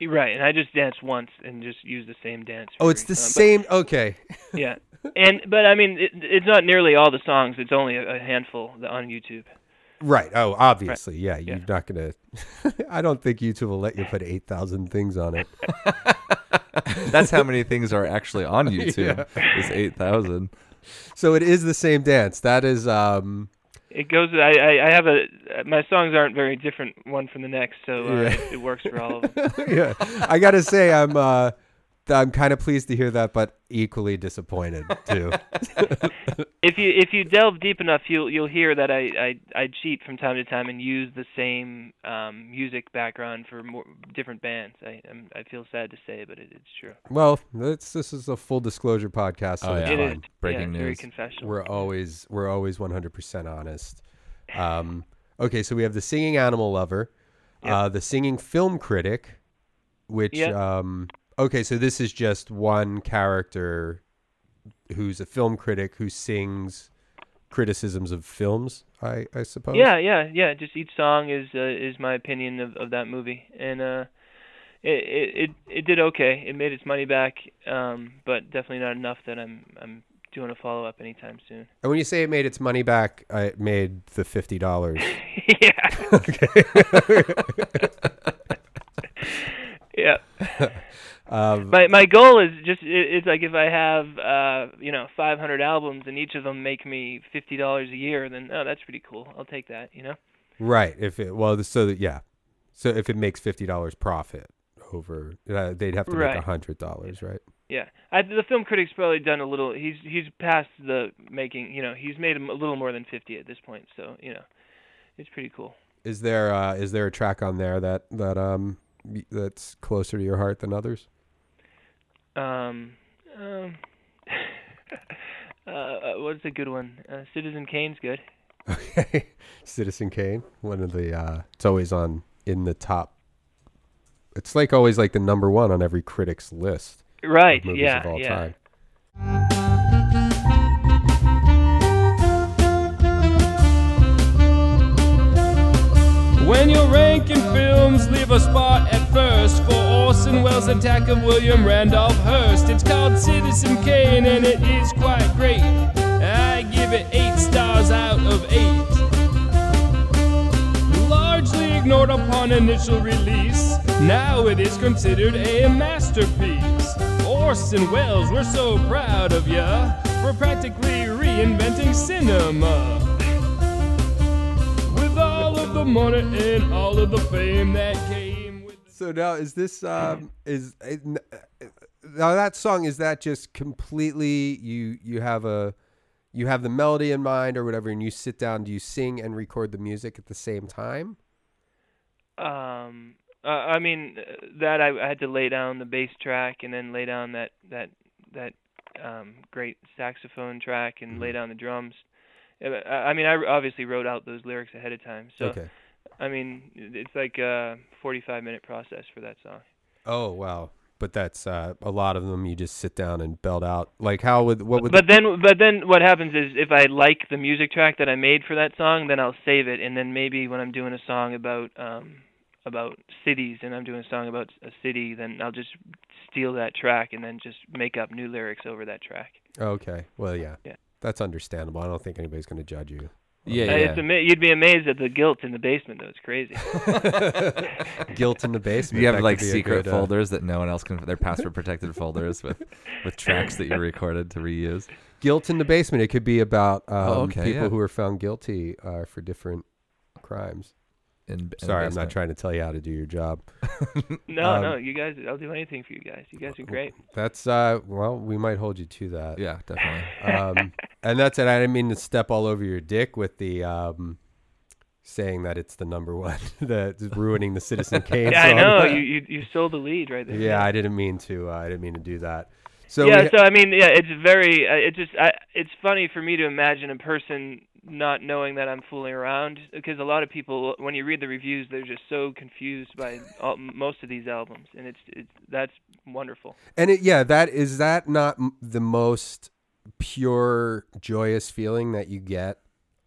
Right, and I just danced once and just used the same dance. Oh, it's the same, okay. Yeah, but I mean, it's not nearly all the songs, it's only a handful on YouTube. Right, oh, obviously, right. Yeah, you're not going to, I don't think YouTube will let you put 8,000 things on it. That's how many things are actually on YouTube. Yeah. Is 8,000. So it is the same dance. That is. It goes. I have my songs aren't very different one from the next, so it works for all of them. Yeah, I gotta say I'm kind of pleased to hear that, but equally disappointed too. If you delve deep enough, you'll hear that I cheat from time to time and use the same music background for different bands. I feel sad to say, but it's true. Well, this is a full disclosure podcast. So yeah. It is breaking news. Very confessional. We're always 100% honest. Okay, so we have the Singing Animal Lover, the Singing Film Critic, which. Yep. Okay, so this is just one character who's a film critic who sings criticisms of films, I suppose? Yeah. Just each song is my opinion of that movie. And it did okay. It made its money back, but definitely not enough that I'm doing a follow-up anytime soon. And when you say it made its money back, it made the $50. Yeah. Okay. Yeah. My goal is just it's like if I have 500 albums and each of them make me $50 a year, then that's pretty cool. I'll take that, you know. Right. So if it makes $50 profit over, they'd have to make $100, right? Yeah. The film critic's probably done a little. He's past the making. He's made a little more than 50 at this point. So it's pretty cool. Is there a track on there that that's closer to your heart than others? What's a good one? Citizen Kane's good. Okay. Citizen Kane, one of the it's always on in the top. It's like always like the number one on every critic's list. Right. Of movies of all time. When you're ranking films, leave a spot at first for Orson Welles' Attack of William Randolph Hearst. It's called Citizen Kane, and it is quite great. I give it 8 stars out of 8. Largely ignored upon initial release, now it is considered a masterpiece. Orson Welles, we're so proud of ya for practically reinventing cinema. The money and all of the fame that came with. So now is this now that song, is that just completely you have the melody in mind or whatever, and you sit down, do you sing and record the music at the same time? I mean that I had to lay down the bass track and then lay down that great saxophone track and lay down the drums. I mean, I obviously wrote out those lyrics ahead of time. So, okay. I mean, it's like a 45-minute process for that song. Oh, wow. But that's a lot of them you just sit down and belt out. Like how would what would But then what happens is if I like the music track that I made for that song, then I'll save it, and then maybe when I'm doing a song about cities and I'm doing a song about a city, then I'll just steal that track and then just make up new lyrics over that track. Okay. Well, yeah. That's understandable. I don't think anybody's going to judge you You'd be amazed at the guilt in the basement, though. It's crazy. Guilt in the basement. You have like secret folders that no one else can. They're password protected folders with tracks that you recorded to reuse. Guilt in the basement. It could be about people who are found guilty for different crimes. Sorry, I'm not trying to tell you how to do your job. No, you guys, I'll do anything for you guys. You guys are great. That's, we might hold you to that. Yeah, definitely. And that's it. I didn't mean to step all over your dick with the saying that it's the number one, that's ruining the Citizen Kane song. Yeah, I know. You stole the lead right there. Yeah, I didn't mean to do that. So it's very, it's funny for me to imagine a person not knowing that I'm fooling around, because a lot of people, when you read the reviews, they're just so confused by most of these albums, and it's that's wonderful. And that not the most pure, joyous feeling that you get?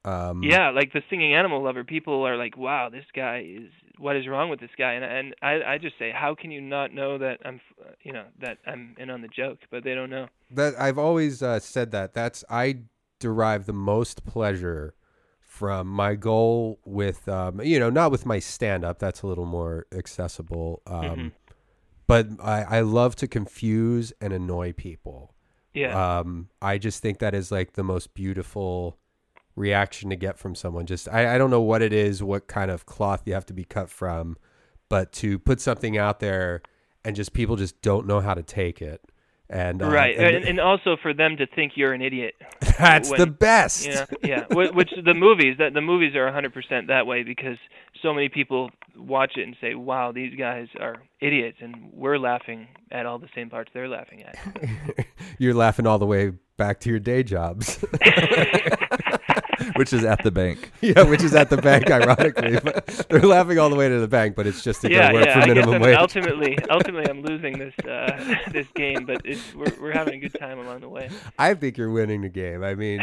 Like the Singing Animal Lover, people are like, wow, this guy is, what is wrong with this guy? And I just say, how can you not know that I'm in on the joke? But they don't know. That I've always said that. I derive the most pleasure from my goal with, not with my stand-up, that's a little more accessible. But I love to confuse and annoy people. Yeah. I just think that is like the most beautiful reaction to get from someone. Just I don't know what it is, what kind of cloth you have to be cut from, but to put something out there and just people just don't know how to take it. And and also for them to think you're an idiot. That's the best. Which the movies are 100% that way, because so many people watch it and say, wow, these guys are idiots, and we're laughing at all the same parts they're laughing at. You're laughing all the way back to your day jobs. Which is at the bank. Yeah, which is at the bank, ironically. But they're laughing all the way to the bank, but it's just to go work for minimum wage. Ultimately, I'm losing this this game, but we're having a good time along the way. I think you're winning the game. I mean,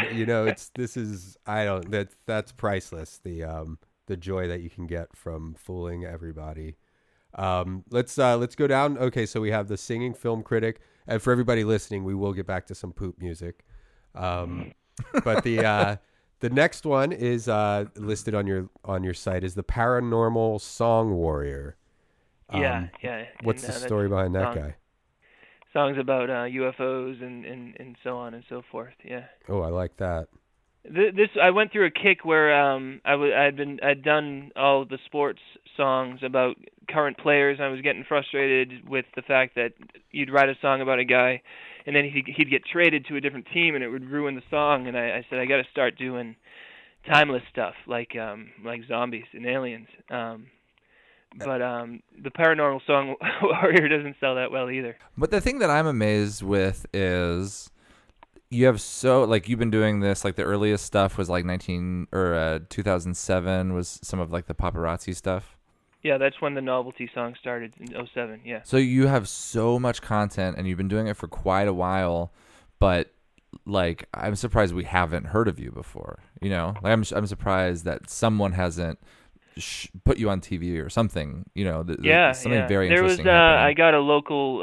that's priceless, the joy that you can get from fooling everybody. Let's go down. Okay, so we have the singing film critic, and for everybody listening, we will get back to some poop music, but the next one is listed on your site is the Paranormal Song Warrior. What's the story behind that guy? Songs about UFOs and so on and so forth. Yeah. Oh, I like that. This I went through a kick where I'd done all the sports songs about current players. And I was getting frustrated with the fact that you'd write a song about a guy, and then he'd get traded to a different team, and it would ruin the song. And I said, I got to start doing timeless stuff like zombies and aliens. But the Paranormal Song Warrior doesn't sell that well either. But the thing that I'm amazed with is, you have you've been doing this, like the earliest stuff was like 2007 was some of like the paparazzi stuff. Yeah, that's when the novelty song started in 2007, yeah. So you have so much content and you've been doing it for quite a while, but like I'm surprised we haven't heard of you before, you know? Like I'm surprised that someone hasn't put you on TV or something, you know? Something very interesting. There was I got a local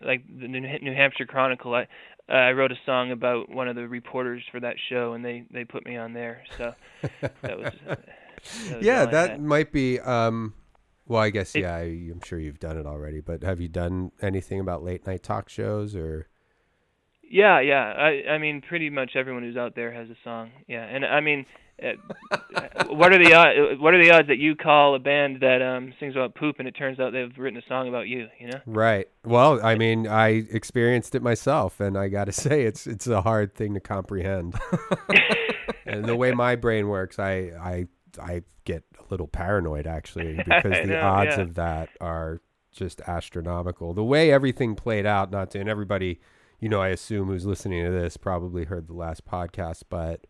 like the New Hampshire Chronicle. I wrote a song about one of the reporters for that show, and they put me on there. So that was that might be. Well, I guess I'm sure you've done it already. But have you done anything about late night talk shows or? Yeah. I mean, pretty much everyone who's out there has a song. Yeah, and I mean, what are the odds that you call a band that sings about poop and it turns out they've written a song about you? You know? Right. Well, I mean, I experienced it myself, and I got to say, it's a hard thing to comprehend. And the way my brain works, I get a little paranoid actually, because the odds of that are just astronomical. The way everything played out, and everybody, I assume who's listening to this probably heard the last podcast, but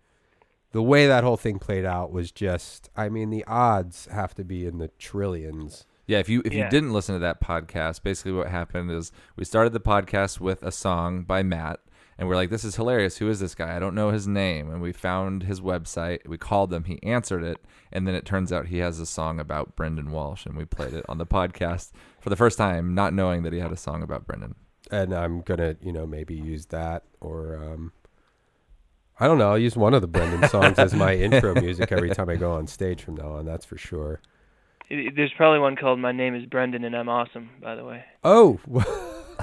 the way that whole thing played out was just, I mean, the odds have to be in the trillions. Yeah, if you didn't listen to that podcast, basically what happened is we started the podcast with a song by Matt, and we're like, this is hilarious. Who is this guy? I don't know his name. And we found his website. We called him. He answered it. And then it turns out he has a song about Brendan Walsh, and we played it on the podcast for the first time, not knowing that he had a song about Brendan. And I'm going to, maybe use that or I don't know. I'll use one of the Brendan songs as my intro music every time I go on stage from now on. That's for sure. There's probably one called "My Name Is Brendan and I'm Awesome," by the way. Oh,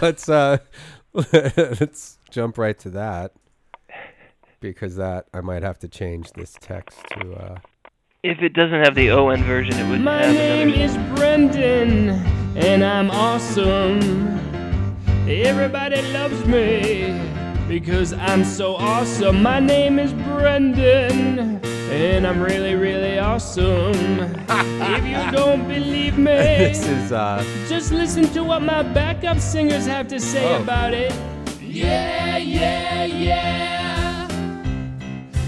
let's jump right to that, because that I might have to change this text to. If it doesn't have the O-N version, it wouldn't have another. My name is Brendan and I'm awesome. Everybody loves me because I'm so awesome. My name is Brendan and I'm really, really awesome. If you don't believe me, this is, just listen to what my backup singers have to say about it. Yeah, yeah, yeah.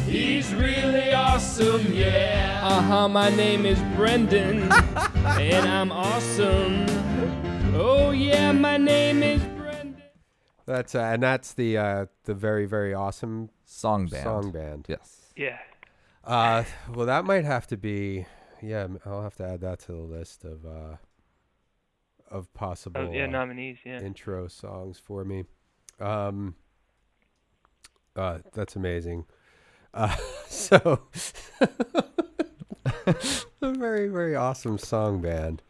He's really awesome, yeah. Uh-huh, my name is Brendan and I'm awesome. Oh, yeah, my name is Brendan. That's and that's the Very Very Awesome Song Band. Song Band. Yes. Yeah. Well, that might have to be. Yeah, I'll have to add that to the list of possible nominees. Yeah. Intro songs for me. That's amazing. So, the Very Very Awesome Song Band.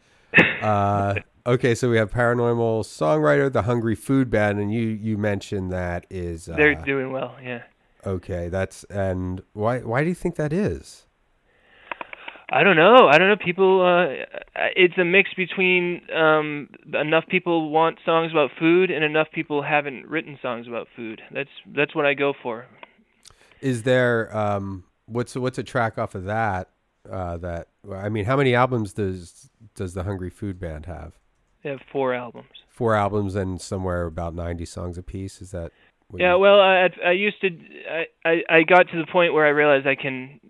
Okay, so we have Paranormal Songwriter, the Hungry Food Band, and you mentioned that is... they're doing well, yeah. Okay, that's... And why do you think that is? I don't know. People... it's a mix between enough people want songs about food and enough people haven't written songs about food. That's what I go for. Is there... what's a track off of that? How many albums does the Hungry Food Band have? They have 4 albums. 4 albums and somewhere about 90 songs a piece. Is that? Yeah. Well, I got to the point where I realized I can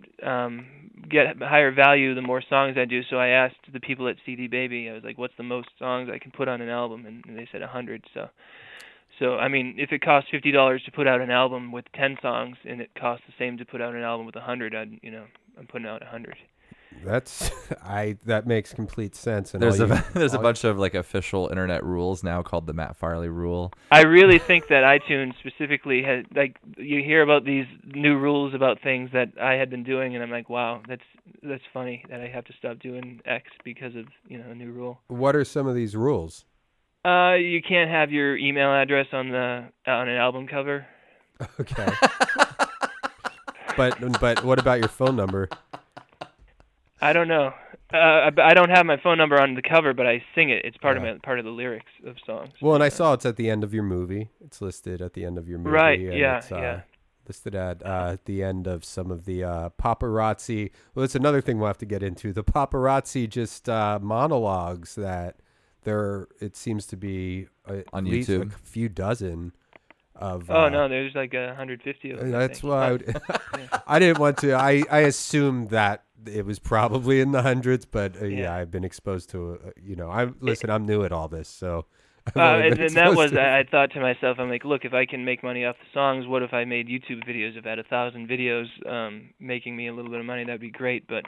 get higher value the more songs I do. So I asked the people at CD Baby. I was like, "What's the most songs I can put on an album?" And they said 100. So I mean, if it costs $50 to put out an album with 10 songs, and it costs the same to put out an album with 100, I'm putting out 100. That makes complete sense. And there's a bunch of like official internet rules now called the Matt Farley rule. I really think that iTunes specifically has, like, you hear about these new rules about things that I had been doing, and I'm like, wow, that's funny that I have to stop doing X because of a new rule. What are some of these rules? You can't have your email address on an album cover. Okay. But what about your phone number? I don't know. I don't have my phone number on the cover, but I sing it. It's part of the lyrics of songs. Well, and I saw it's at the end of your movie. It's listed at the end of your movie. Right, and it's, listed at the end of some of the paparazzi. Well, that's another thing we'll have to get into. The paparazzi just monologues that there, it seems to be on least YouTube. Like a few dozen. There's like 150 of them. That's why I didn't want to. I assumed that it was probably in the hundreds, but I've been exposed to. I'm new at all this, so. And that was. I thought to myself, I'm like, look, if I can make money off the songs, what if I made YouTube videos? If I had 1,000 videos, making me a little bit of money, that'd be great. But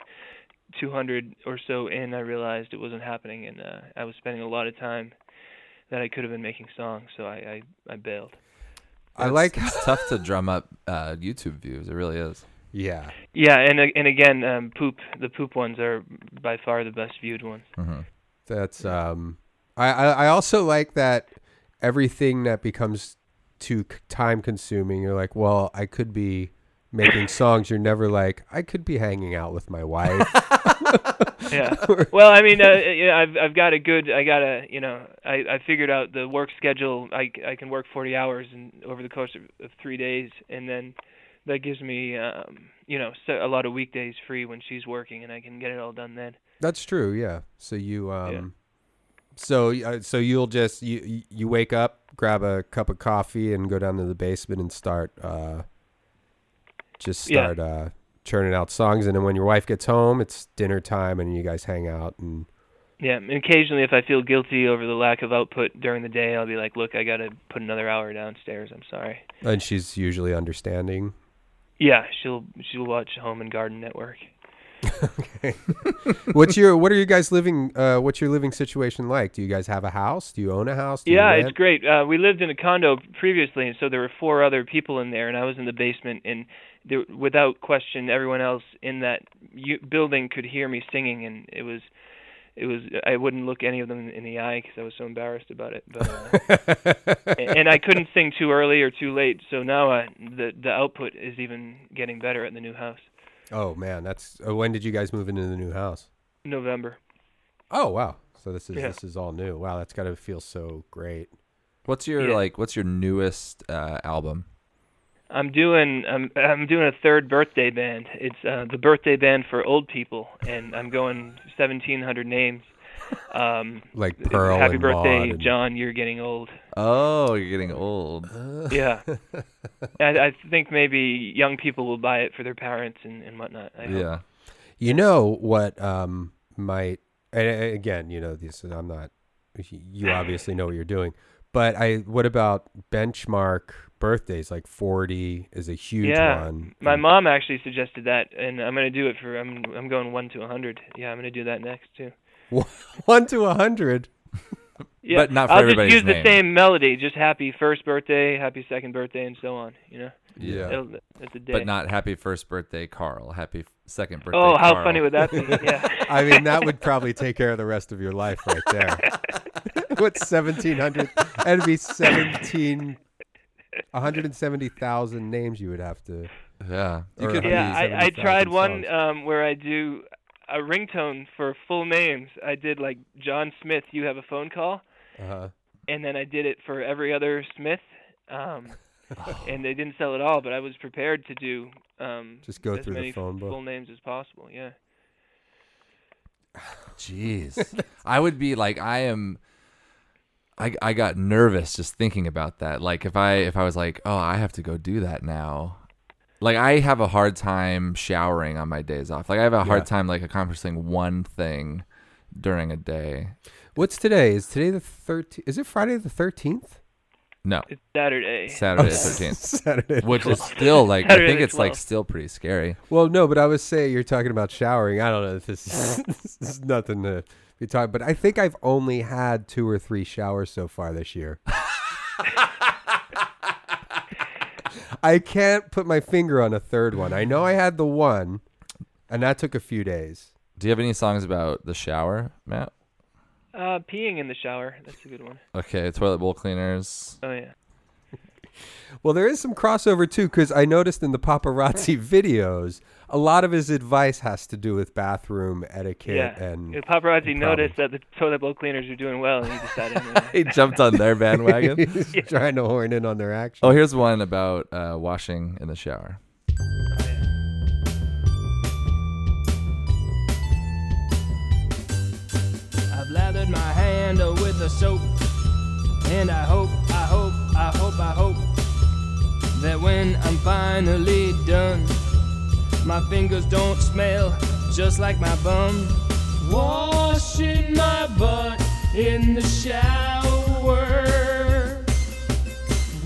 200 or so in, I realized it wasn't happening, and I was spending a lot of time that I could have been making songs, so I bailed. It's tough to drum up YouTube views. It really is. Yeah. Yeah, and again, the poop ones are by far the best viewed ones. Mm-hmm. That's I also like that everything that becomes too time consuming. You're like, well, I could be making songs. You're never like, I could be hanging out with my wife. Yeah. Well, I mean, I've got a good. I got a. I figured out the work schedule. I can work 40 hours and over the course of 3 days, and then that gives me a lot of weekdays free when she's working, and I can get it all done then. That's true. Yeah. So you so you'll just you wake up, grab a cup of coffee, and go down to the basement and start churning out songs, and then when your wife gets home, it's dinner time, and you guys hang out. And and occasionally, if I feel guilty over the lack of output during the day, I'll be like, "Look, I got to put another hour downstairs. I'm sorry." And she's usually understanding. Yeah, she'll watch Home and Garden Network. Okay. What's your living situation like? Do you guys have a house? Do you own a house? Yeah, it's great. We lived in a condo previously, and so there were four other people in there, and I was in the basement, and there, without question, everyone else in that building could hear me singing, and it was I wouldn't look any of them in the eye because I was so embarrassed about it. But, and I couldn't sing too early or too late, so now the output is even getting better at the new house. Oh, man, when did you guys move into the new house? November. Oh, wow. So this is all new. Wow, that's got to feel so great. What's your newest album? I'm doing a third birthday band. It's the birthday band for old people, and I'm going 1,700 names. Like Pearl. Happy birthday, John! You're getting old. Oh, you're getting old. Yeah, I think maybe young people will buy it for their parents and whatnot. I hope. You know what? Again, you know, this. I'm not. You obviously know what you're doing, but what about benchmark birthdays? Like 40 is a huge one. Yeah, my mom actually suggested that, and I'm going to do it for. I'm going 1 to 100. Yeah, I'm going to do that next too. 1 to 100, yeah. But not for everybody's name. I'll just use the same melody, just happy first birthday, happy second birthday, and so on. You know. Yeah. It's a day. But not happy first birthday, Carl. Happy second birthday. Oh, how Carl. Funny would that be? Yeah. I mean, that would probably take care of the rest of your life right there. What's 1,700? That'd be 170,000 names you would have to. Yeah. I tried one where I do a ringtone for full names. I did like John Smith, you have a phone call. Uh-huh. And then I did it for every other Smith. And they didn't sell it all, but I was prepared to do just go through the phone book, full names as possible. Yeah. Jeez. I would be like, I got nervous just thinking about that. Like if I was like, oh, I have to go do that now. Like, I have a hard time showering on my days off. Like, I have a hard time, like, accomplishing one thing during a day. What's today? Is today the 13th? Is it Friday the 13th? No. It's Saturday. Saturday the 13th. Saturday. Which is still, like, Saturday I think it's, 12th. Like, still pretty scary. Well, no, but I was saying you're talking about showering. I don't know if this is nothing to be talking about. I think I've only had 2 or 3 showers so far this year. I can't put my finger on a third one. I know I had the one, and that took a few days. Do you have any songs about the shower, Matt? Peeing in the shower. That's a good one. Okay, Toilet Bowl Cleaners. Oh, yeah. Well, there is some crossover, too, because I noticed in the paparazzi videos, a lot of his advice has to do with bathroom etiquette. Yeah. And the paparazzi noticed that the Toilet Bowl Cleaners are doing well, and he decided. He jumped on their bandwagon. He's trying to horn in on their action. Oh, here's one about washing in the shower. I've lathered my hand with the soap, and I hope that when I'm finally done, my fingers don't smell just like my bum. Washing my butt in the shower.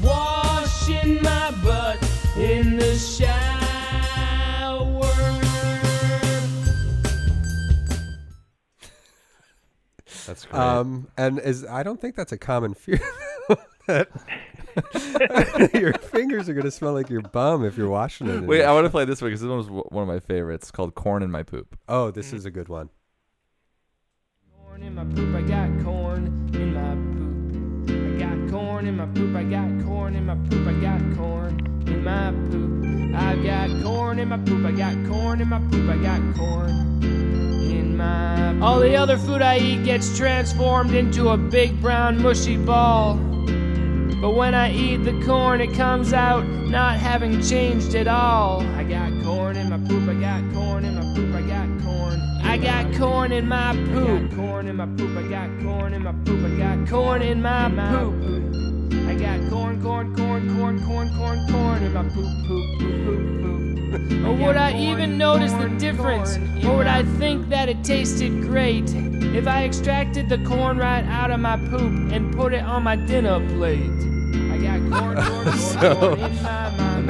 Washing my butt in the shower. That's great. I don't think that's a common fear. Your fingers are going to smell like your bum if you're washing it. Wait, I want to play this one because this one was one of my favorites. It's called Corn in My Poop. Oh, this is a good one. Corn in my poop, I got corn in my poop. I got corn in my poop, I got corn in my poop, I got corn in my poop. I've got corn in my poop, I got corn in my poop, I got corn in my poop. All the other food I eat gets transformed into a big brown mushy ball. But when I eat the corn, it comes out not having changed at all. I got corn in my poop, I got corn in my poop, I got corn. I got corn in my poop. I got corn in my poop, I got corn in my poop, I got corn in my poop. I got corn, corn, corn, corn, corn, corn, corn in my poop, poop, poop, poop, poop. Or would I even notice the difference? Or would I think that it tasted great if I extracted the corn right out of my poop and put it on my dinner plate? I got corn So, and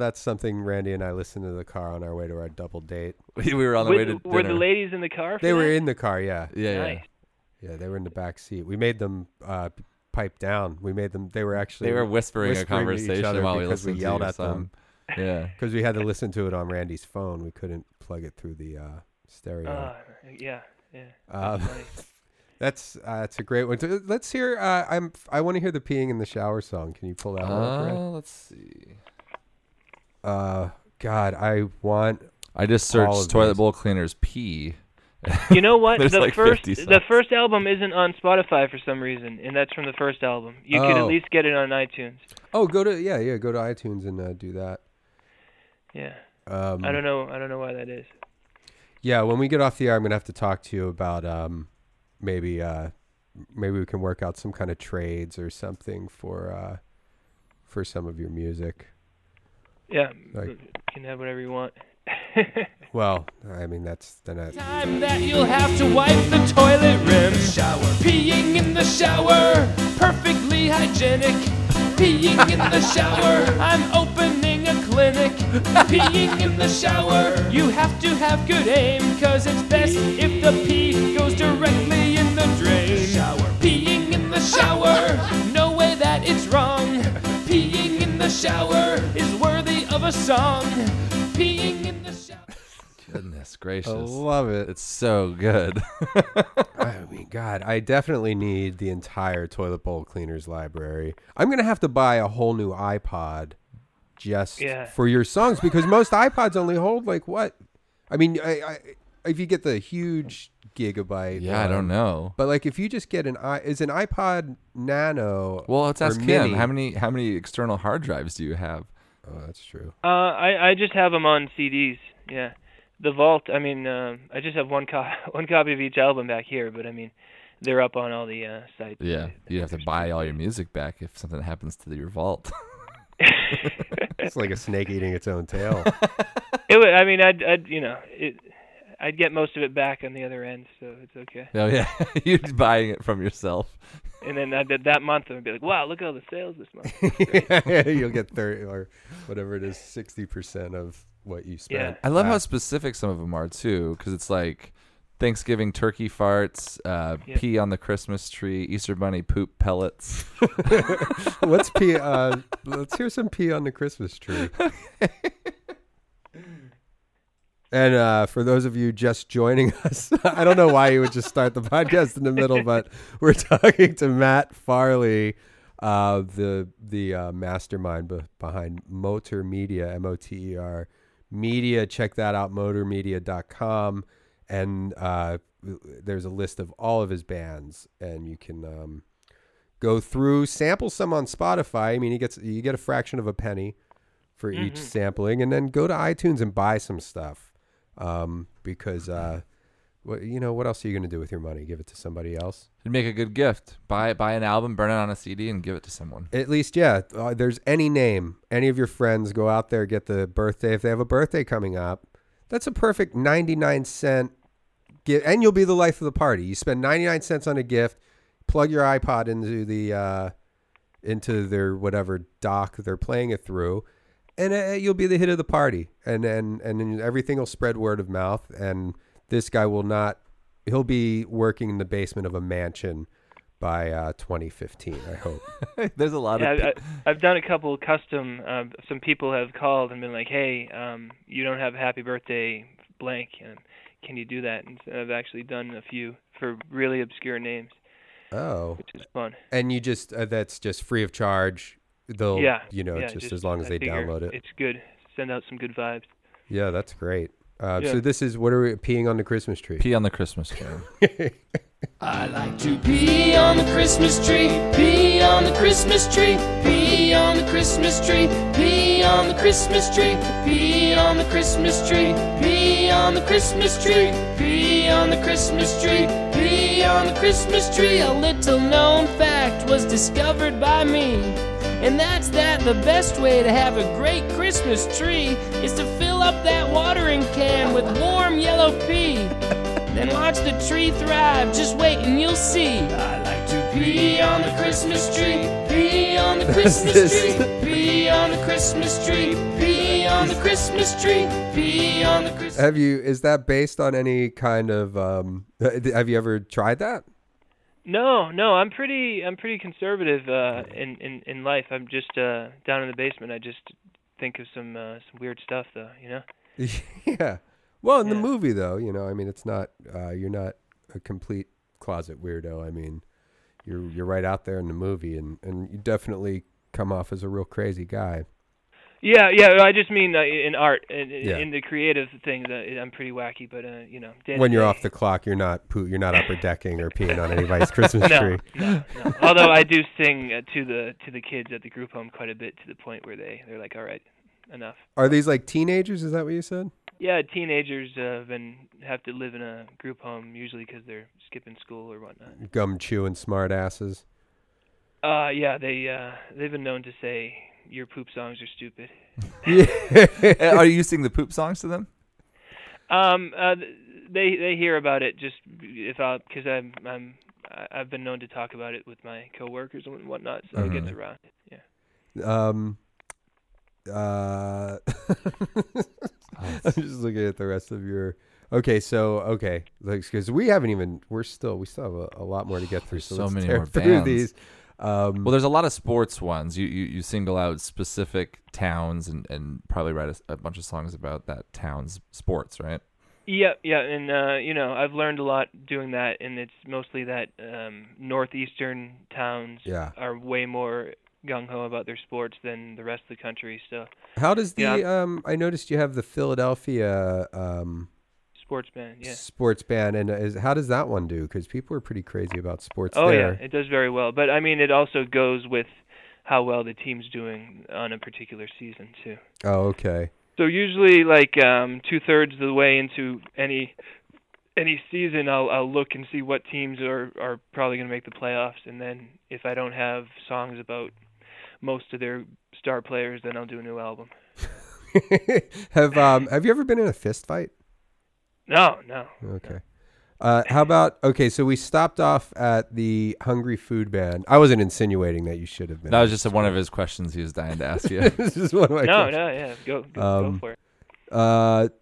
that's something Randy and I listened to the car on our way to our double date. We were on the way to dinner. Were the ladies in the car? They were in the car, yeah. Yeah, nice. Yeah, they were in the back seat. We made them pipe down. We made them. They were actually whispering a conversation while we listened to your song. Because we yelled at them. Yeah, because we had to listen to it on Randy's phone. We couldn't plug it through the stereo. Yeah. That's a great one. Let's hear. I want to hear the peeing in the shower song. Can you pull that one? Let's see. God, I just searched Toilet Bowl Cleaners pee. You know what? the first album isn't on Spotify for some reason, and that's from the first album. You could at least get it on iTunes. Oh, go to iTunes and do that. Yeah. I don't know why that is. Yeah, when we get off the air, I'm gonna have to talk to you about maybe we can work out some kind of trades or something for some of your music. Yeah, you can have whatever you want. Well, I mean that's the night. Time that you'll have to wipe the toilet rim. Shower, peeing in the shower, perfectly hygienic. Peeing in the shower, I'm opening a clinic. Peeing in the shower, you have to have good aim, 'cause it's best if the pee goes directly in the drain. Shower, peeing in the shower, no way that it's wrong. Peeing in the shower is worthy of a song. Peeing in the shower. Goodness gracious. I love it. It's so good. I mean, God, I definitely need the entire Toilet Bowl Cleaners library. I'm going to have to buy a whole new iPod just for your songs, because most iPods only hold like what? I mean, I if you get the huge gigabyte. Yeah, I don't know. But like if you just get an iPod Nano. Well, let's ask him. How many external hard drives do you have? Oh, that's true. I just have them on CDs. Yeah, the vault. I mean, I just have one copy of each album back here. But I mean, they're up on all the sites. Yeah, you'd have to buy all your music back if something happens to your vault. It's like a snake eating its own tail. I'd get most of it back on the other end, so it's okay. Oh yeah, you're buying it from yourself. And then that month, I'd be like, "Wow, look at all the sales this month." Yeah, you'll get 30 or whatever it is, 60% of what you spent. Yeah. I love how specific some of them are too, because it's like Thanksgiving turkey farts, pee on the Christmas tree, Easter bunny poop pellets. Let's pee. Let's hear some pee on the Christmas tree. And for those of you just joining us, I don't know why you would just start the podcast in the middle, but we're talking to Matt Farley, the mastermind behind Motern Media, M-O-T-E-R Media. Check that out, moternmedia.com. And there's a list of all of his bands, and you can go through, sample some on Spotify. I mean, you get a fraction of a penny for each sampling, and then go to iTunes and buy some stuff. Because what else are you going to do with your money? Give it to somebody else? You'd make a good gift. Buy an album, burn it on a CD, and give it to someone. At least, yeah. There's any name. Any of your friends, go out there, get the birthday. If they have a birthday coming up, that's a perfect 99-cent gift. And you'll be the life of the party. You spend 99 cents on a gift, plug your iPod into their whatever dock they're playing it through, and you'll be the hit of the party, and everything will spread word of mouth. And this guy will not; he'll be working in the basement of a mansion by 2015. I hope. There's a lot of. I've done a couple of custom. Some people have called and been like, "Hey, you don't have Happy Birthday blank. Can you do that?" And I've actually done a few for really obscure names. Oh, which is fun. And you just that's just free of charge. They'll, just as long as they download it. It's good. Send out some good vibes. Yeah, that's great. So this is, what are we, peeing on the Christmas tree? Pee on the Christmas tree. I like to pee on the Christmas tree, pee on the Christmas tree, pee on the Christmas tree, pee on the Christmas tree, pee on the Christmas tree, pee on the Christmas tree, pee on the Christmas tree, pee on the Christmas tree. A little known fact was discovered by me. And that's that the best way to have a great Christmas tree is to fill up that watering can with warm yellow pea. Then watch the tree thrive, just wait and you'll see. I like to pee on the Christmas tree, pee the Christmas tree. Pee on the Christmas tree. Pee on the Christmas tree. Pee on the Christmas tree. Have you? Is that based on any kind of? Have you ever tried that? No. I'm pretty conservative in life. I'm just down in the basement. I just think of some weird stuff, though. You know. Yeah. Well, in the movie, though, you know, I mean, it's not. You're not a complete closet weirdo. I mean, you're right out there in the movie, and you definitely come off as a real crazy guy. Yeah. I just mean in art and in the creative things, I'm pretty wacky. But you know, when you're off the clock, you're not upper decking or peeing on anybody's Christmas tree. No. Although I do sing to the kids at the group home quite a bit, to the point where they're like, all right, enough. Are these like teenagers? Is that what you said? Yeah, teenagers have to live in a group home, usually because they're skipping school or whatnot. Gum-chewing smart asses. Yeah, they've been known to say, your poop songs are stupid. Are you singing the poop songs to them? They hear about it just because I've been known to talk about it with my coworkers and whatnot, so it gets around it, yeah. I'm just looking at the rest of your. Okay, because we haven't even. We still have a lot more to get through. So let's many tear more through bands. These. Well, there's a lot of sports ones. You single out specific towns and probably write a bunch of songs about that town's sports, right? Yeah, and you know, I've learned a lot doing that, and it's mostly that northeastern towns are way more gung-ho about their sports than the rest of the country. So how does the I noticed you have the Philadelphia sports band, and how does that one do, because people are pretty crazy about sports there. Yeah, it does very well, but I mean it also goes with how well the team's doing on a particular season too. Okay, so usually like 2/3 of the way into any season, I'll look and see what teams are probably going to make the playoffs, and then if I don't have songs about most of their star players, then I'll do a new album. Have you ever been in a fist fight? No. Okay. How about so we stopped off at the Hungry Food Band. I wasn't insinuating that you should have been. That was just one of his questions he was dying to ask you. This is one of my questions. No, go for it.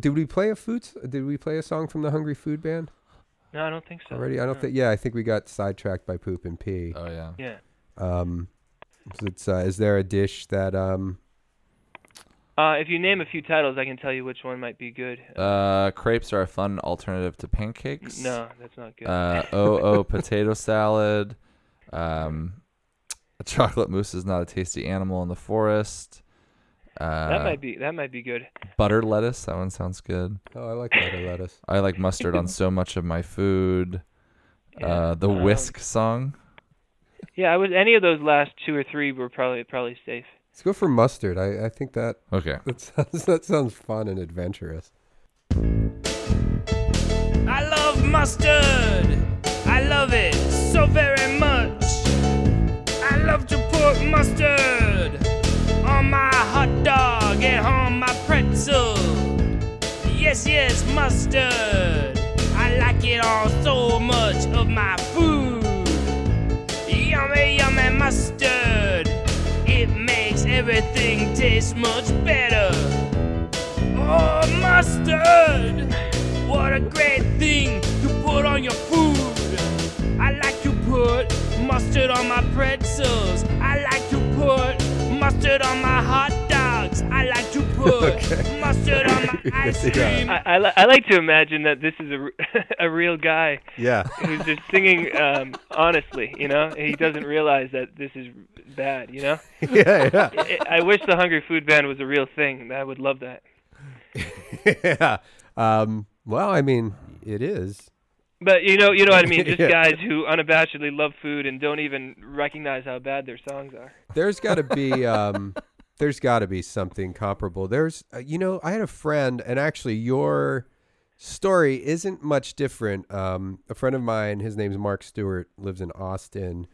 Did we play a song from the Hungry Food Band? No, I don't think so. Already, I think we got sidetracked by poop and pee. Oh yeah. Yeah. Is there a dish that if you name a few titles, I can tell you which one might be good. Crepes are a fun alternative to pancakes. No, that's not good. Potato salad. A chocolate mousse is not a tasty animal in the forest. That might be good. Butter lettuce, that one sounds good. Oh, I like butter lettuce. I like mustard on so much of my food. Yeah. The whisk song. Yeah, any of those last two or three were probably safe. Let's go for mustard. I think that. Okay. That sounds fun and adventurous. I love mustard. I love it so very much. I love to put mustard on my hot dog and on my pretzel. Yes, mustard. I like it on so much of my food. Yummy, yummy mustard. It makes everything taste much better. Oh, mustard. What a great thing to put on your food. I like to put mustard on my pretzels. I like to put mustard on my hot dogs. I like to put mustard on my ice cream. I like to imagine that this is a real guy. Yeah. Who's just singing honestly, you know? He doesn't realize that this is bad, you know? Yeah. I wish the Hungry Food Band was a real thing. I would love that. Yeah. Well, I mean, it is. But you know what I mean, just guys who unabashedly love food and don't even recognize how bad their songs are. There's got to be something comparable. There's I had a friend, and actually your story isn't much different. A friend of mine, his name's Mark Stewart, lives in Austin,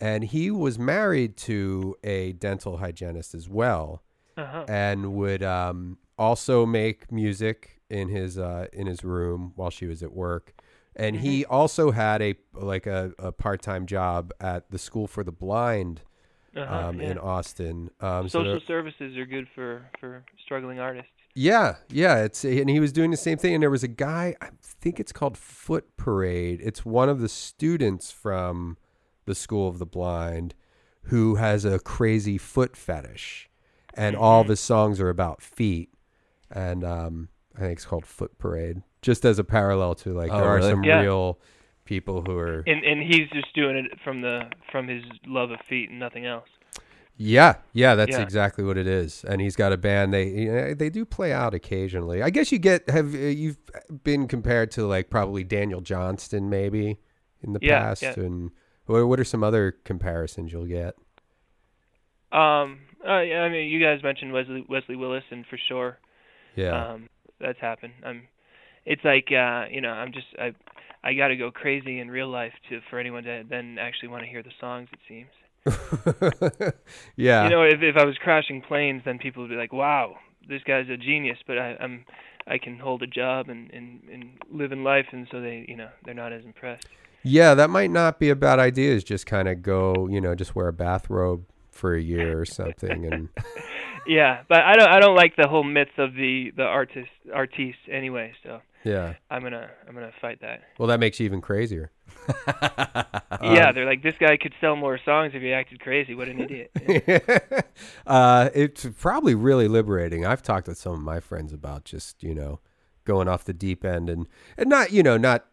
and he was married to a dental hygienist as well. Uh-huh. And would also make music in his room while she was at work. And he also had a part-time job at the School for the Blind in Austin. Social services are good for struggling artists. Yeah. And he was doing the same thing. And there was a guy, I think it's called Foot Parade. It's one of the students from the School of the Blind who has a crazy foot fetish. And all of his songs are about feet. And I think it's called Foot Parade. Just as a parallel to there are some real people who are... And he's just doing it from his love of feet and nothing else. Yeah, that's exactly what it is. And he's got a band. They do play out occasionally. I guess you've been compared to probably Daniel Johnston maybe in the past. Yeah. And what are some other comparisons you'll get? You guys mentioned Wesley Willis, and for sure, that's happened. I got to go crazy in real life for anyone to then actually want to hear the songs. It seems. Yeah. If I was crashing planes, then people would be like, wow, this guy's a genius, but I can hold a job and live in life. And so they're not as impressed. Yeah. That might not be a bad idea, is just kind of go, just wear a bathrobe for a year or something. And yeah, but I don't like the whole myth of the artiste anyway. So yeah, I'm going to fight that. Well, that makes you even crazier. Yeah, they're like, this guy could sell more songs if he acted crazy. What an idiot. Yeah. It's probably really liberating. I've talked with some of my friends about just, going off the deep end and not, not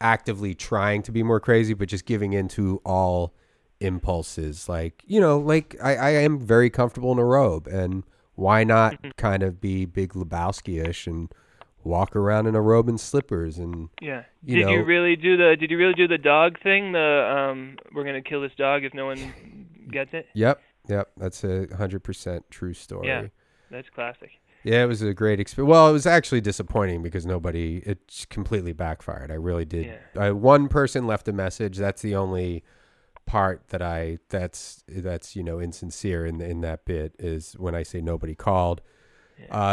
actively trying to be more crazy, but just giving into all impulses. I am very comfortable in a robe, and why not kind of be Big Lebowski-ish and walk around in a robe and slippers and Did you really do the dog thing? The we're gonna kill this dog if no one gets it. Yep. That's 100% true story. Yeah, that's classic. Yeah, it was a great experience. Well, it was actually disappointing because it completely backfired. I really did. Yeah. One person left a message. That's the only part that's insincere in that bit is when I say nobody called.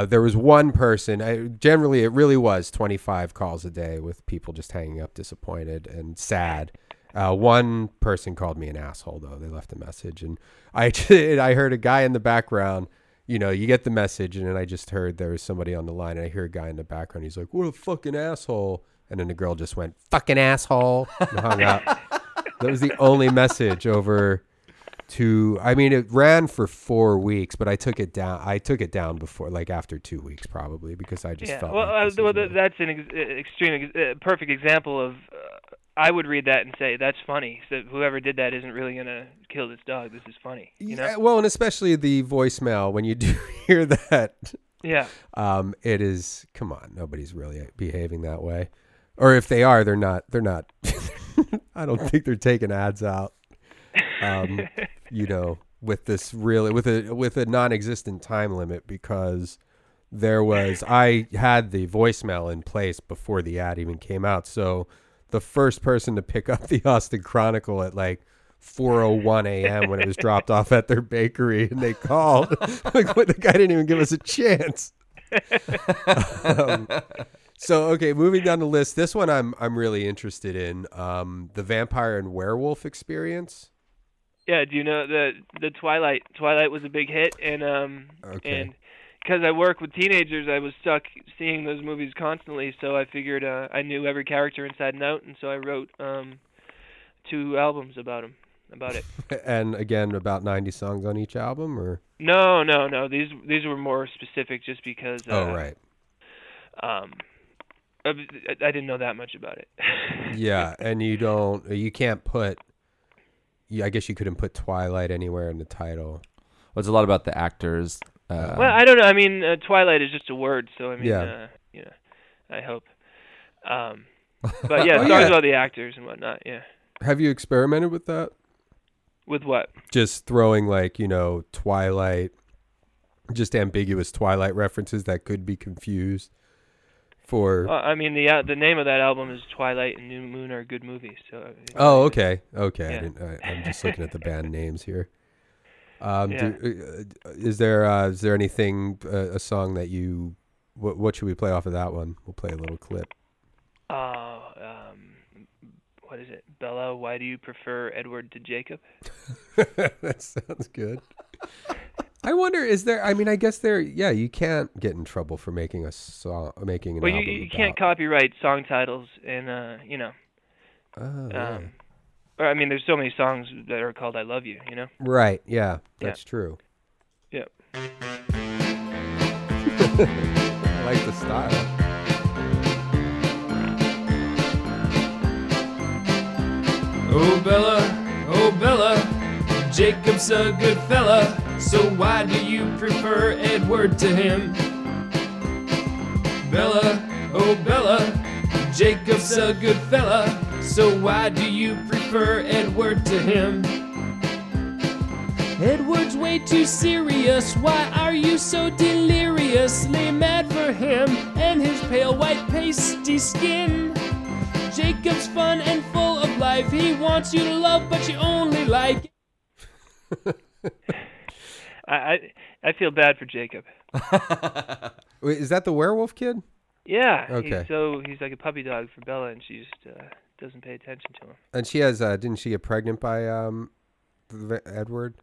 There was one person, generally it really was 25 calls a day with people just hanging up disappointed and sad. One person called me an asshole though. They left a message and I heard a guy in the background, you get the message, and then I just heard there was somebody on the line, and I hear a guy in the background. He's like, what a fucking asshole. And then the girl just went, fucking asshole, and hung up. That was the only message it ran for 4 weeks, but I took it down before, after 2 weeks probably, because I just felt that's an perfect example of I would read that and say, that's funny. So whoever did that isn't really going to kill this dog. This is funny. Yeah, well, and especially the voicemail, when you do hear that. Yeah. It is, come on, nobody's really behaving that way. Or if they are, they're not, I don't think they're taking ads out. With this really, with a non-existent time limit, because I had the voicemail in place before the ad even came out. So the first person to pick up the Austin Chronicle at 4:01 a.m. when it was dropped off at their bakery, and they called, the guy didn't even give us a chance. So, okay, moving down the list, this one I'm really interested in, the vampire and werewolf experience. Yeah, do you know the Twilight? Twilight was a big hit, and and because I work with teenagers, I was stuck seeing those movies constantly. So I figured I knew every character inside and out, and so I wrote 2 albums about it. And again, about 90 songs on each album, or no. These were more specific, just because. Oh, right. I didn't know that much about it. Yeah, and you can't put. I guess you couldn't put Twilight anywhere in the title. Well, it's a lot about the actors. I don't know. I mean, Twilight is just a word, so I mean, I hope. But yeah, it's about the actors and whatnot. Yeah. Have you experimented with that? With what? Just throwing Twilight, just ambiguous Twilight references that could be confused for. Well, I mean, the name of that album is Twilight and New Moon are good movies. So. Oh, okay. Yeah. I'm just looking at the band names here. Is there anything a song that you? What should we play off of that one? We'll play a little clip. what is it? Bella, why do you prefer Edward to Jacob? That sounds good. I wonder, is there, I mean, I guess there, yeah, you can't get in trouble for making a song, making an album. Well, you can't copyright song titles and, you know. Oh, yeah. Or, I mean, there's so many songs that are called I Love You, you know? Right, yeah, that's true. Yep. I like the style. Oh, Bella, oh, Bella, Jacob's a good fella, so why do you prefer Edward to him? Bella, oh, Bella, Jacob's a good fella, so why do you prefer Edward to him? Edward's way too serious, why are you so deliriously mad for him and his pale white pasty skin? Jacob's fun and full of life. He wants you to love, but you only like it. I feel bad for Jacob. Wait, is that the werewolf kid? Yeah. Okay. He's like a puppy dog for Bella, and she just doesn't pay attention to him. And she has, didn't she get pregnant by Edward?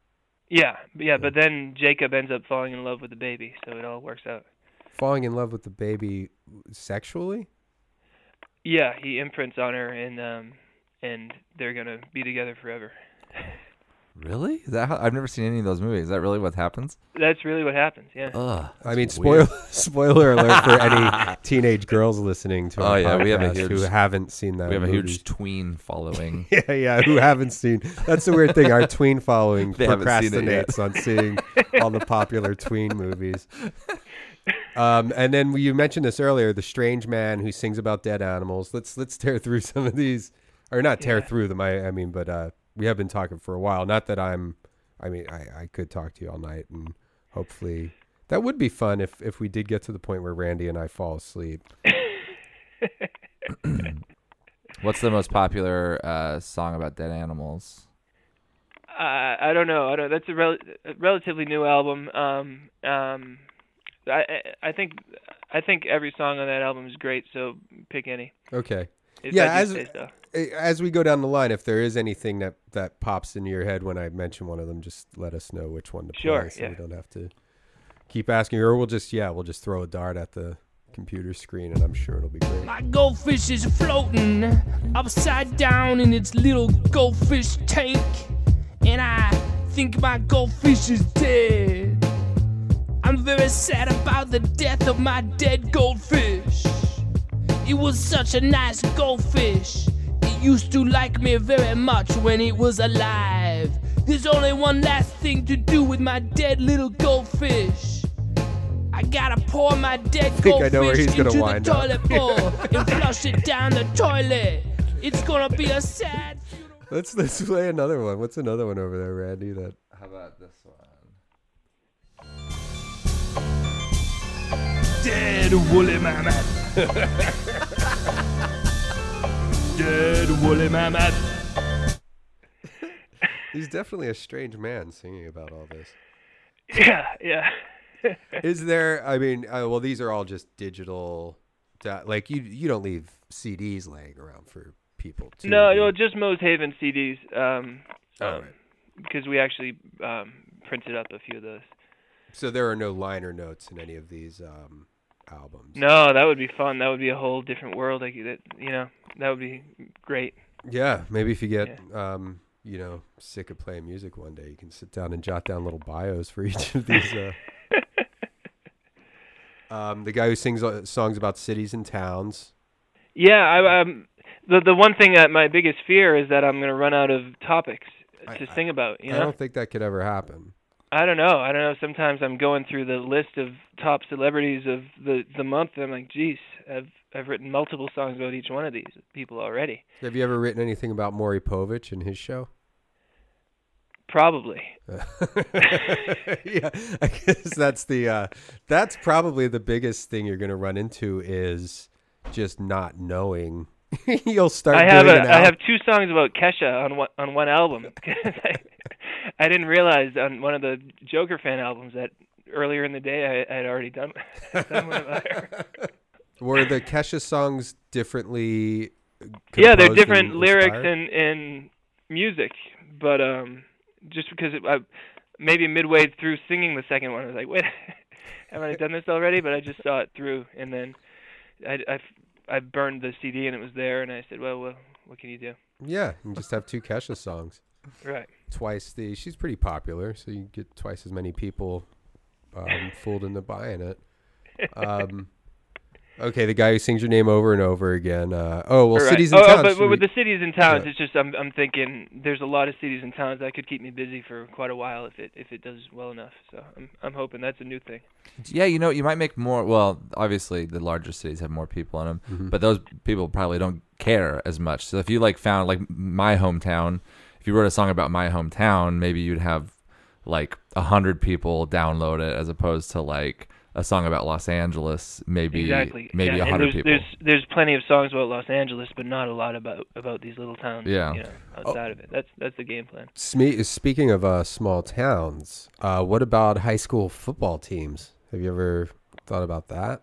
Yeah, but then Jacob ends up falling in love with the baby, so it all works out. Falling in love with the baby sexually? Yeah, he imprints on her, and they're gonna be together forever. Really? Is that how? I've never seen any of those movies. Is that really what happens? That's really what happens. Yeah. I mean, spoiler alert for any teenage girls listening to our podcast who haven't seen that. We have a huge tween following. yeah, who haven't seen. That's the weird thing. Our tween following procrastinates on seeing all the popular tween movies. And then you mentioned this earlier, the strange man who sings about dead animals. Let's tear through some of these, or not tear through them. I mean, but we have been talking for a while. Not that I could talk to you all night, and hopefully that would be fun if we did get to the point where Randy and I fall asleep. What's the most popular song about dead animals? I don't know. That's a relatively new album. I think every song on that album is great, so pick any. Okay. As we go down the line, if there is anything that pops into your head when I mention one of them, just let us know which one to play, so we don't have to keep asking, or we'll just throw a dart at the computer screen, and I'm sure it'll be great. My goldfish is floating upside down in its little goldfish tank, and I think my goldfish is dead. I'm very sad about the death of my dead goldfish. It was such a nice goldfish. It used to like me very much when it was alive. There's only one last thing to do with my dead little goldfish. I gotta pour my dead goldfish into the toilet bowl and flush it down the toilet. It's gonna be a sad... Let's play another one. What's another one over there, Randy? How about this one? Dead woolly mammoth. Dead woolly mammoth. He's definitely a strange man singing about all this. Yeah. Is there, I mean, well, these are all just digital, like you don't leave CDs laying around for people to... No, just Moe's Haven CDs, right. Because we actually printed up a few of those. So there are no liner notes in any of these albums. No, that would be fun. That would be a whole different world. That would be great. Yeah, maybe if you get sick of playing music one day, you can sit down and jot down little bios for each of these. The guy who sings songs about cities and towns. Yeah, the one thing that my biggest fear is that I'm going to run out of topics to sing about. I don't think that could ever happen. I don't know. Sometimes I'm going through the list of top celebrities of the month, and I'm like, geez, I've written multiple songs about each one of these people already. Have you ever written anything about Maury Povich and his show? Probably. Yeah, I guess that's probably the biggest thing you're going to run into is just not knowing. You'll start. I have two songs about Kesha on one album. I didn't realize on one of the Joker fan albums that earlier in the day I had already done one of her. Were the Kesha songs differently Yeah, they're different lyrics and music, but just because maybe midway through singing the second one, I was like, wait, haven't I done this already? But I just saw it through, and then I burned the CD and it was there, and I said, well, what can you do? Yeah, you just have two Kesha songs. Right. She's pretty popular, so you get twice as many people fooled into buying it. Okay, the guy who sings your name over and over again. Cities and towns. But with the cities and towns, yeah. It's just I'm thinking there's a lot of cities and towns that could keep me busy for quite a while if it does well enough. So I'm hoping that's a new thing. Yeah, you might make more. Well, obviously the larger cities have more people in them, but those people probably don't care as much. So if you found my hometown, if you wrote a song about my hometown, maybe you'd have 100 people download it as opposed to a song about Los Angeles, maybe 100 people. There's plenty of songs about Los Angeles, but not a lot about these little towns. Yeah. Outside of it, that's the game plan. Speaking of small towns, what about high school football teams? Have you ever thought about that?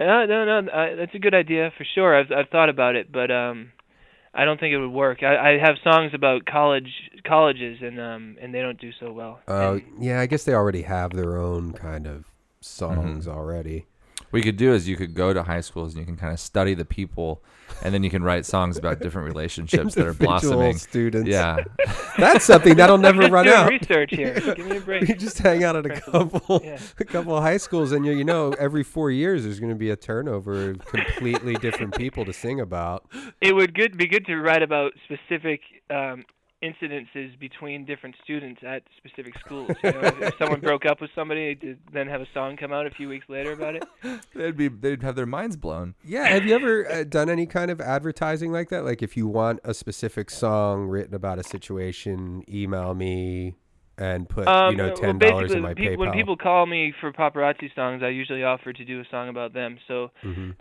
No, that's a good idea for sure. I've thought about it, but I don't think it would work. I have songs about colleges, and they don't do so well. Yeah, I guess they already have their own kind of songs already. What you could do is you could go to high schools and you can kind of study the people, and then you can write songs about different relationships that are blossoming. Students. Yeah, that's something that'll never run out. Research here. Give me a break. You just hang out at a couple of high schools, and every 4 years there's going to be a turnover of completely different people to sing about. It would be good to write about specific incidences between different students at specific schools. If someone broke up with somebody, then have a song come out a few weeks later about it. They'd have their minds blown. Yeah. Have you ever done any kind of advertising like that? Like if you want a specific song written about a situation, email me and put $10 in my PayPal. When people call me for paparazzi songs, I usually offer to do a song about them. So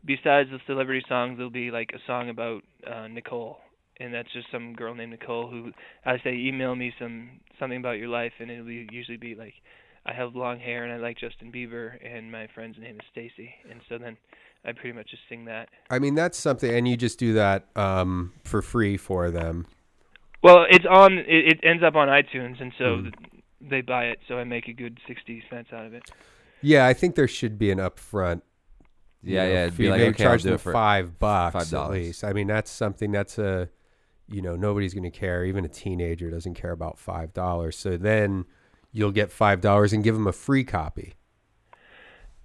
besides the celebrity songs, there'll be a song about Nicole. And that's just some girl named Nicole who I say, email me something about your life. And it'll usually be I have long hair and I like Justin Bieber and my friend's name is Stacy. And so then I pretty much just sing that. I mean, that's something. And you just do that for free for them. Well, it ends up on iTunes. And so they buy it. So I make a good 60 cents out of it. Yeah, I think there should be an upfront. It'd be okay, charge them $5 at least. I mean, that's something that's a... nobody's going to care. Even a teenager doesn't care about $5. So then you'll get $5 and give them a free copy.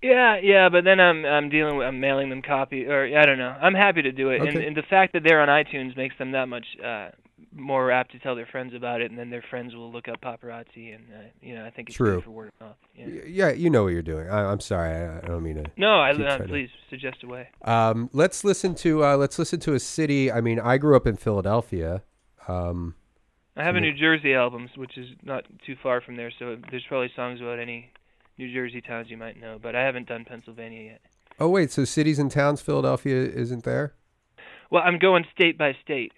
Yeah. But then I'm mailing them copy, or I don't know. I'm happy to do it. Okay. And the fact that they're on iTunes makes them that much more apt to tell their friends about it. And then their friends will look up paparazzi. And, I think it's good for word of mouth. Yeah. Yeah, you know what you're doing. I'm sorry. I don't mean to. No, please suggest a way. Let's listen to a city. I mean, I grew up in Philadelphia. I have a New Jersey album, which is not too far from there. So there's probably songs about any New Jersey towns you might know, but I haven't done Pennsylvania yet. Oh, wait. So cities and towns, Philadelphia isn't there? Well, I'm going state by state.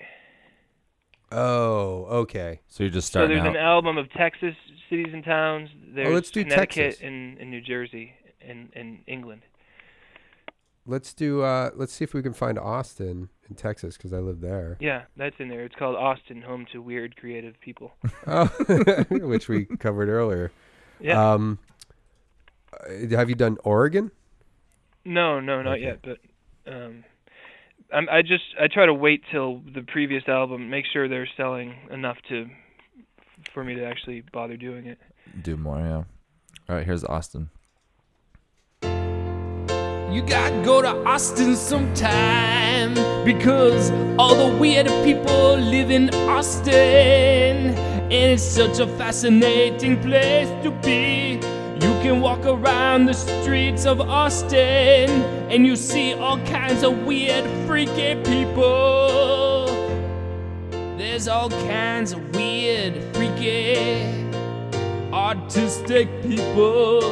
Oh, okay. So you're just starting out. So there's an album of Texas cities and towns. There's let's do Connecticut and New Jersey and England. Let's do. Let's see if we can find Austin in Texas because I live there. Yeah, that's in there. It's called Austin, Home to Weird Creative People. Oh, which we covered earlier. Yeah. Have you done Oregon? No, not yet. But. I try to wait till the previous album, make sure they're selling enough for me to actually bother doing it. Do more, yeah. All right, here's Austin. You gotta go to Austin sometime because all the weird people live in Austin, and it's such a fascinating place to be. You can walk around the streets of Austin and you see all kinds of weird, freaky people. There's all kinds of weird, freaky, artistic people,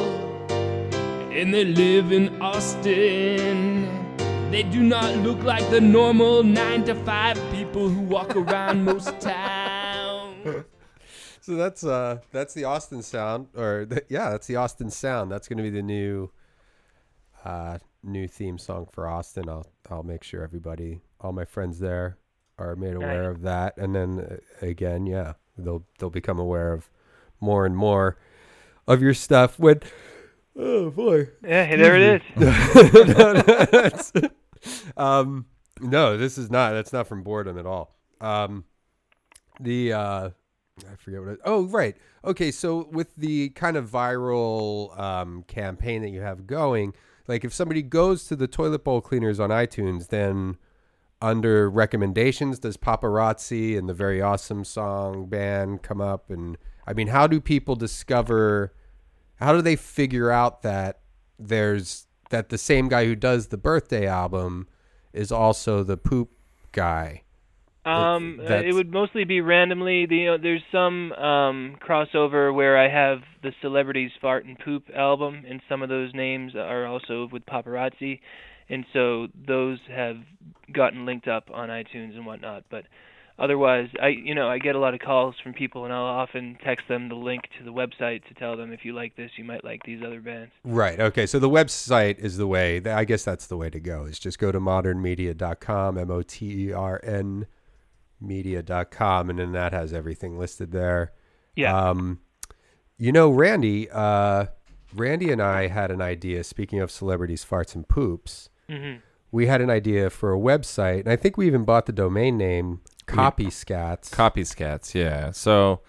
and they live in Austin. They do not look like the normal 9-to-5 people who walk around most town. So that's the Austin sound, that's the Austin sound. That's going to be the new new theme song for Austin. I'll make sure everybody, all my friends there, are made aware of that. And then again, yeah, they'll become aware of more and more of your stuff. When yeah, there it is. No, this is not. That's not from boredom at all. I forget what it. Oh, right. Okay, so with the kind of viral campaign that you have going, like if somebody goes to the Toilet Bowl Cleaners on iTunes, then under recommendations, does Paparazzi and the Very Awesome Song Band come up? And I mean, how do people discover? How do they figure out that there's that the same guy who does the birthday album is also the poop guy? It would mostly be randomly. There's some crossover where I have the Celebrities Fart and Poop album, and some of those names are also with Paparazzi, and so those have gotten linked up on iTunes and whatnot. But otherwise, I get a lot of calls from people, and I'll often text them the link to the website to tell them if you like this, you might like these other bands. Right. Okay. So the website is the way. I guess that's the way to go. Is just go to moternmedia.com, MOTERN media.com, and then that has everything listed there. Yeah. Randy and I had an idea, speaking of Celebrities Farts and Poops. Mm-hmm. We had an idea for a website, and I think we even bought the domain name Copyscats. Yeah. So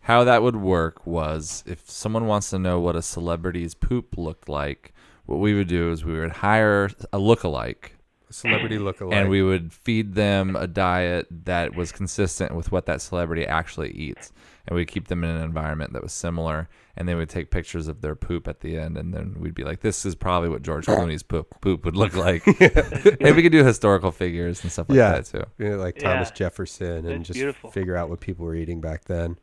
how that would work was, if someone wants to know what a celebrity's poop looked like, what we would do is we would hire a lookalike, celebrity lookalike, and we would feed them a diet that was consistent with what that celebrity actually eats, and we'd keep them in an environment that was similar, and they would take pictures of their poop at the end, and then we'd be like, this is probably what George Clooney's poop would look like. And we could do historical figures and stuff like that too, like Thomas Jefferson, and just figure out what people were eating back then.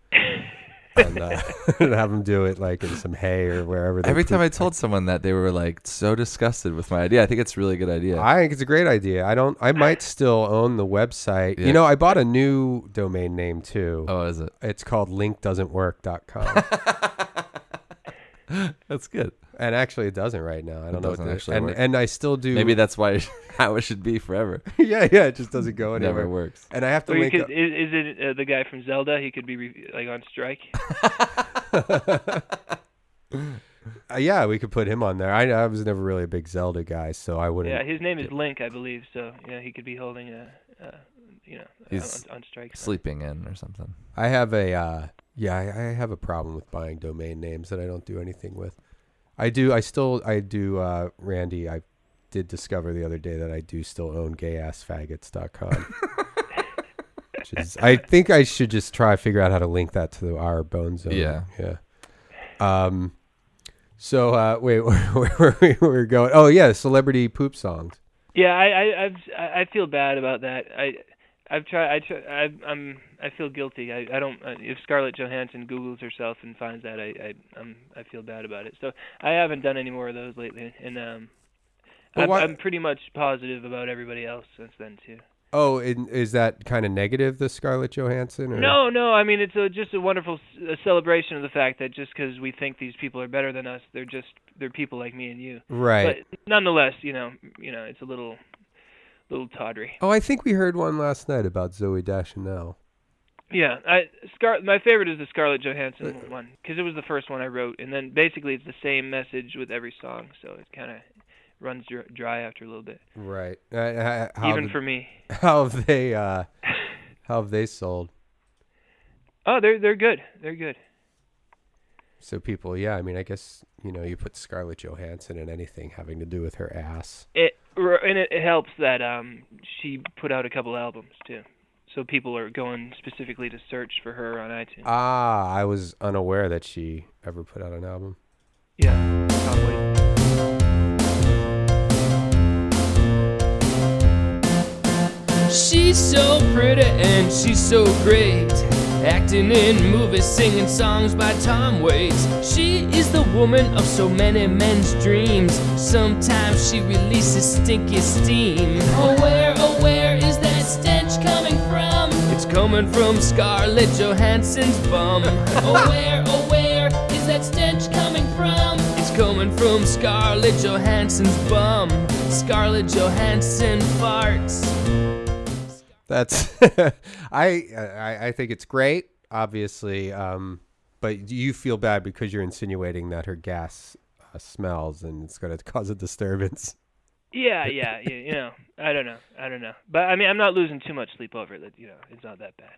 And have them do it like in some hay or wherever. Every time I told someone that, they were like so disgusted with my idea. I think it's a really good idea. I think it's a great idea. I might still own the website. Yeah. I bought a new domain name too. Oh, is it? It's called linkdoesn'twork.com. That's good. And actually, it doesn't right now. I don't know. And I still do. Maybe that's why how it should be forever. Yeah, it just doesn't go anywhere. Never works. And I have to link up. Is it the guy from Zelda? He could be like on strike. Yeah, we could put him on there. I was never really a big Zelda guy, so I wouldn't. Yeah, his name is Link, I believe. So he could be holding on strike. Sleeping in or something. I have a problem with buying domain names that I don't do anything with. Randy, I did discover the other day that I do still own gayassfaggots.com. I think I should just try to figure out how to link that to our bone zone. Yeah. Wait, where were we going? Oh, yeah, celebrity poop songs. Yeah, I feel bad about that. I feel guilty. If Scarlett Johansson Googles herself and finds that, I feel bad about it. So I haven't done any more of those lately, and I'm pretty much positive about everybody else since then too. Oh, is that kind of negative, the Scarlett Johansson? Or? No. I mean, it's just a wonderful celebration of the fact that just because we think these people are better than us, they're people like me and you. Right. But nonetheless, it's a little tawdry. Oh, I think we heard one last night about Zooey Deschanel. Yeah, my favorite is the Scarlett Johansson one, because it was the first one I wrote, and then basically it's the same message with every song, so it kind of runs dry after a little bit. Right. For me. How have they sold? Oh, they're good. They're good. So people, yeah, I mean, I guess, you put Scarlett Johansson in anything having to do with her ass. It helps that she put out a couple albums, too. So people are going specifically to search for her on iTunes. Ah, I was unaware that she ever put out an album. Yeah, probably. She's so pretty and she's so great, acting in movies, singing songs by Tom Waits. She is the woman of so many men's dreams. Sometimes she releases stinky steam. Oh, where is that stench coming from? It's coming from Scarlett Johansson's bum. Oh, where is that stench coming from? It's coming coming from Scarlett Johansson's bum. Scarlett Johansson farts. That's I think it's great, obviously, but you feel bad because you're insinuating that her gas smells and it's going to cause a disturbance. Yeah, you know, I don't know. But, I mean, I'm not losing too much sleep over it. You know, it's not that bad.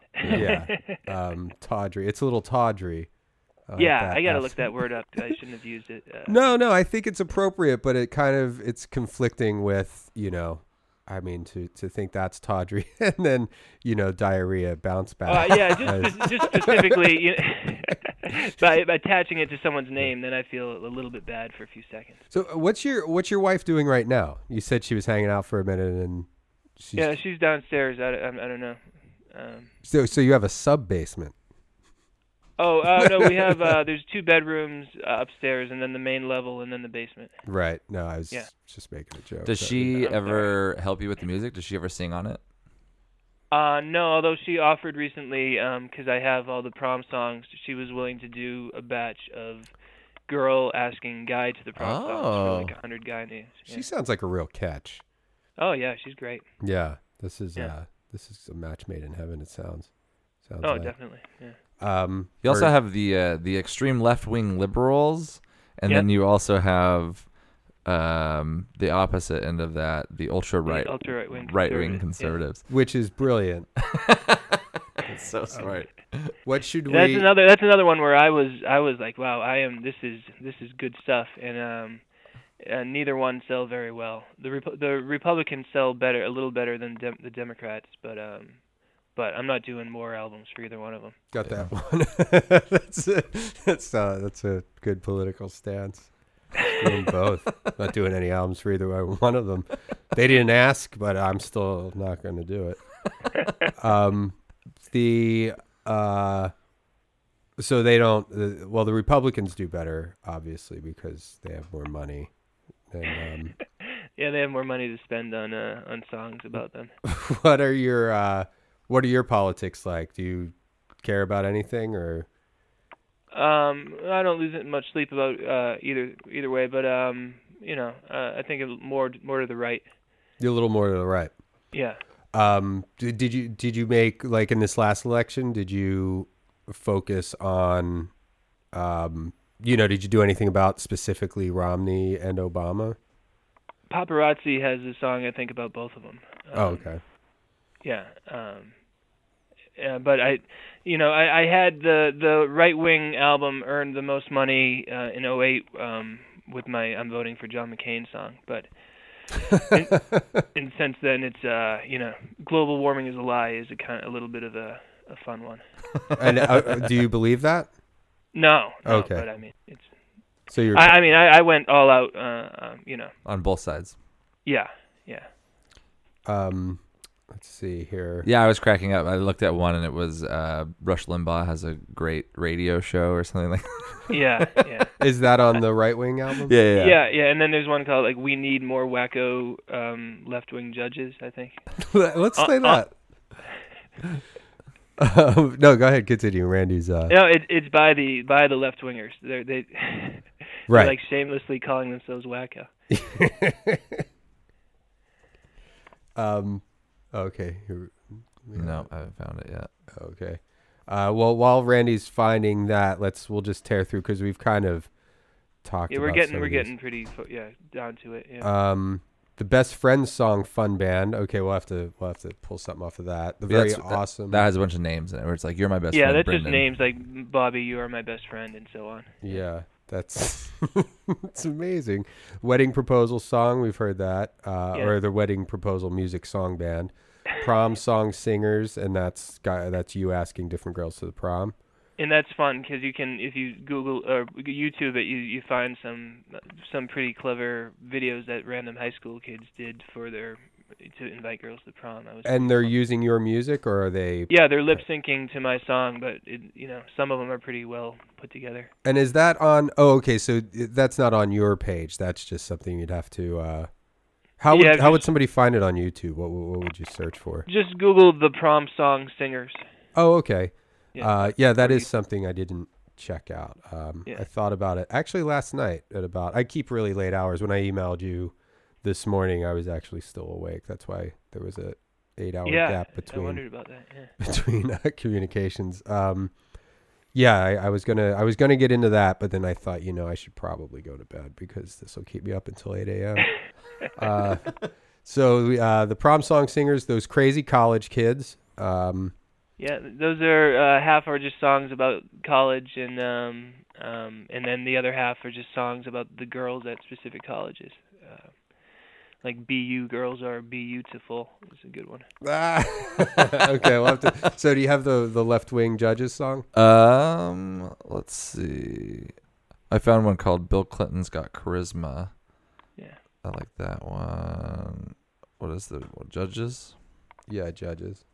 Yeah, tawdry. It's a little tawdry. Yeah, I got to look that word up. I shouldn't have used it. No, I think it's appropriate, but it's conflicting with, you know, I mean, to think that's tawdry and then, you know, diarrhea bounce back. Yeah, just specifically, you know, by attaching it to someone's name, then I feel a little bit bad for a few seconds. So what's your wife doing right now? You said she was hanging out for a minute and she's... Yeah, she's downstairs. I don't know. So you have a sub-basement. Oh, no, we have, there's two bedrooms upstairs and then the main level and then the basement. Right. No, I was just making a joke. Does she ever help you with the music? Does she ever sing on it? No, although she offered recently, because I have all the prom songs, she was willing to do a batch of girl asking guy to the prom songs for like 100 guy names. Yeah. She sounds like a real catch. Oh, yeah, she's great. Yeah, this is a match made in heaven, it sounds. Definitely, yeah. You also have the extreme left-wing liberals, and then you also have the opposite end of that, the ultra right-wing conservatives, which is brilliant. It's so smart. What should we? That's another one where I was like, wow, this is good stuff, and neither one sell very well. The Republicans sell better, a little better than the Democrats, but I'm not doing more albums for either one of them. Got that one. That's a good political stance. Doing both. Not doing any albums for either one of them. They didn't ask, but I'm still not going to do it. So they don't. The Republicans do better, obviously, because they have more money. And, yeah, they have more money to spend on songs about them. What are your What are your politics like? Do you care about anything, or? I don't lose much sleep about either way, but you know, I think more to the right. You're a little more to the right. Yeah. Did you make, like, in this last election? Did you focus on, you know, did you do anything about specifically Romney and Obama? Paparazzi has a song, I think, about both of them. Okay. Yeah. But I had the right wing album earned the most money in 2008 with my "I'm voting for John McCain" song. But and since then, it's you know, global warming is a lie is a little bit of a fun one. And do you believe that? No. Okay. But I mean, it's. So you're. I went all out. You know. On both sides. Yeah. Yeah. Let's see here. Yeah, I was cracking up. I looked at one, and it was Rush Limbaugh has a great radio show or something like that. Yeah. Is that on the right-wing album? Yeah. And then there's one called, like, We Need More Wacko Left-Wing Judges, I think. Let's play that. No, go ahead. Continue. Randy's... No, it's by the left-wingers. They're right. Like, shamelessly calling themselves wacko. Okay. No, I haven't found it yet. Okay. Well, while Randy's finding that, we'll just tear through because we've kind of talked. Yeah, we're getting pretty down to it. Yeah. The Best Friends Song Fun Band. Okay, we'll have to pull something off of that. Awesome. That has a bunch of names in it where it's like you're my best friend. Yeah, that's Brendan. Just names like Bobby, you are my best friend, and so on. Yeah, that's it's amazing. Wedding Proposal Song, we've heard that, or the Wedding Proposal Music Song Band. Prom Song Singers, and that's you asking different girls to the prom. And that's fun because you can, if you Google or YouTube it, you find some pretty clever videos that random high school kids did for to invite girls to prom. And they're using your music, or are they? Yeah, they're lip syncing to my song, but some of them are pretty well put together. And is that on? Oh, okay. So that's not on your page. That's just something you'd have to. How would somebody find it on YouTube? What would you search for? Just Google the prom song singers. Oh, okay. Yeah, that is something I didn't check out. I thought about it actually last night at about, I keep really late hours. When I emailed you this morning, I was actually still awake. That's why there was a 8-hour gap between, I wondered about that, between communications. I was gonna get into that, but then I thought, you know, I should probably go to bed because this will keep me up until 8 a.m. So the prom song singers, those crazy college kids. Those are half are just songs about college, and then the other half are just songs about the girls at specific colleges. Like BU girls are beautiful. It's a good one. Okay, we'll have to. So, do you have the left wing judges song? Let's see. I found one called "Bill Clinton's Got Charisma." Yeah, I like that one. What is the judges? Yeah, judges.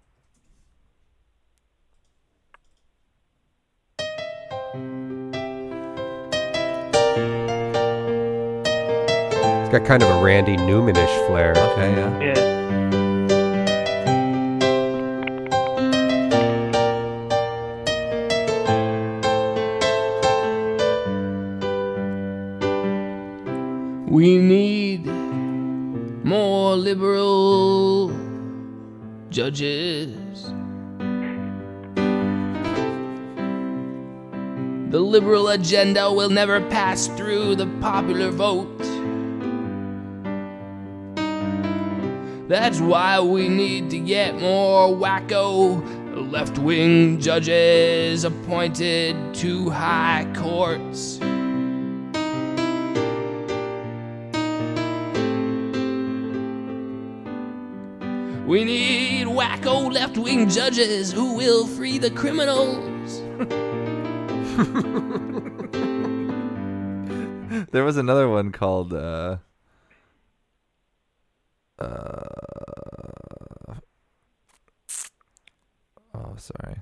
It's got kind of a Randy Newman-ish flair. Okay, yeah. We need more liberal judges. The liberal agenda will never pass through the popular vote. That's why we need to get more wacko left-wing judges appointed to high courts. We need wacko left-wing judges who will free the criminals. There was another one called...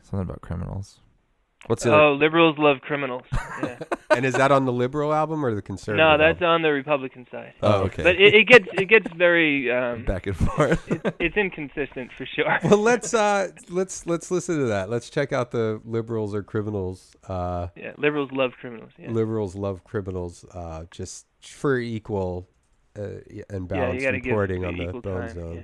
something about criminals. What's it? Oh, liberals love criminals. Yeah. And is that on the liberal album or the conservative? No, that's on the Republican side. Oh, okay. But it gets very back and forth. It's inconsistent for sure. Well, let's listen to that. Let's check out the liberals or criminals. Liberals love criminals. Yeah. Liberals love criminals. Just for equal. And balance reporting on the bone zone. Yeah.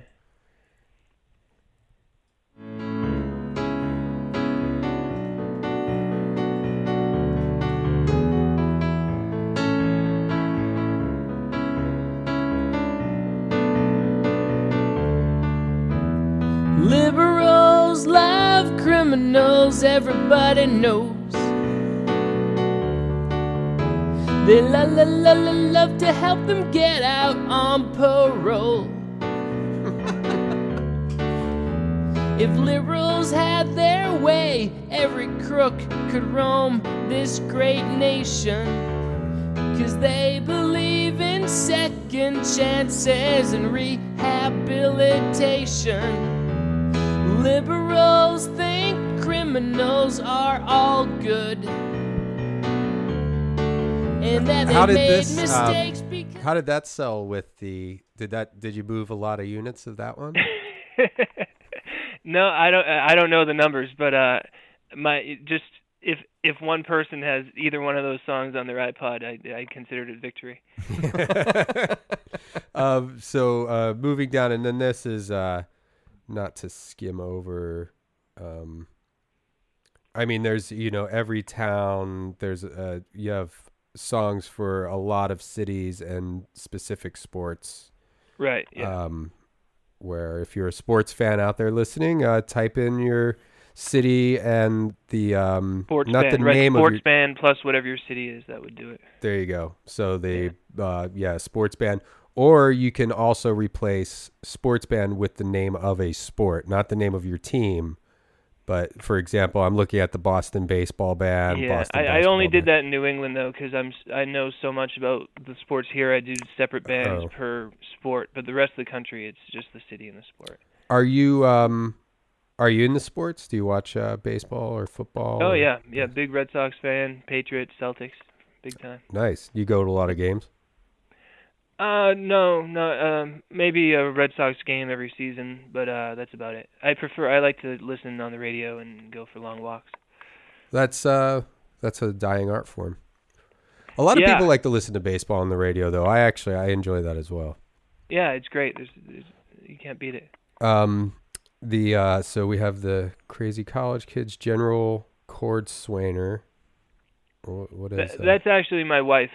Liberals love criminals, everybody knows. They love to help them get out on parole. If liberals had their way, every crook could roam this great nation. 'Cause they believe in second chances and rehabilitation. Liberals think criminals are all good. How did that sell with the? Did you move a lot of units of that one? No, I don't know the numbers, but if one person has either one of those songs on their iPod, I considered it victory. So moving down, and then this is not to skim over. I mean, there's every town. There's you have songs for a lot of cities and specific sports, right? Yeah. Where if you're a sports fan out there listening, type in your city and the sports band plus whatever your city is. That would do it. There you go. So sports band, or you can also replace sports band with the name of a sport, not the name of your team. But, for example, I'm looking at the Boston Baseball Band. Yeah, I only did that in New England, though, because I know so much about the sports here. I do separate bands per sport. But the rest of the country, it's just the city and the sport. Are you in the sports? Do you watch baseball or football? Oh, yeah. Yeah, big Red Sox fan, Patriots, Celtics, big time. Nice. You go to a lot of games? No, maybe a Red Sox game every season, but that's about it. I like to listen on the radio and go for long walks. That's That's a dying art form. A lot of people like to listen to baseball on the radio, though. I enjoy that as well. Yeah, it's great. There's you can't beat it. So we have the Crazy College Kids General Chord Swainer. What is that? That's actually my wife.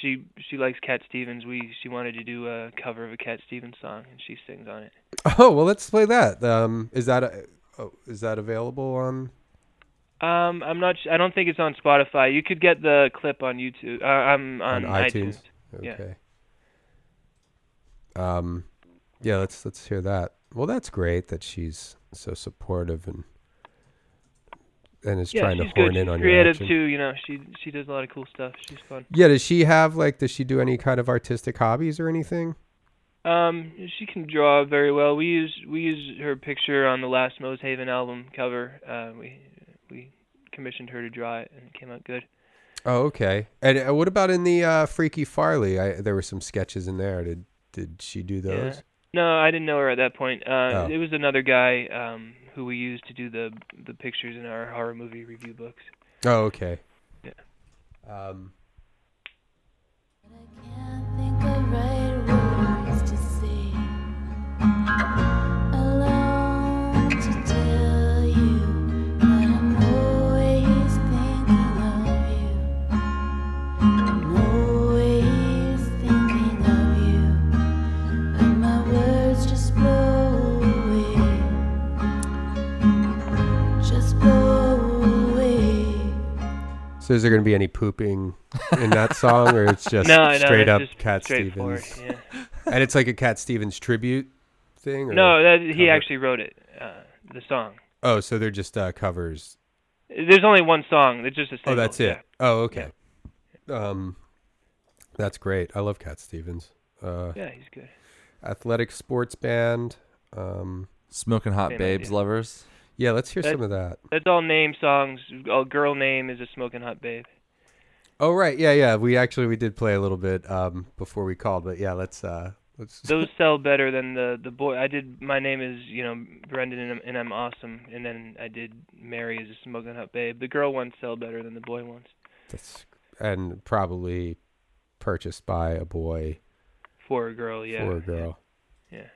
She likes Cat Stevens. She wanted to do a cover of a Cat Stevens song, and she sings on it. Oh, well, let's play that. Is that available on? I'm not. I don't think it's on Spotify. You could get the clip on YouTube. On iTunes. Okay. Yeah. Let's hear that. Well, that's great that she's so supportive and is trying to horn in on your action. She's creative too, you know. She does a lot of cool stuff. She's fun. Yeah. Does she do any kind of artistic hobbies or anything? She can draw very well. We use her picture on the last Moe's Haven album cover. We commissioned her to draw it, and it came out good. Oh, okay. And what about in the Freaky Farley? There were some sketches in there. Did she do those? Yeah. No, I didn't know her at that point. It was another guy who we used to do the pictures in our horror movie review books. Oh, okay. Yeah. I can't think of right words to say. Alone to tell you that I'm always thinking of you. I'm always thinking of you, but my words just blow away. Just blow away. So is there going to be any pooping in that song, or it's just straight up Cat Stevens? Yeah. And it's like a Cat Stevens tribute thing? Or no, he actually wrote it, the song. Oh, so they're just covers. There's only one song. It's just a single. Oh, that's it. Yeah. Oh, okay. Yeah. That's great. I love Cat Stevens. Yeah, he's good. Athletic Sports Band. Smoking Hot Babes idea. Lovers. Yeah, let's hear some of that. That's all name songs. All girl name is a Smoking Hot Babe. Oh, right. Yeah. We did play a little bit before we called, but yeah, let's. Those sell better than the boy. I did. My name is, Brendan, and I'm awesome. And then I did Mary is a Smoking Hot Babe. The girl ones sell better than the boy ones. And probably purchased by a boy. For a girl, yeah. For a girl. Yeah.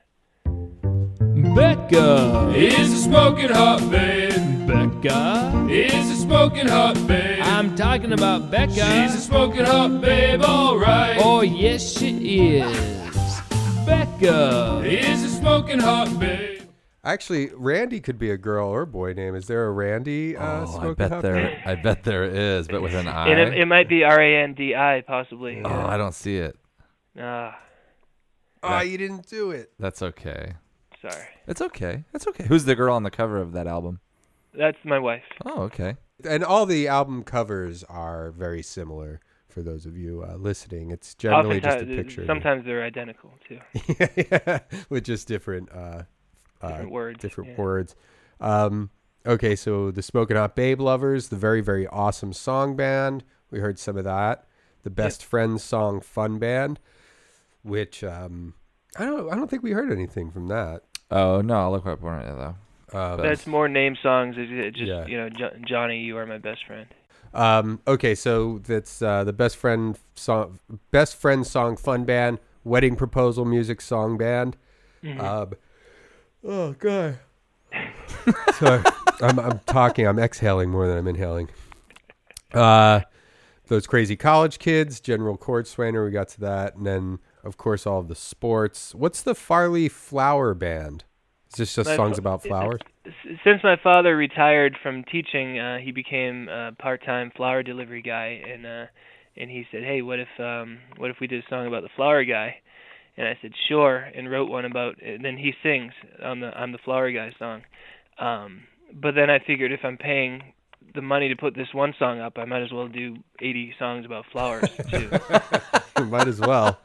Becca is a smoking hot babe. Becca is a smoking hot babe. I'm talking about Becca. She's a smoking hot babe, alright. Oh yes, she is. Becca is a smoking hot babe. Actually, Randy could be a girl or boy name. Is there a Randy? Smoking hot babe? I bet there is, but with an I. It might be Randi, possibly. Oh, yeah. I don't see it. You didn't do it. That's okay. Sorry. It's okay. Who's the girl on the cover of that album? That's my wife. Oh, okay. And all the album covers are very similar for those of you listening. It's generally just a picture. Sometimes they're identical, too. Yeah, with just different words. Different words. Okay, so the Smokin' Hot Babe Lovers, the Very Very Awesome Song Band. We heard some of that. The Best Friends Song Fun Band, which I don't think we heard anything from that. Oh, no. I'll look up on it, though. That's more name songs. It's just, Johnny, you are my best friend. Okay, so that's the Best Friend Song Fun Band, Wedding Proposal Music Song Band. Mm-hmm. Oh, God. Sorry. I'm talking. I'm exhaling more than I'm inhaling. Those Crazy College Kids, General Chord Swainer, we got to that. And then, of course, all of the sports. What's the Farley Flower Band? Is this just songs about flowers? Since my father retired from teaching, he became a part-time flower delivery guy, and he said, "Hey, what if we did a song about the flower guy?" And I said, "Sure," and wrote one about. And then he sings on the "I'm the Flower Guy" song. But then I figured if I'm paying the money to put this one song up, I might as well do 80 songs about flowers too. Might as well.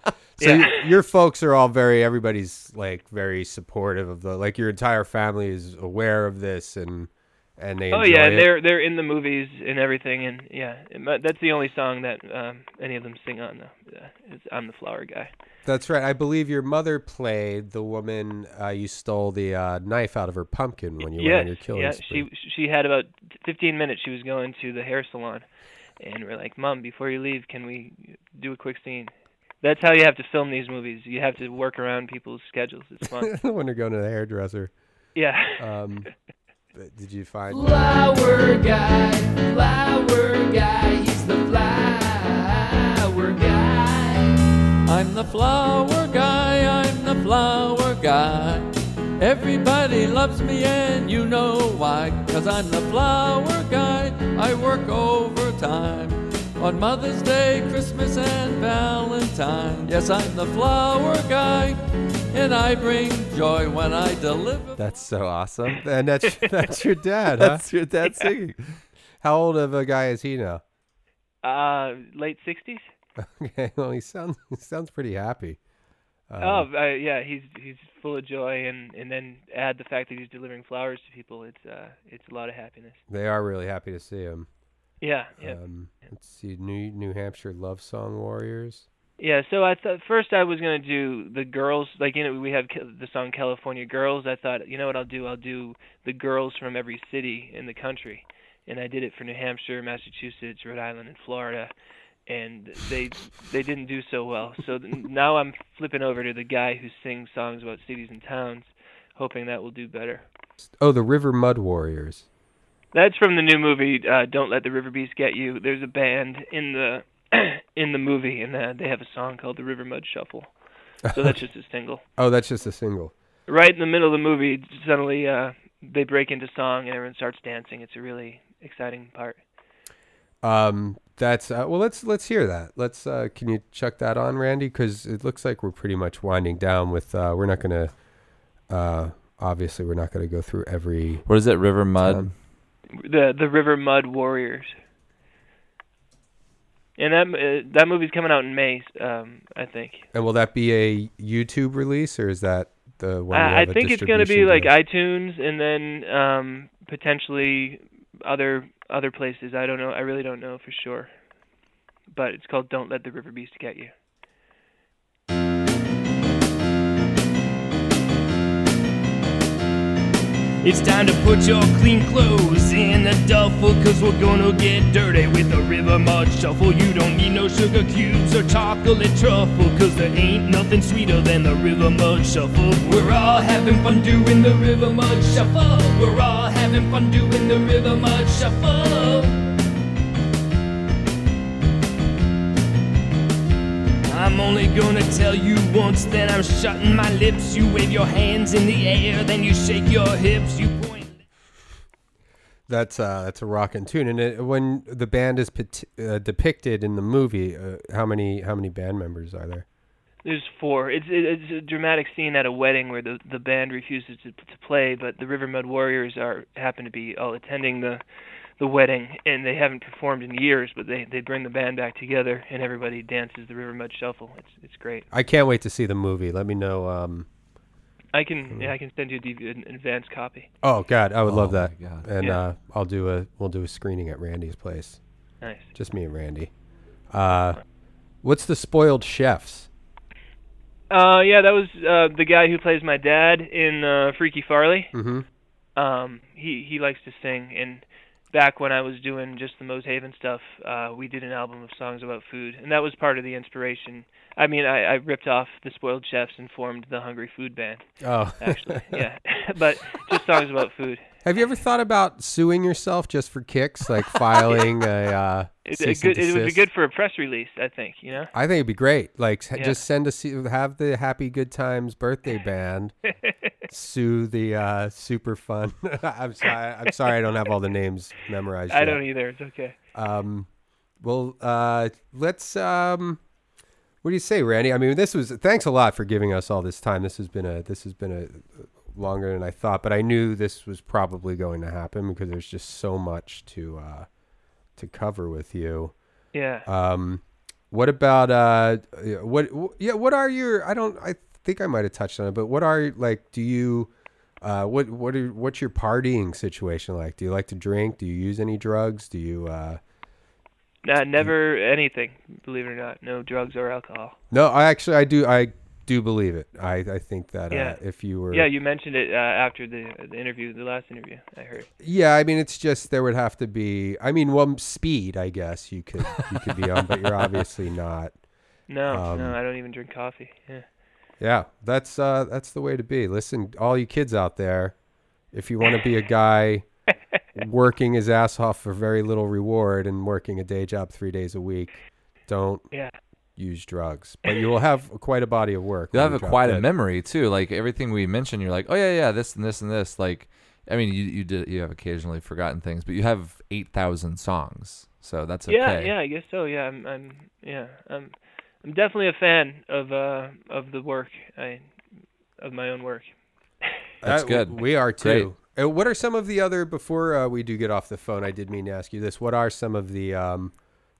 So your folks are all everybody's like very supportive of your entire family is aware of this and and they enjoy it. They're in the movies and everything, and that's the only song that any of them sing on. Is I'm the Flower Guy. That's right. I believe your mother played the woman you stole the knife out of her pumpkin when you went on your killing spree. She had about 15 minutes. She was going to the hair salon, and we're like, Mom, before you leave, can we do a quick scene? That's how you have to film these movies. You have to work around people's schedules. It's fun. When they're going to the hairdresser. Yeah. Did you find Flower Guy, he's the Flower Guy. I'm the Flower Guy, I'm the Flower Guy. Everybody loves me and you know why. 'Cause I'm the Flower Guy, I work overtime. On Mother's Day, Christmas, and Valentine. Yes, I'm the Flower Guy. And I bring joy when I deliver. That's so awesome. And that's your dad, huh? That's your dad singing. How old of a guy is he now? Late 60s. Okay, well, he sounds pretty happy. He's full of joy, and then add the fact that he's delivering flowers to people. It's a lot of happiness. They are really happy to see him. Yeah. Let's see, New Hampshire Love Song Warriors. Yeah, so I thought first I was going to do the girls, we have the song California Girls. I thought, you know what I'll do? I'll do the girls from every city in the country. And I did it for New Hampshire, Massachusetts, Rhode Island, and Florida. And they didn't do so well. So now I'm flipping over to the guy who sings songs about cities and towns, hoping that will do better. Oh, the River Mud Warriors. That's from the new movie, Don't Let the River Beast Get You. There's a band in the movie, and they have a song called The River Mud Shuffle. So that's just a single. Oh, that's just a single. Right in the middle of the movie, suddenly they break into song, and everyone starts dancing. It's a really exciting part. That's well. Let's hear that. Let's. Can you chuck that on, Randy? Because it looks like we're pretty much winding down with. We're not gonna. Obviously, we're not gonna go through every. What is it? River Mud. The River Mud Warriors. And that movie's coming out in May, I think. And will that be a YouTube release, or is that the one? I think it's going to be like iTunes, and then potentially other places. I don't know. I really don't know for sure. But it's called "Don't Let the River Beast Get You." It's time to put your clean clothes in the duffel, 'cause we're gonna get dirty with a river mud shuffle. You don't need no sugar cubes or chocolate truffle, 'cause there ain't nothing sweeter than the river mud shuffle. We're all having fun doing the river mud shuffle. We're all having fun doing the river mud shuffle. I'm only gonna tell you once, then I'm shutting my lips. You wave your hands in the air, then you shake your hips. You point. That's a rockin' tune, and when the band is depicted in the movie, how many band members are there? There's four. It's a dramatic scene at a wedding where the band refuses to play, but the River Mud Warriors happen to be all attending the wedding, and they haven't performed in years, but they bring the band back together and everybody dances the River Mud Shuffle. It's great. I can't wait to see the movie. Let me know. I can send you an advanced copy. Oh God, I would love that. God. And we'll do a screening at Randy's place. Nice. Just me and Randy. What's the Spoiled Chefs? That was the guy who plays my dad in Freaky Farley. Mm-hmm. He likes to sing, and back when I was doing just the Moe's Haven stuff, we did an album of songs about food, and that was part of the inspiration. I mean, I ripped off the Spoiled Chefs and formed the Hungry Food Band. Oh, actually, yeah, but just songs about food. Have you ever thought about suing yourself just for kicks, like filing it would be good for a press release, I think. You know, I think it'd be great. Like, just have the Happy Good Times Birthday Band. Sue the super fun. I'm sorry I don't have all the names memorized yet. I don't either. It's okay. Let's what do you say, Randy? I mean, thanks a lot for giving us all this time. This has been a longer than I thought, but I knew this was probably going to happen because there's just so much to cover with you. Yeah. What about what are your I think I might have touched on it, but what are, like, do you What's your partying situation like? Do you like to drink? Do you use any drugs? Do you? Never anything. Believe it or not, no drugs or alcohol. No, I do believe it. I think that if you were... Yeah, you mentioned it after the interview, the last interview I heard. Yeah, I mean, it's just there would have to be... I mean, speed, I guess, you could be on, but you're obviously not. No, no, I don't even drink coffee. Yeah, that's the way to be. Listen, all you kids out there, if you want to be a guy working his ass off for very little reward and working a day job 3 days a week, don't... Yeah. Use drugs, but you will have quite a body of work. You'll have quite a memory too. Like everything we mentioned, you're like, oh yeah, this and this and this. Like, I mean, you have occasionally forgotten things, but you have 8,000 songs, so that's okay. Yeah, I guess so. Yeah, I'm definitely a fan of the work, of my own work. That's good. We are too. Great. What are some of the other? Before we do get off the phone, I did mean to ask you this. What are some of the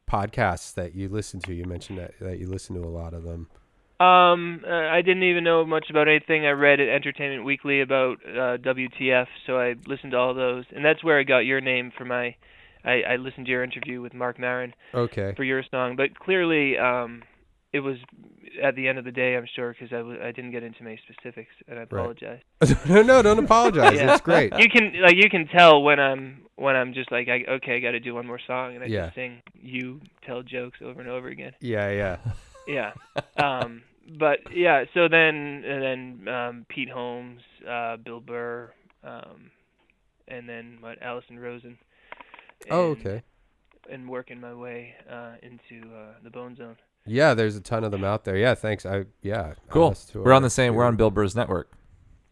podcasts that you listen to? You mentioned that you listen to a lot of them. I didn't even know much about anything. I read at Entertainment Weekly about WTF, so I listened to all those, and that's where I got your name for my... I listened to your interview with Mark Maron. Okay. For your song, but clearly it was at the end of the day, I'm sure, because I didn't get into many specifics, and I apologize. Right. No, don't apologize. Yeah. It's great. You can tell when I'm just like, I got to do one more song, and I just sing "You Tell Jokes" over and over again. Yeah. But yeah, so then Pete Holmes, Bill Burr, and then Allison Rosen. And, oh, okay. And working my way into the Bone Zone. Yeah, there's a ton of them out there. Yeah, thanks. Cool. We're on the same. We're on Bill Burr's network.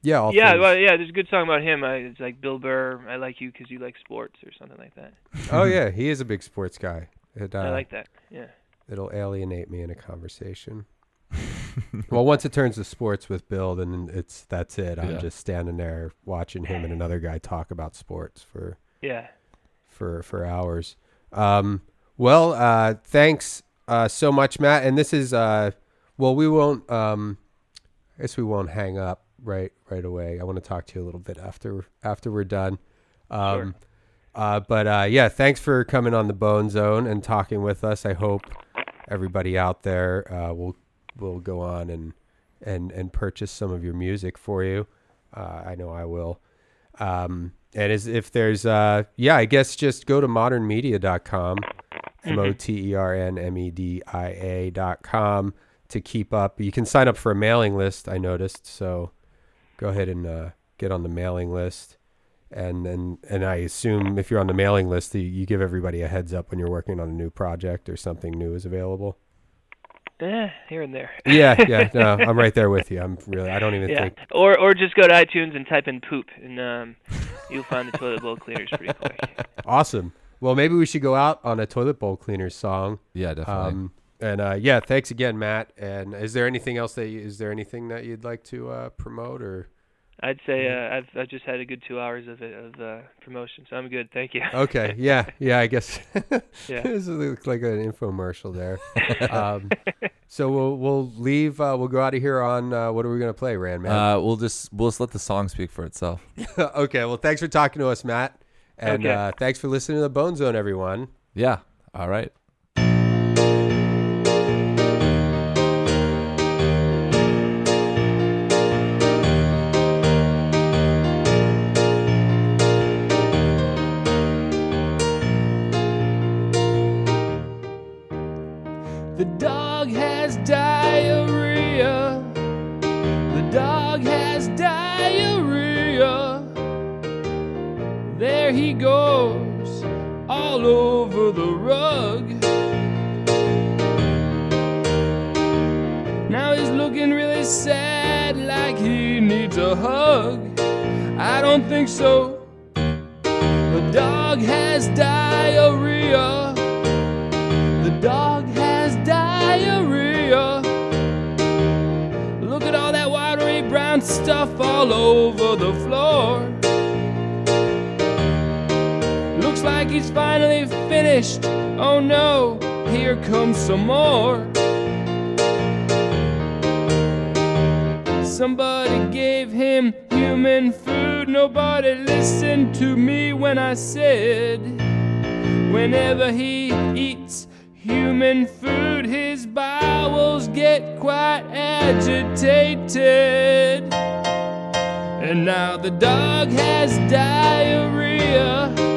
Yeah. There's a good song about him. It's like, Bill Burr, I like you because you like sports, or something like that. Oh yeah, he is a big sports guy. I like that. Yeah. It'll alienate me in a conversation. Well, once it turns to sports with Bill, then that's it. I'm just standing there watching him and another guy talk about sports for hours. Well, thanks. So much, Matt, and this is we won't I guess we won't hang up right away. I want to talk to you a little bit after we're done. Sure. Yeah, thanks for coming on the Bone Zone and talking with us. I hope everybody out there will go on and purchase some of your music for you. I know I will. And if there's I guess just go to moternmedia.com. MOTERNMEDIA.com to keep up. You can sign up for a mailing list, I noticed. So go ahead and get on the mailing list. And then, and I assume if you're on the mailing list, you give everybody a heads up when you're working on a new project or something new is available. Here and there. Yeah. No, I'm right there with you. I don't even think. Or just go to iTunes and type in poop, and you'll find the Toilet Bowl Cleaners pretty quick. Awesome. Well, maybe we should go out on a Toilet Bowl Cleaners song. Yeah, definitely. Thanks again, Matt. And is there anything else that you'd like to promote, or? I'd say I've just had a good 2 hours of promotion, so I'm good. Thank you. Okay. Yeah. I guess. Yeah. This looks like an infomercial there. So we'll leave. We'll go out of here on what are we gonna play, Rand? Man, we'll just let the song speak for itself. Okay. Well, thanks for talking to us, Matt. And thanks for listening to The Bone Zone, everyone. Yeah. All right. The dog has diarrhea. The dog has diarrhea. There he goes, all over the rug. Now he's looking really sad, like he needs a hug. I don't think so. The dog has diarrhea. The dog has diarrhea. Look at all that watery brown stuff all over the floor. Looks like he's finally finished. Oh no, here comes some more. Somebody gave him human food. Nobody listened to me when I said, whenever he eats human food, his bowels get quite agitated. And now the dog has diarrhea.